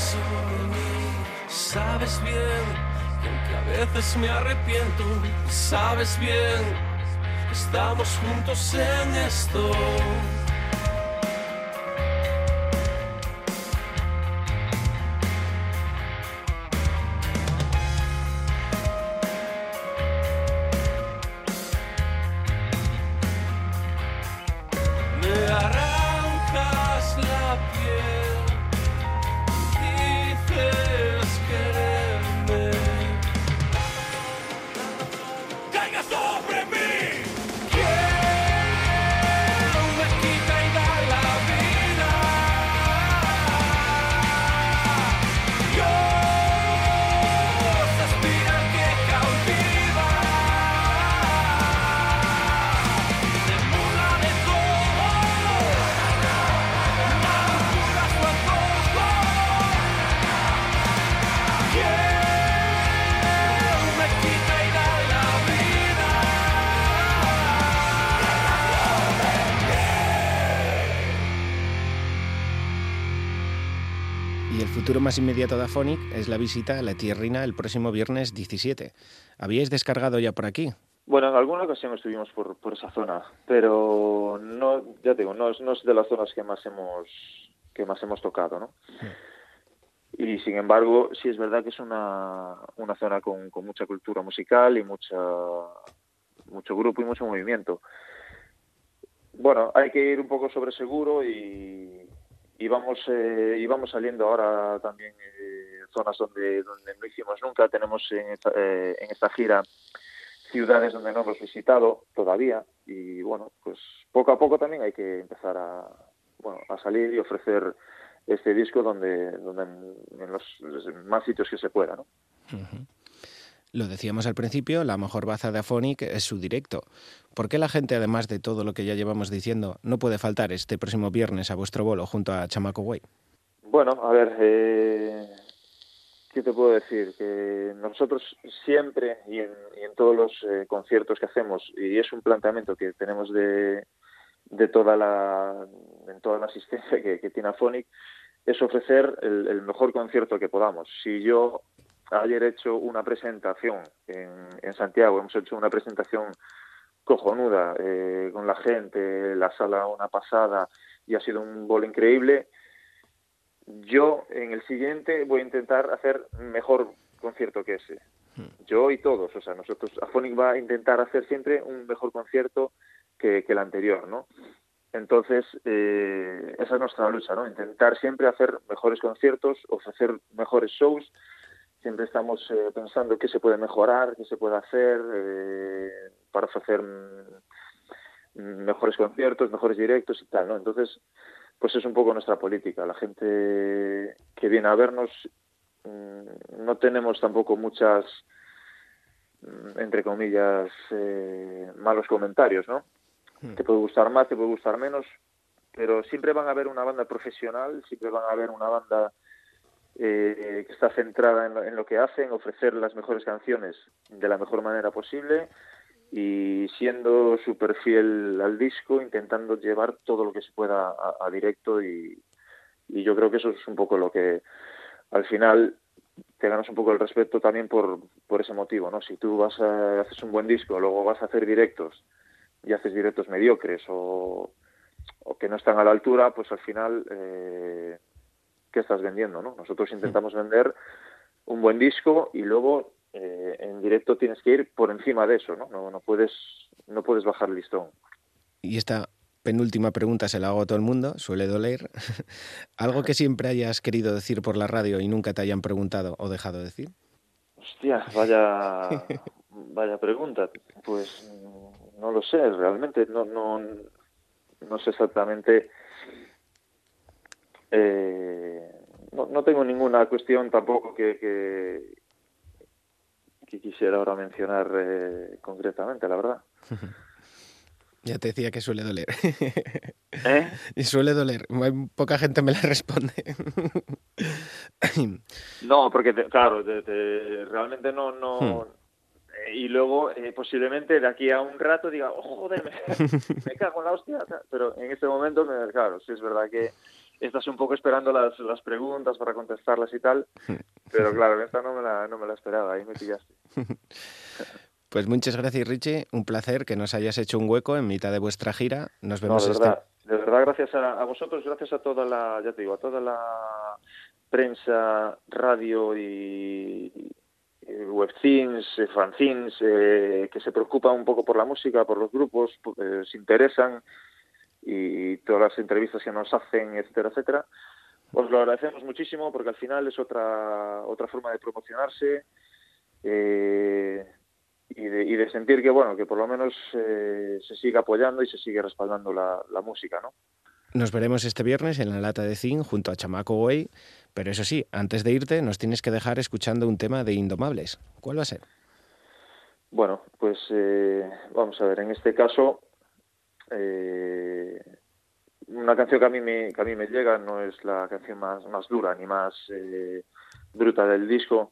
sobre mí. Sabes bien, y aunque a veces me arrepiento, sabes bien, estamos juntos en esto. El futuro más inmediato de Aphonnic es la visita a la Tierrina el próximo viernes diecisiete. ¿Habíais descargado ya por aquí? Bueno, en alguna ocasión estuvimos por, por esa zona, pero no, ya te digo, no es, no es de las zonas que más hemos que más hemos tocado, ¿no? Sí. Y sin embargo, sí es verdad que es una, una zona con, con mucha cultura musical y mucha mucho grupo y mucho movimiento. Bueno, hay que ir un poco sobre seguro y Y vamos, eh, y vamos saliendo ahora también eh, zonas donde, donde no hicimos nunca. Tenemos en esta, eh, en esta gira ciudades donde no hemos visitado todavía. Y bueno, pues poco a poco también hay que empezar a, bueno, a salir y ofrecer este disco donde, donde en, en los, los más sitios que se pueda, ¿no? Uh-huh. Lo decíamos al principio, la mejor baza de Aphonnic es su directo. ¿Por qué la gente, además de todo lo que ya llevamos diciendo, no puede faltar este próximo viernes a vuestro bolo junto a Chamaco Way? Bueno, a ver, eh, ¿qué te puedo decir? Que nosotros siempre y en, y en todos los eh, conciertos que hacemos, y es un planteamiento que tenemos de, de toda la en toda la asistencia que, que tiene Aphonnic, es ofrecer el, el mejor concierto que podamos. Si yo ayer he hecho una presentación en, en Santiago, hemos hecho una presentación cojonuda eh, con la gente, la sala una pasada y ha sido un bolo increíble. Yo en el siguiente voy a intentar hacer mejor concierto que ese. Yo y todos, o sea, nosotros, Aphonnic va a intentar hacer siempre un mejor concierto que, que el anterior, ¿no? Entonces, eh, esa es nuestra lucha, ¿no? Intentar siempre hacer mejores conciertos, ofrecer mejores shows. Siempre estamos eh, pensando qué se puede mejorar, qué se puede hacer eh, para ofrecer mejores conciertos, mejores directos y tal, ¿no? Entonces, pues es un poco nuestra política. La gente que viene a vernos, mmm, no tenemos tampoco muchas, entre comillas, eh, malos comentarios, ¿no? Mm. Te puede gustar más, te puede gustar menos, pero siempre van a ver una banda profesional, siempre van a ver una banda Eh, que está centrada en lo, en lo que hacen, ofrecer las mejores canciones de la mejor manera posible y siendo súper fiel al disco, intentando llevar todo lo que se pueda a, a directo y, y yo creo que eso es un poco lo que al final te ganas un poco el respeto también por, por ese motivo, ¿no? Si tú vas a, haces un buen disco, luego vas a hacer directos y haces directos mediocres o, o que no están a la altura, pues al final eh, que estás vendiendo, ¿no? Nosotros intentamos vender un buen disco y luego eh, en directo tienes que ir por encima de eso, ¿no? No, no puedes, no puedes bajar el listón. Y esta penúltima pregunta se la hago a todo el mundo, suele doler. ¿Algo que siempre hayas querido decir por la radio y nunca te hayan preguntado o dejado de decir? Hostia, vaya, vaya pregunta. Pues no lo sé, realmente no, no, no sé exactamente. Eh, no, no tengo ninguna cuestión tampoco que, que, que quisiera ahora mencionar eh, concretamente, la verdad. Ya te decía que suele doler. ¿Eh? Y suele doler. Poca gente me la responde. No, porque, te, claro, te, te, realmente no... no hmm. Y luego, eh, posiblemente, de aquí a un rato diga, oh, joder, me, me cago en la hostia. Pero en este momento, claro, sí es verdad que estás un poco esperando las, las preguntas para contestarlas y tal, pero claro, esta no me la, no me la esperaba, ahí me pillaste. Pues muchas gracias, Richie, un placer que nos hayas hecho un hueco en mitad de vuestra gira. Nos vemos. No, de verdad, este... de verdad gracias a, a vosotros, gracias a toda la, ya te digo, a toda la prensa, radio y... webzines, fanzines, eh, que se preocupan un poco por la música, por los grupos, eh, se interesan, y todas las entrevistas que nos hacen, etcétera, etcétera. Os lo agradecemos muchísimo porque al final es otra otra forma de promocionarse eh, y, de, y de sentir que, bueno, que por lo menos eh, se sigue apoyando y se sigue respaldando la, la música, ¿no? Nos veremos este viernes en la Lata de Zinc junto a Chamaco Way, pero eso sí, antes de irte nos tienes que dejar escuchando un tema de Indomables. ¿Cuál va a ser? Bueno, pues eh, vamos a ver, en este caso eh, una canción que a mí me, que a mí me llega, no es la canción más, más dura ni más eh, bruta del disco,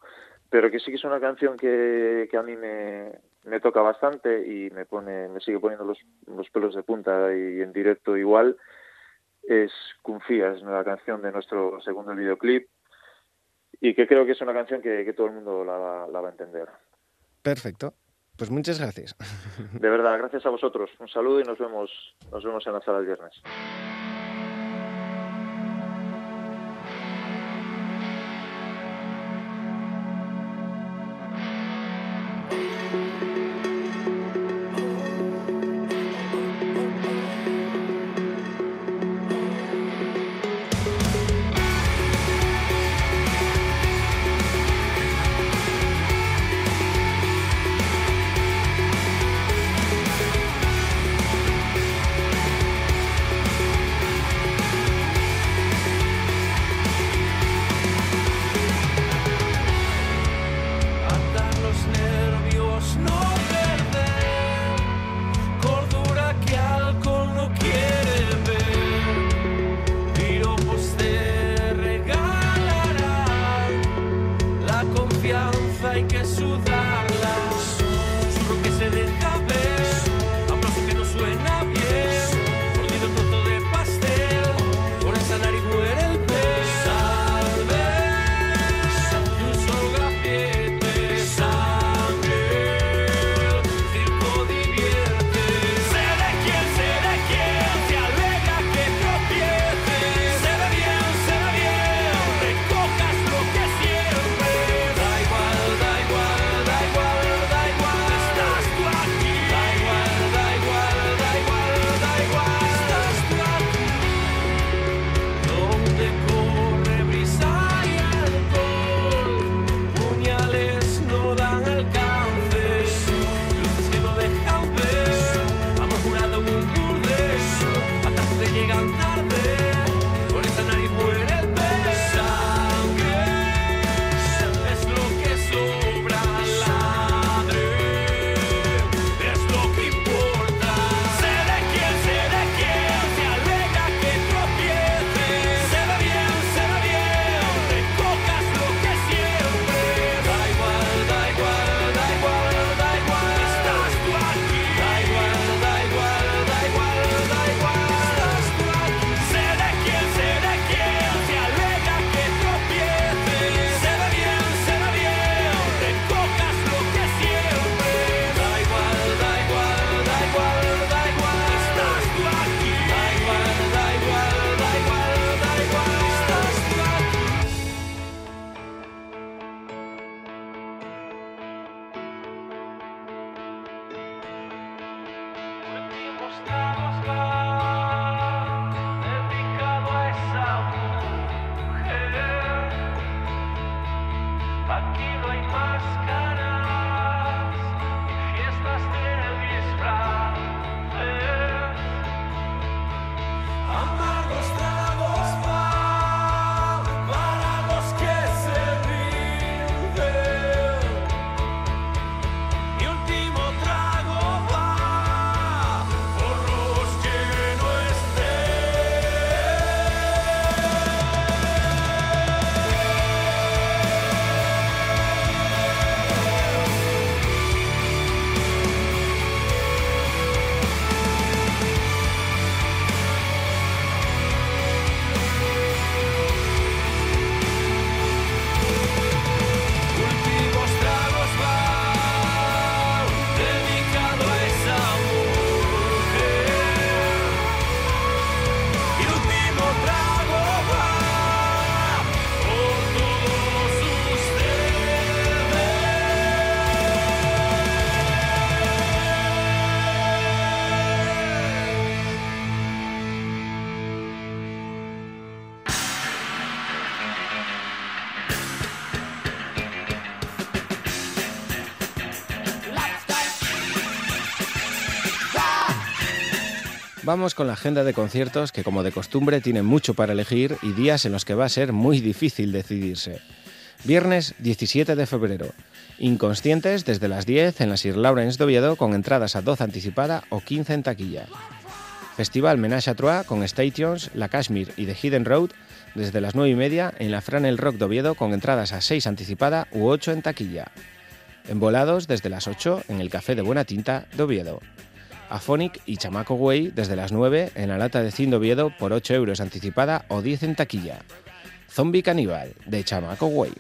pero que sí que es una canción que, que a mí me, me toca bastante y me pone, me sigue poniendo los, los pelos de punta, y en directo igual. Es Confía, es una canción de nuestro segundo videoclip y que creo que es una canción que, que todo el mundo la, la va a entender. Perfecto, pues muchas gracias. De verdad, gracias a vosotros. Un saludo y nos vemos, nos vemos en la sala el viernes. Vamos con la agenda de conciertos, que como de costumbre tiene mucho para elegir y días en los que va a ser muy difícil decidirse. Viernes diecisiete de febrero. Inconscientes desde las diez en la Sir Lawrence de Oviedo, con entradas a doce anticipada o quince en taquilla. Festival Menage à Trois con Stations, La Cashmere y The Hidden Road desde las nueve y media en la Fran el Rock de Oviedo, con entradas a seis anticipada u ocho en taquilla. Envolados desde las ocho en el Café de Buena Tinta de Oviedo. Aphonnic y Chamaco Güey desde las nueve en la Lata de Cin de Oviedo por ocho euros anticipada o diez en taquilla. Zombie Caníbal, de Chamaco Güey.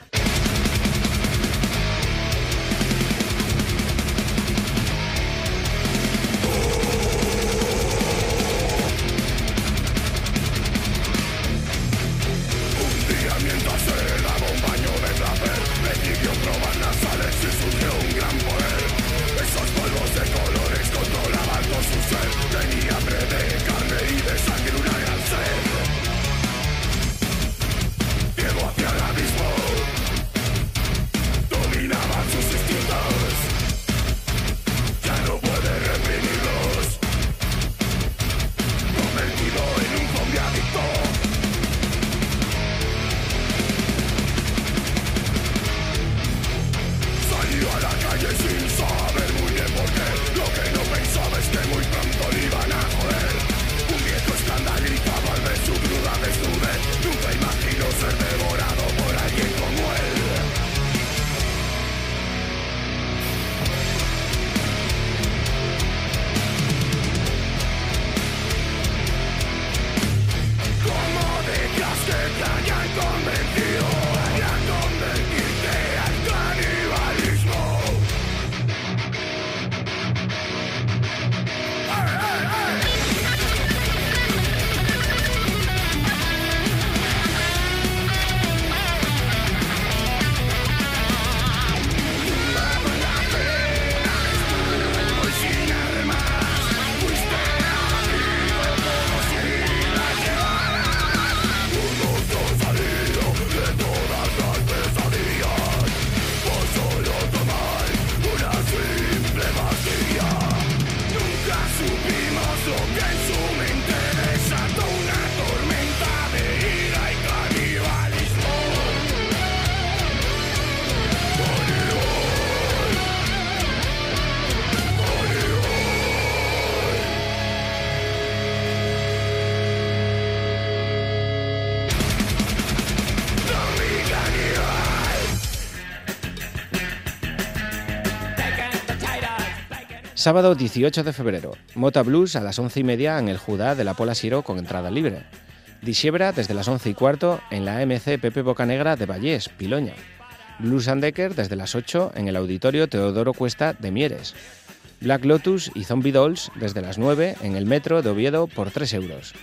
Sábado dieciocho de febrero, Mota Blues a las once y media en el Judá de la Pola Siro con entrada libre. Disiebra desde las once y cuarto en la A M C Pepe Bocanegra de Vallés, Piloña. Blues and Decker desde las ocho en el Auditorio Teodoro Cuesta de Mieres. Black Lotus y Zombie Dolls desde las nueve en el Metro de Oviedo por tres euros.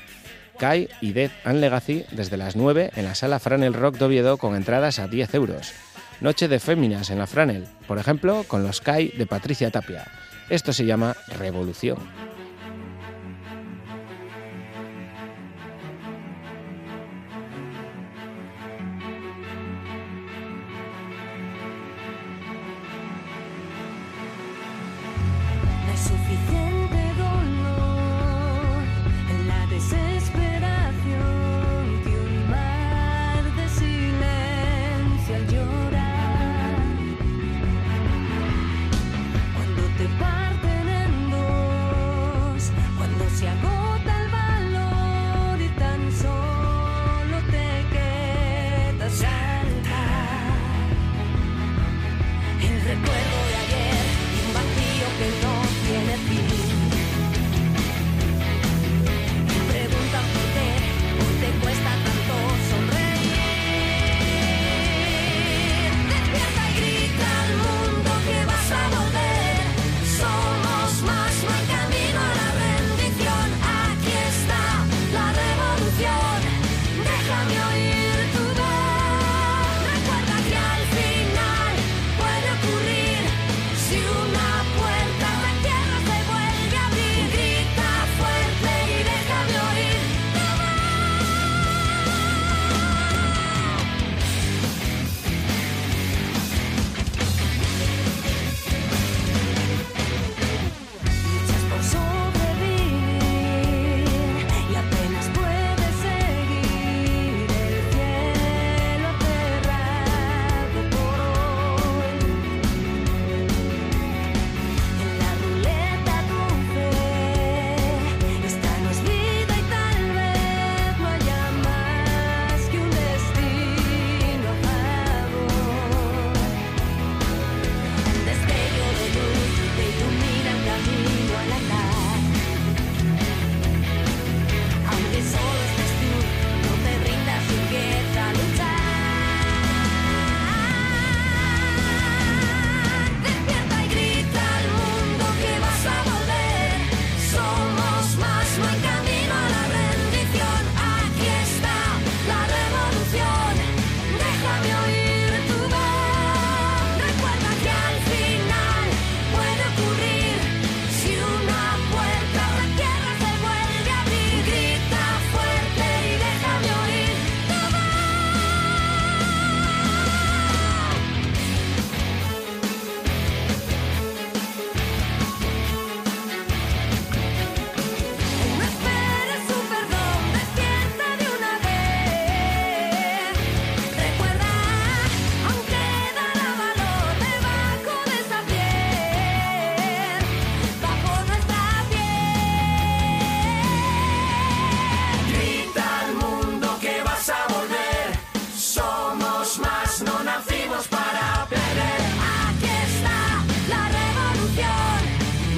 Kai y Death and Legacy desde las nueve en la Sala Franel Rock de Oviedo con entradas a diez euros. Noche de Féminas en la Franel, por ejemplo con los Kai de Patricia Tapia. Esto se llama Revolución. Recuerdo de ayer, un vacío que no tiene fin. somos más, no nacimos para perder. Aquí está la revolución,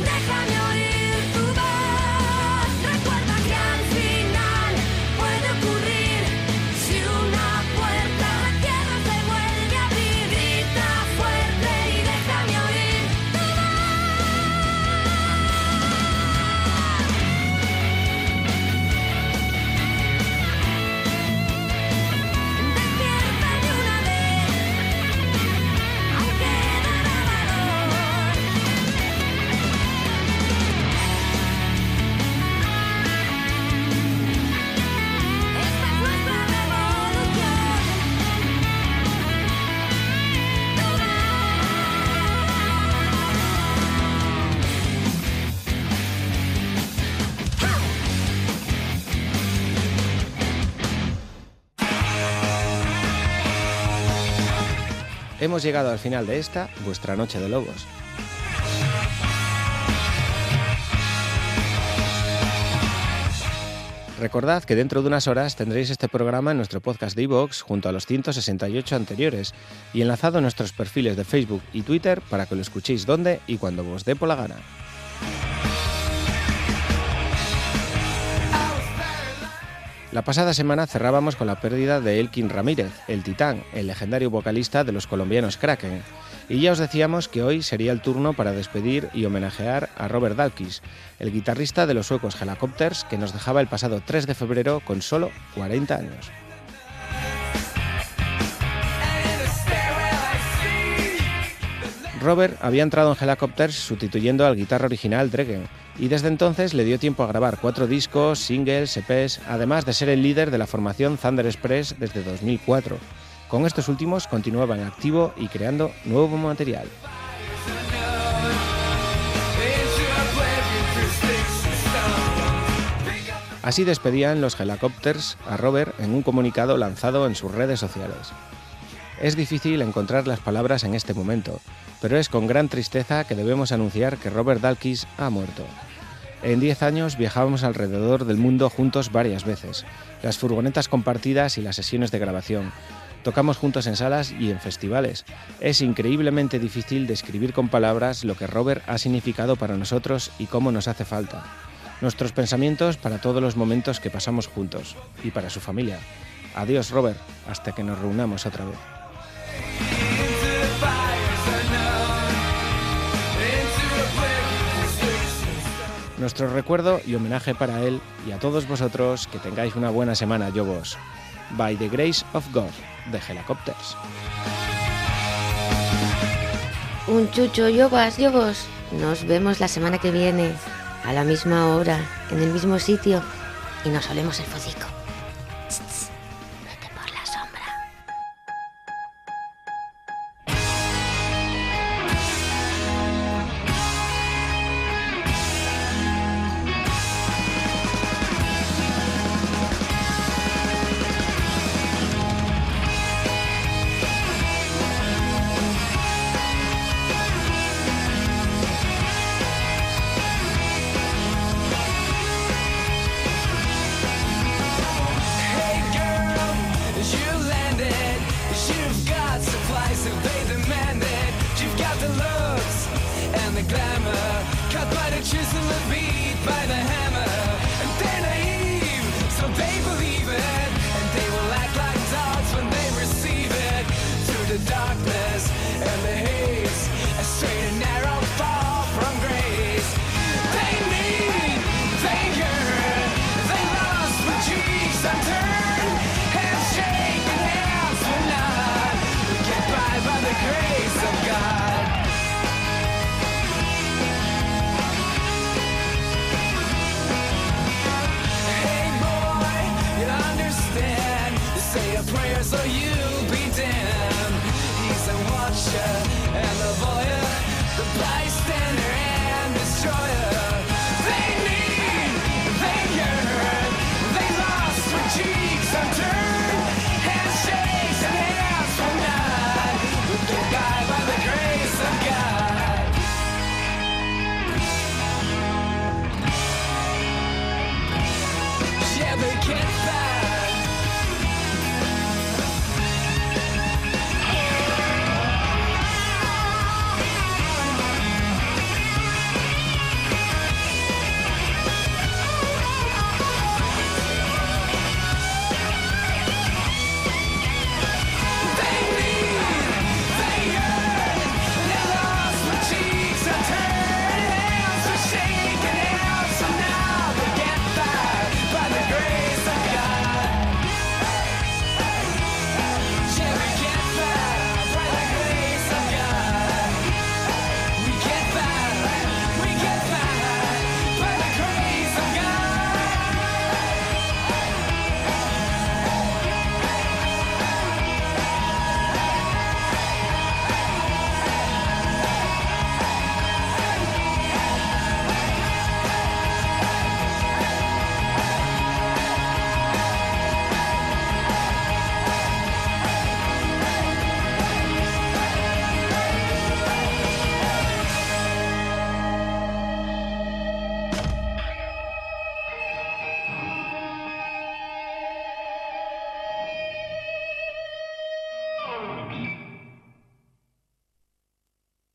déjame oír tu voz. Recuerda que al final puede ocurrir, si una puerta la tierra se vuelve a abrir. Grita fuerte y déjame oír tu voz. Despierta de una vez, aunque dará valor. Esta es nuestra revolución. Hemos llegado al final de esta, vuestra Noche de Lobos. Recordad que dentro de unas horas tendréis este programa en nuestro podcast de iVox junto a los ciento sesenta y ocho anteriores y enlazado a nuestros perfiles de Facebook y Twitter para que lo escuchéis donde y cuando os dé por la gana. La pasada semana cerrábamos con la pérdida de Elkin Ramírez, el Titán, el legendario vocalista de los colombianos Kraken. Y ya os decíamos que hoy sería el turno para despedir y homenajear a Robert Daukis, el guitarrista de los suecos Helicopters, que nos dejaba el pasado tres de febrero con solo cuarenta años. Robert había entrado en Helicopters sustituyendo al guitarra original Dregen, y desde entonces le dio tiempo a grabar cuatro discos, singles, E Pes, además de ser el líder de la formación Thunder Express desde dos mil cuatro. Con estos últimos continuaba en activo y creando nuevo material. Así despedían los Helicopters a Robert en un comunicado lanzado en sus redes sociales. Es difícil encontrar las palabras en este momento, pero es con gran tristeza que debemos anunciar que Robert Daukis ha muerto. En diez años viajábamos alrededor del mundo juntos varias veces, las furgonetas compartidas y las sesiones de grabación. Tocamos juntos en salas y en festivales. Es increíblemente difícil describir con palabras lo que Robert ha significado para nosotros y cómo nos hace falta. Nuestros pensamientos para todos los momentos que pasamos juntos, y para su familia. Adiós, Robert, hasta que nos reunamos otra vez. Nuestro recuerdo y homenaje para él y a todos vosotros, que tengáis una buena semana, yo vos. By the Grace of God, de Helicopters. Un chucho, yo vas, yo vos. Nos vemos la semana que viene, a la misma hora, en el mismo sitio, y nos olemos el focico. Tss, tss, vete por la sombra. Hey girl, you landed. You've got supplies that they demanded. You've got the looks and the glamour, cut by the chisel and beat by the hammer.